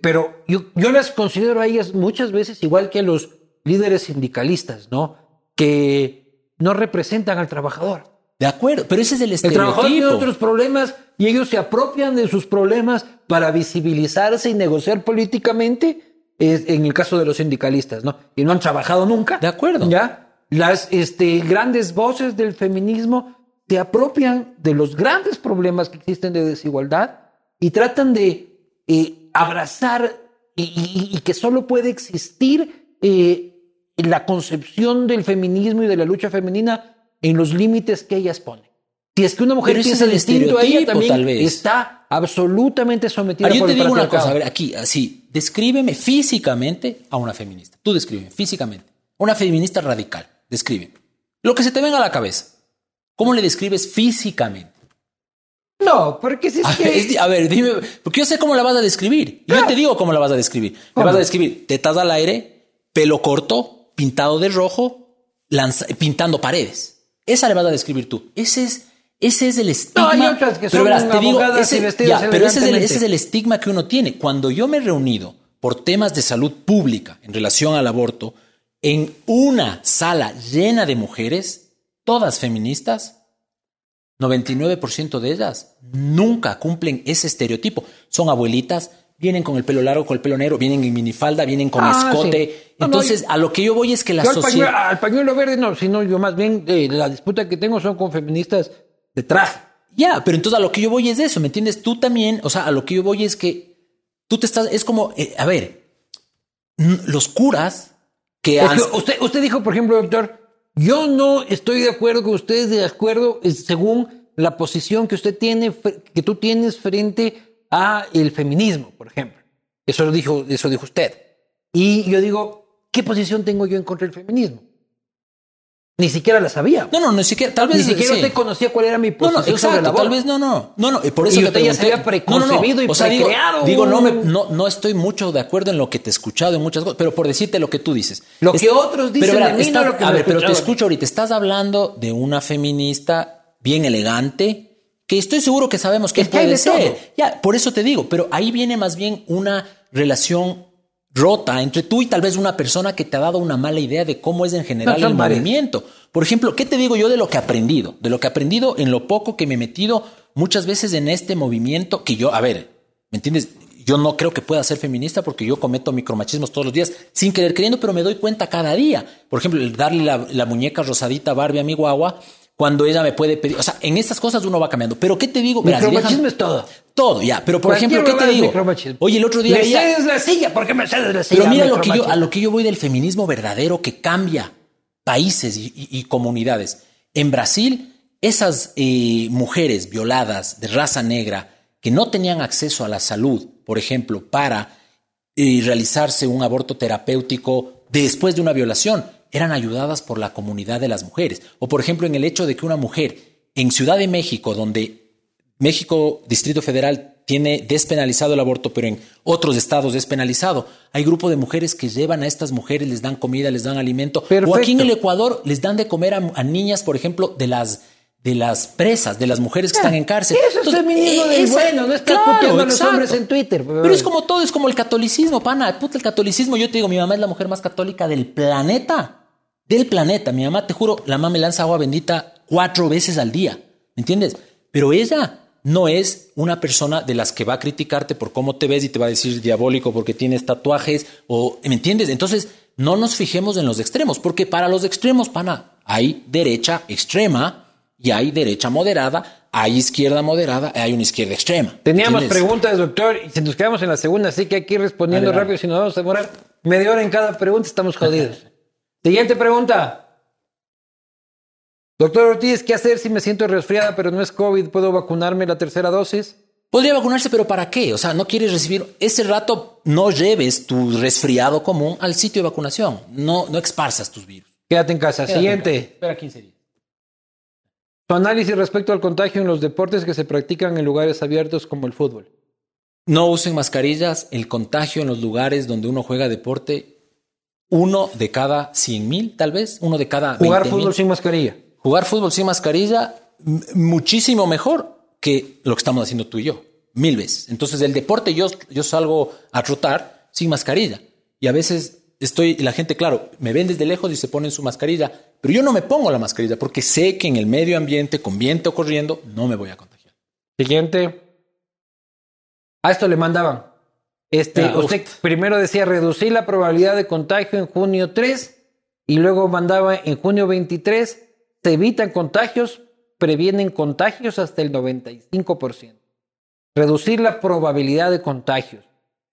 Pero yo las considero a ellas muchas veces igual que a los líderes sindicalistas, ¿no? Que no representan al trabajador. De acuerdo, pero ese es el estereotipo. El trabajador tiene otros problemas y ellos se apropian de sus problemas para visibilizarse y negociar políticamente. En el caso de los sindicalistas, ¿no? Y no han trabajado nunca. De acuerdo. Ya las grandes voces del feminismo se apropian de los grandes problemas que existen de desigualdad y tratan de abrazar y que solo puede existir la concepción del feminismo y de la lucha femenina en los límites que ellas ponen. Si es que una mujer piensa distinto a ella, también tal vez está absolutamente sometida por el patriarcado. Yo te digo una cosa, a ver, aquí, así, descríbeme físicamente a una feminista. Tú descríbeme físicamente. Una feminista radical, descríbeme. Lo que se te venga a la cabeza. ¿Cómo le describes físicamente? No, porque si es que... A ver, dime, porque yo sé cómo la vas a describir. Yo te digo cómo la vas a describir. La vas a describir tetas al aire, pelo corto, pintado de rojo, pintando paredes. Esa le vas a describir tú. Ese es el estigma. No, hay otras que son abogadas y vestidas elegantemente. Pero ese es el estigma que uno tiene. Cuando yo me he reunido por temas de salud pública en relación al aborto, en una sala llena de mujeres, todas feministas, 99% de ellas nunca cumplen ese estereotipo. Son abuelitas, vienen con el pelo largo, con el pelo negro, vienen en minifalda, vienen con escote. Sí. Entonces, a lo que yo voy es que la sociedad... Al pañuelo verde no, sino yo más bien la disputa que tengo son con feministas de traje. Ya, pero entonces a lo que yo voy es eso, ¿me entiendes? Tú también, o sea, a lo que yo voy es que tú te estás, es como, a ver, los curas que han... Usted dijo, por ejemplo, doctor, yo no estoy de acuerdo con ustedes, de acuerdo según la posición que usted tiene, que tú tienes frente a el feminismo, por ejemplo. Eso dijo usted. Y yo digo, ¿qué posición tengo yo en contra del feminismo? Ni siquiera la sabía. No, ni siquiera, tal vez ni siquiera usted conocía cuál era mi posición. No, exacto, sobre la tal vez no. Y por eso usted ya se había preconcebido y precreado. Digo, no estoy mucho de acuerdo en lo que te he escuchado en muchas cosas, pero por decirte lo que tú dices. Lo que otros dicen, pero, mí está, no lo que a ver, pero te escucho ahorita. Estás hablando de una feminista bien elegante que estoy seguro que sabemos que puede ser. Ya, por eso te digo, pero ahí viene más bien una relación rota entre tú y tal vez una persona que te ha dado una mala idea de cómo es en general el movimiento. Por ejemplo, ¿qué te digo yo de lo que he aprendido? De lo que he aprendido en lo poco que me he metido muchas veces en este movimiento que yo, a ver, ¿me entiendes? Yo no creo que pueda ser feminista porque yo cometo micromachismos todos los días sin querer queriendo, pero me doy cuenta cada día. Por ejemplo, el darle la muñeca rosadita Barbie a mi guagua cuando ella me puede pedir. O sea, en estas cosas uno va cambiando. Pero ¿qué te digo? Micromachismo es todo. Todo, ya. Pero por ejemplo, ¿qué te digo? Oye, el otro día... Me cedes la silla. ¿Por qué me cedes la silla? Pero mira a lo que yo voy del feminismo verdadero que cambia países y comunidades. En Brasil, esas mujeres violadas de raza negra que no tenían acceso a la salud, por ejemplo, para realizarse un aborto terapéutico después de una violación, eran ayudadas por la comunidad de las mujeres. O, por ejemplo, en el hecho de que una mujer en Ciudad de México, donde México, Distrito Federal, tiene despenalizado el aborto, pero en otros estados es penalizado, hay grupo de mujeres que llevan a estas mujeres, les dan comida, les dan alimento. Perfecto. O aquí en el Ecuador les dan de comer a niñas, por ejemplo, de las presas, de las mujeres que están en cárcel. Eso es feminismo de bueno, no está puteando a los hombres en Twitter. Pero es como todo, es como el catolicismo, pana. Puta, el catolicismo, yo te digo, mi mamá es la mujer más católica del planeta. Del planeta. Mi mamá, te juro, la mamá me lanza agua bendita 4 veces al día. ¿Me entiendes? Pero ella no es una persona de las que va a criticarte por cómo te ves y te va a decir diabólico porque tienes tatuajes o... ¿Me entiendes? Entonces, no nos fijemos en los extremos porque para los extremos, pana, hay derecha extrema y hay derecha moderada, hay izquierda moderada, hay una izquierda extrema. Teníamos preguntas, doctor, y si nos quedamos en la segunda, así que aquí respondiendo rápido, si nos vamos a demorar media hora en cada pregunta, estamos jodidos. Siguiente pregunta. Doctor Ortiz, ¿qué hacer si me siento resfriada pero no es COVID? ¿Puedo vacunarme la 3.0 dosis? Podría vacunarse, pero ¿para qué? O sea, no quieres recibir... Ese rato no lleves tu resfriado común al sitio de vacunación. No esparzas tus virus. Quédate en casa. Siguiente. En casa. Espera 15 días. Tu análisis respecto al contagio en los deportes que se practican en lugares abiertos como el fútbol. No usen mascarillas. El contagio en los lugares donde uno juega deporte... 1 de cada 100,000, tal vez. 1 de cada 20,000. Jugar fútbol sin mascarilla. Jugar fútbol sin mascarilla, muchísimo mejor que lo que estamos haciendo tú y yo. 1000 veces. Entonces, el deporte, yo salgo a trotar sin mascarilla. Y a veces la gente, claro, me ven desde lejos y se ponen su mascarilla. Pero yo no me pongo la mascarilla porque sé que en el medio ambiente, con viento corriendo, no me voy a contagiar. Siguiente. A esto le mandaban. Usted primero decía reducir la probabilidad de contagio en junio 3 y luego mandaba en junio 23, se evitan contagios, previenen contagios hasta el 95%. Reducir la probabilidad de contagios.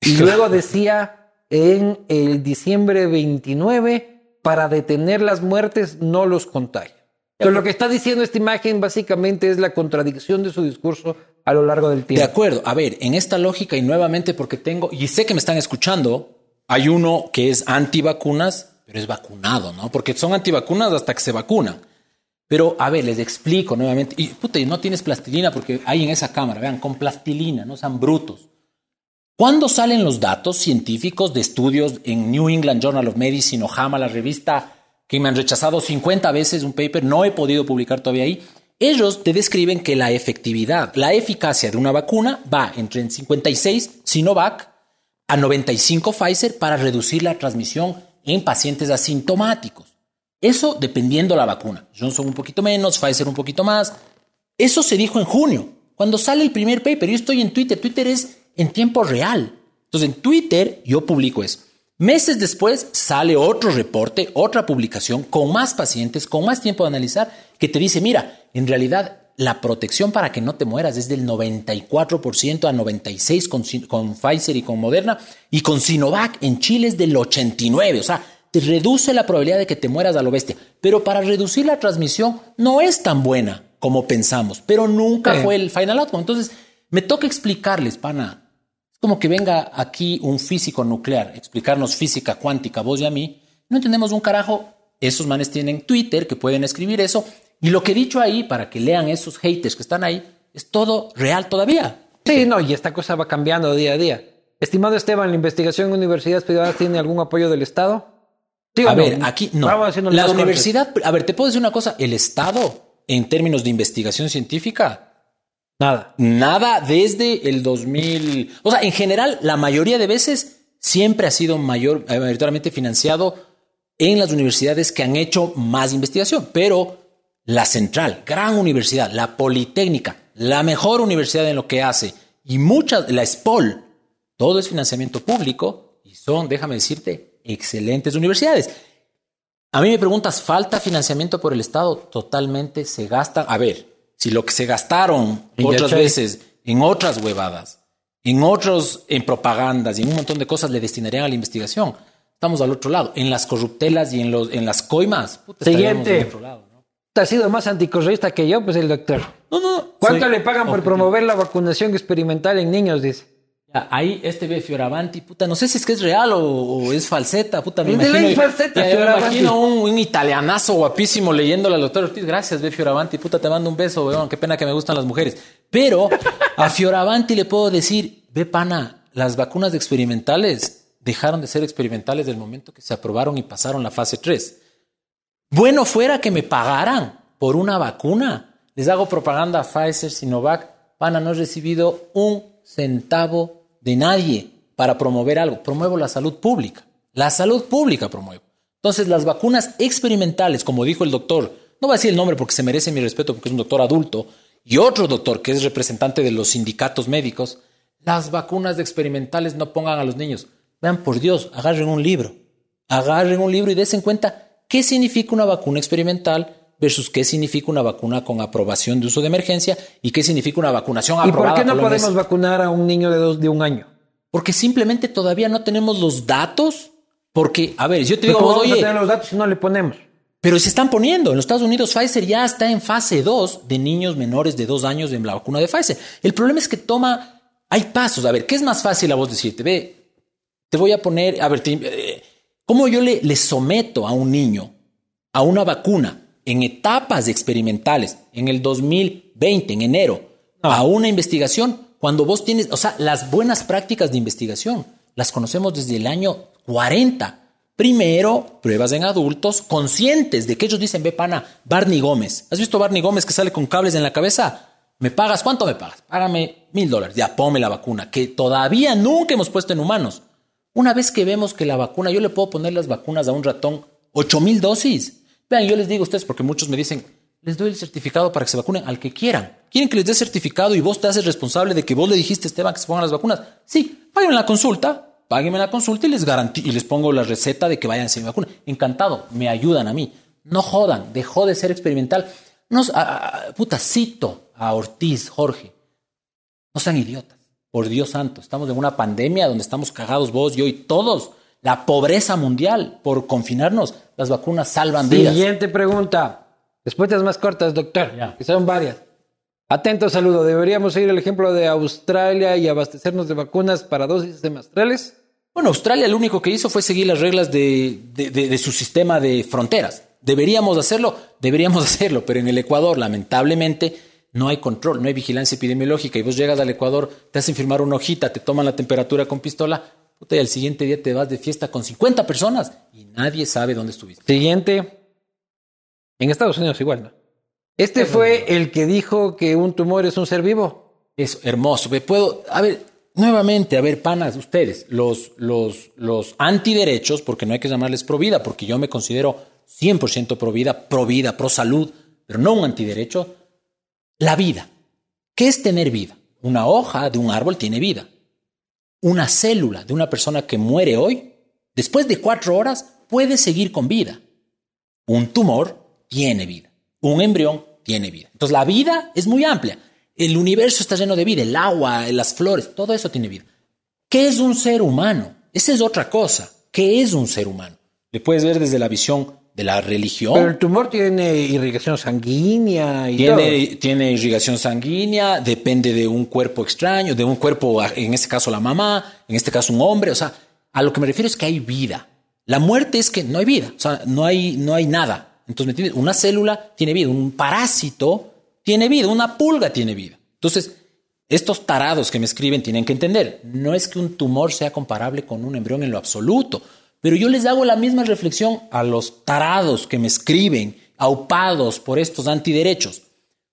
Y luego decía en el diciembre 29, para detener las muertes, no los contagios. Entonces, lo que está diciendo esta imagen básicamente es la contradicción de su discurso a lo largo del tiempo. De acuerdo. A ver, en esta lógica y nuevamente porque y sé que me están escuchando, hay uno que es antivacunas, pero es vacunado, ¿no? Porque son antivacunas hasta que se vacunan. Pero, a ver, les explico nuevamente. Y, puta, no tienes plastilina porque hay en esa cámara, vean, con plastilina, no sean brutos. ¿Cuándo salen los datos científicos de estudios en New England Journal of Medicine o JAMA, la revista... que me han rechazado 50 veces un paper, no he podido publicar todavía ahí? Ellos te describen que la efectividad, la eficacia de una vacuna va entre en 56 Sinovac a 95 Pfizer para reducir la transmisión en pacientes asintomáticos. Eso dependiendo la vacuna. Johnson un poquito menos, Pfizer un poquito más. Eso se dijo en junio, cuando sale el primer paper. Yo estoy en Twitter. Twitter es en tiempo real. Entonces, en Twitter yo publico eso. Meses después sale otro reporte, otra publicación con más pacientes, con más tiempo de analizar, que te dice, mira, en realidad la protección para que no te mueras es del 94% a 96% con Pfizer y con Moderna, y con Sinovac en Chile es del 89%. O sea, te reduce la probabilidad de que te mueras a lo bestia. Pero para reducir la transmisión no es tan buena. como pensamos, pero nunca fue el final outcome. Entonces me toca explicarles, pana. Es como que venga aquí un físico nuclear, explicarnos física cuántica, vos y a mí. No entendemos un carajo. Esos manes tienen Twitter que pueden escribir eso. Y lo que he dicho ahí, para que lean esos haters que están ahí, es todo real todavía. Sí, no, y esta cosa va cambiando día a día. Estimado Esteban, ¿la investigación en universidades privadas tiene algún apoyo del Estado? Sí, a ver, aquí no. La universidad... A ver, te puedo decir una cosa. El Estado, en términos de investigación científica... Nada. Nada desde el 2000... O sea, en general, la mayoría de veces siempre ha sido mayoritariamente financiado en las universidades que han hecho más investigación. Pero la central, gran universidad, la Politécnica, la mejor universidad en lo que hace, y muchas, la SPOL, todo es financiamiento público y son, déjame decirte, excelentes universidades. A mí me preguntas, ¿falta financiamiento por el Estado? Totalmente se gasta. A ver, si lo que se gastaron otras veces en otras huevadas, en propagandas y en un montón de cosas le destinarían a la investigación, estamos al otro lado. En las corruptelas y en las coimas, puta, estaríamos al otro lado, ¿no? Ha sido más anticorreísta que yo, pues el doctor. No. ¿Cuánto le pagan por promover la vacunación experimental en niños? Dice. Ya, ahí este ve Fioravanti, puta, no sé si es que es real o es falseta, puta, me imagino. Me imagino un italianazo guapísimo leyéndole al doctor Ortiz. Gracias, ve Fioravanti, puta, te mando un beso, weón. Qué pena que me gustan las mujeres. Pero a Fioravanti le puedo decir, ve pana, las vacunas experimentales dejaron de ser experimentales del momento que se aprobaron y pasaron la fase 3. Bueno fuera que me pagaran por una vacuna. Les hago propaganda a Pfizer, Sinovac. Pana, no he recibido un centavo de nadie para promover algo. Promuevo la salud pública. La salud pública promuevo. Entonces, las vacunas experimentales, como dijo el doctor, no voy a decir el nombre porque se merece mi respeto porque es un doctor adulto, y otro doctor que es representante de los sindicatos médicos, las vacunas experimentales no pongan a los niños. Vean, por Dios, agarren un libro. Agarren un libro y desen cuenta qué significa una vacuna experimental versus qué significa una vacuna con aprobación de uso de emergencia y qué significa una vacunación aprobada. ¿Y por qué no podemos vacunar a un niño de un año? Porque simplemente todavía no tenemos los datos. Porque, a ver, yo te digo, vamos, oye, a tener los datos si no le ponemos. Pero se están poniendo. En los Estados Unidos, Pfizer ya está en fase 2 de niños menores de 2 años en la vacuna de Pfizer. El problema es que hay pasos. A ver, ¿qué es más fácil a vos decirte? Ve, te voy a poner, a ver, ¿cómo yo le someto a un niño a una vacuna en etapas experimentales, en el 2020, en enero, a una investigación, cuando vos tienes... O sea, las buenas prácticas de investigación las conocemos desde el año 40. Primero, pruebas en adultos, conscientes de que ellos dicen, ve pana, Barney Gómez. ¿Has visto Barney Gómez que sale con cables en la cabeza? ¿Me pagas? ¿Cuánto me pagas? Págame $1,000. Ya, ponme la vacuna, que todavía nunca hemos puesto en humanos. Una vez que vemos que la vacuna... Yo le puedo poner las vacunas a un ratón 8,000 dosis. Vean, yo les digo a ustedes, porque muchos me dicen, les doy el certificado para que se vacunen al que quieran. ¿Quieren que les dé certificado y vos te haces responsable de que vos le dijiste a Esteban que se pongan las vacunas? Sí, páguenme la consulta y les garantizo, y les pongo la receta de que vayan a hacer mi vacuna. Encantado, me ayudan a mí. No jodan, dejó de ser experimental. Cito a Ortiz, Jorge. No sean idiotas, por Dios santo. Estamos en una pandemia donde estamos cagados vos, yo y todos. La pobreza mundial por confinarnos. Las vacunas salvan vidas. Siguiente pregunta. Respuestas más cortas, doctor. Ya. Que son varias. Atento saludo. ¿Deberíamos seguir el ejemplo de Australia y abastecernos de vacunas para dosis semestrales? Bueno, Australia lo único que hizo fue seguir las reglas de su sistema de fronteras. Deberíamos hacerlo. Pero en el Ecuador, lamentablemente, no hay control, no hay vigilancia epidemiológica. Y vos llegas al Ecuador, te hacen firmar una hojita, te toman la temperatura con pistola... Puta, y al siguiente día te vas de fiesta con 50 personas y nadie sabe dónde estuviste. Siguiente. En Estados Unidos igual, ¿no? El que dijo que un tumor es un ser vivo. Es hermoso. A ver, panas, ustedes, los antiderechos, porque no hay que llamarles pro vida, porque yo me considero 100% pro vida, pro salud, pero no un antiderecho. La vida. ¿Qué es tener vida? Una hoja de un árbol tiene vida. Una célula de una persona que muere hoy, después de 4 horas, puede seguir con vida. Un tumor tiene vida. Un embrión tiene vida. Entonces la vida es muy amplia. El universo está lleno de vida. El agua, las flores, todo eso tiene vida. ¿Qué es un ser humano? Esa es otra cosa. ¿Qué es un ser humano? Le puedes ver desde la visión de la religión. Pero el tumor tiene irrigación sanguínea y todo. Tiene irrigación sanguínea, depende de un cuerpo extraño, de un cuerpo, en este caso la mamá, en este caso un hombre. O sea, a lo que me refiero es que hay vida. La muerte es que no hay vida, o sea, no hay nada. Entonces, ¿me entiendes? Una célula tiene vida, un parásito tiene vida, una pulga tiene vida. Entonces, estos tarados que me escriben tienen que entender, no es que un tumor sea comparable con un embrión en lo absoluto, pero yo les hago la misma reflexión a los tarados que me escriben, aupados por estos antiderechos.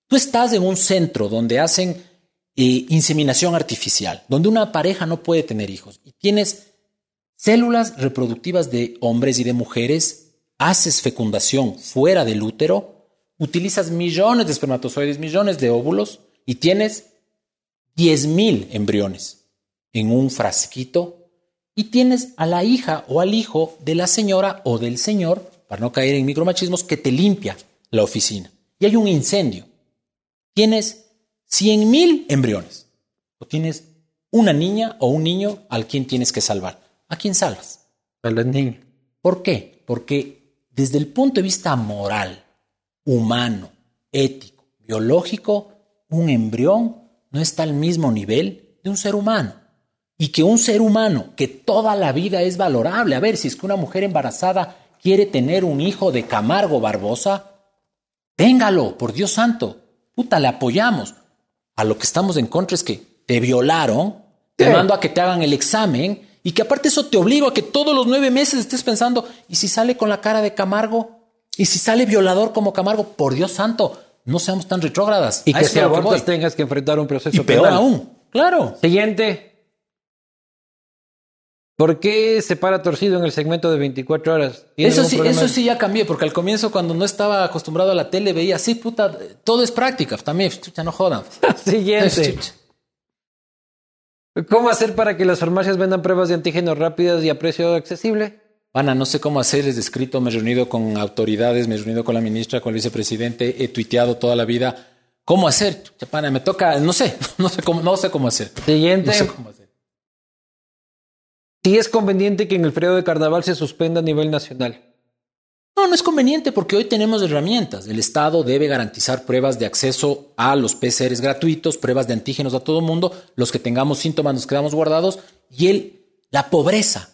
Tú estás en un centro donde hacen inseminación artificial, donde una pareja no puede tener hijos y tienes células reproductivas de hombres y de mujeres, haces fecundación fuera del útero, utilizas millones de espermatozoides, millones de óvulos y tienes 10.000 embriones en un frasquito y tienes a la hija o al hijo de la señora o del señor, para no caer en micromachismos, que te limpia la oficina. Y hay un incendio. Tienes 100.000 embriones. O tienes una niña o un niño al quien tienes que salvar. ¿A quién salvas? A la niña. ¿Por qué? Porque desde el punto de vista moral, humano, ético, biológico, un embrión no está al mismo nivel de un ser humano. Y que un ser humano que toda la vida es valorable. A ver, si es que una mujer embarazada quiere tener un hijo de Camargo Barbosa, téngalo, por Dios santo. Puta, le apoyamos. A lo que estamos en contra es que te violaron, te mando a que te hagan el examen y que aparte eso te obliga a que todos los 9 meses estés pensando, ¿y si sale con la cara de Camargo? ¿Y si sale violador como Camargo? Por Dios santo. No seamos tan retrógradas. Y que si abortas tengas que enfrentar un proceso penal. Y peor aún. Claro. Siguiente. ¿Por qué se para torcido en el segmento de 24 horas? Eso sí ya cambié, porque al comienzo cuando no estaba acostumbrado a la tele veía así, puta, todo es práctica. También, ya no jodan. Siguiente. ¿Cómo hacer para que las farmacias vendan pruebas de antígenos rápidas y a precio accesible? Ana, no sé cómo hacer, es escrito, me he reunido con autoridades, me he reunido con la ministra, con el vicepresidente, he tuiteado toda la vida. ¿Cómo hacer? Pana, me toca, no sé cómo hacer. Siguiente. No sé cómo hacer. ¿Sí es conveniente que en el periodo de carnaval se suspenda a nivel nacional? No, no es conveniente porque hoy tenemos herramientas. El Estado debe garantizar pruebas de acceso a los PCRs gratuitos, pruebas de antígenos a todo mundo, los que tengamos síntomas nos quedamos guardados y la pobreza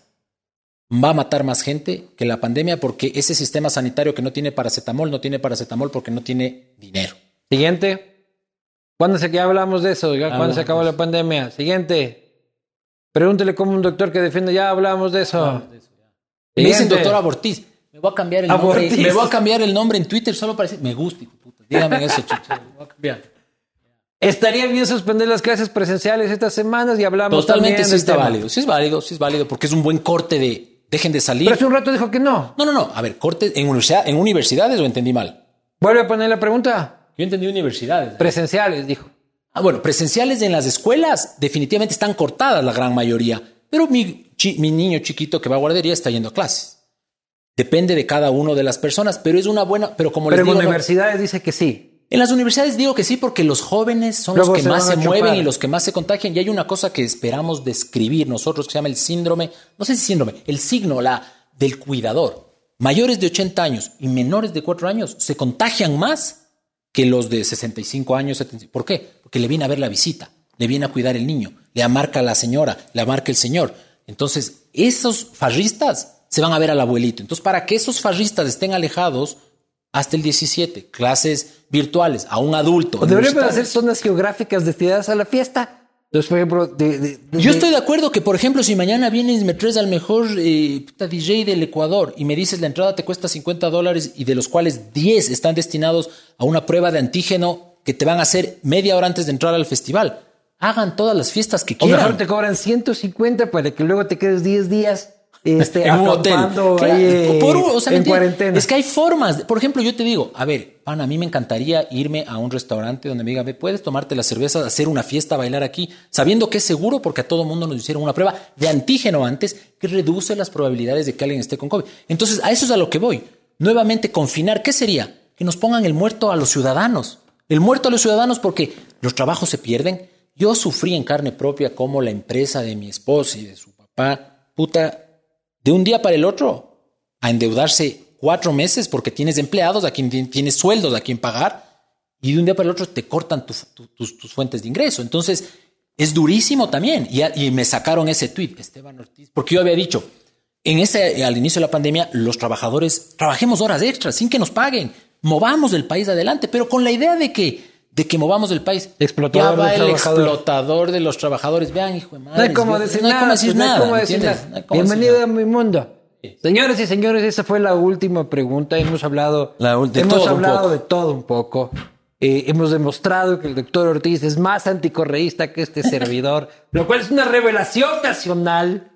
va a matar más gente que la pandemia porque ese sistema sanitario que no tiene paracetamol, no tiene paracetamol porque no tiene dinero. Siguiente. Ya hablamos de eso, cuando se acabó la pandemia. Siguiente. Pregúntele como un doctor que defiende. Ya hablamos de eso. Me dicen doctor Abortiz. Me voy a cambiar el nombre. Me voy a cambiar el nombre en Twitter solo para decir, me gusta, hijo puta. Dígame eso, chucha. Me voy a cambiar. Estaría bien suspender las clases presenciales estas semanas y hablamos. Totalmente sí está válido. Sí es válido porque es un buen corte de dejen de salir. Pero hace un rato dijo que no. No. A ver, cortes en universidades o entendí mal. Vuelve a poner la pregunta. Yo entendí universidades. Presenciales, dijo. Bueno, presenciales en las escuelas definitivamente están cortadas la gran mayoría. Pero mi niño chiquito que va a guardería está yendo a clases. Depende de cada uno de las personas, pero es una buena... Pero en universidades dice que sí. En las universidades digo que sí porque los jóvenes son los que más se mueven y los que más se contagian. Y hay una cosa que esperamos describir nosotros que se llama el signo del cuidador. Mayores de 80 años y menores de 4 años se contagian más que los de 65 años. 70. ¿Por qué? Porque le viene a ver la visita, le viene a cuidar el niño, le amarca la señora, le amarca el señor. Entonces, esos farristas se van a ver al abuelito. Entonces, para que esos farristas estén alejados... Hasta el 17, clases virtuales a un adulto. O deberíamos hacer zonas geográficas destinadas a la fiesta. Entonces, por ejemplo, yo estoy de acuerdo que, por ejemplo, si mañana vienes y me traes al mejor DJ del Ecuador y me dices la entrada te cuesta $50 y de los cuales 10 están destinados a una prueba de antígeno que te van a hacer media hora antes de entrar al festival. Hagan todas las fiestas que quieran. O mejor te cobran 150 para que luego te quedes 10 días. En un hotel. Claro, en cuarentena. Es que hay formas. Por ejemplo, yo te digo, a ver, pana, a mí me encantaría irme a un restaurante donde me diga, ¿me puedes tomarte la cerveza, hacer una fiesta, bailar aquí? Sabiendo que es seguro porque a todo mundo nos hicieron una prueba de antígeno antes que reduce las probabilidades de que alguien esté con COVID. Entonces, a eso es a lo que voy. Nuevamente, confinar. ¿Qué sería? Que nos pongan el muerto a los ciudadanos. El muerto a los ciudadanos porque los trabajos se pierden. Yo sufrí en carne propia como la empresa de mi esposa y de su papá, puta... De un día para el otro, a endeudarse 4 meses porque tienes empleados, a quien tienes sueldos, a quien pagar, y de un día para el otro te cortan tus fuentes de ingreso. Entonces es durísimo también. Y me sacaron ese tweet, Esteban Ortiz, porque yo había dicho al inicio de la pandemia, los trabajadores trabajemos horas extras sin que nos paguen, movamos el país adelante, pero con la idea de que movamos el país. Explotador, ya va el explotador de los trabajadores. Vean, hijo de madre. No hay como decir nada. Bienvenido a mi mundo. Sí. Señores y señores, esa fue la última pregunta. Hemos hablado de todo un poco. Hemos demostrado que el doctor Ortiz es más anticorreísta que este servidor, lo cual es una revelación nacional.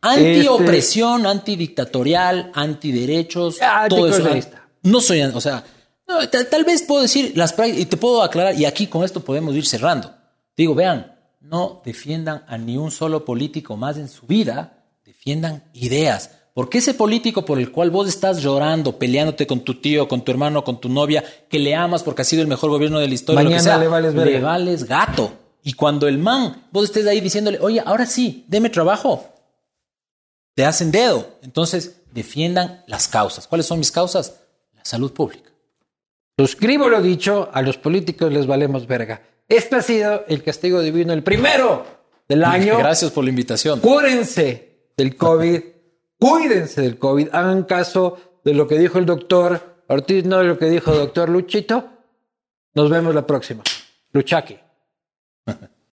Antiopresión, antidictatorial, antiderechos, todo eso. No soy, o sea, no, tal vez puedo decir las prácticas y te puedo aclarar, y aquí con esto podemos ir cerrando. Digo, vean, no defiendan a ni un solo político más en su vida, defiendan ideas. Porque ese político por el cual vos estás llorando, peleándote con tu tío, con tu hermano, con tu novia, que le amas porque ha sido el mejor gobierno de la historia, mañana lo que sea, le vales gato. Y cuando el man, vos estés ahí diciéndole, oye, ahora sí, deme trabajo, te hacen dedo. Entonces, defiendan las causas. ¿Cuáles son mis causas? La salud pública. Suscribo lo dicho, a los políticos les valemos verga. Este ha sido el castigo divino, el primero del año. Gracias por la invitación. Cúrense del COVID. Cuídense del COVID. Hagan caso de lo que dijo el doctor Ortiz, no de lo que dijo el doctor Luchito. Nos vemos la próxima. Luchaki.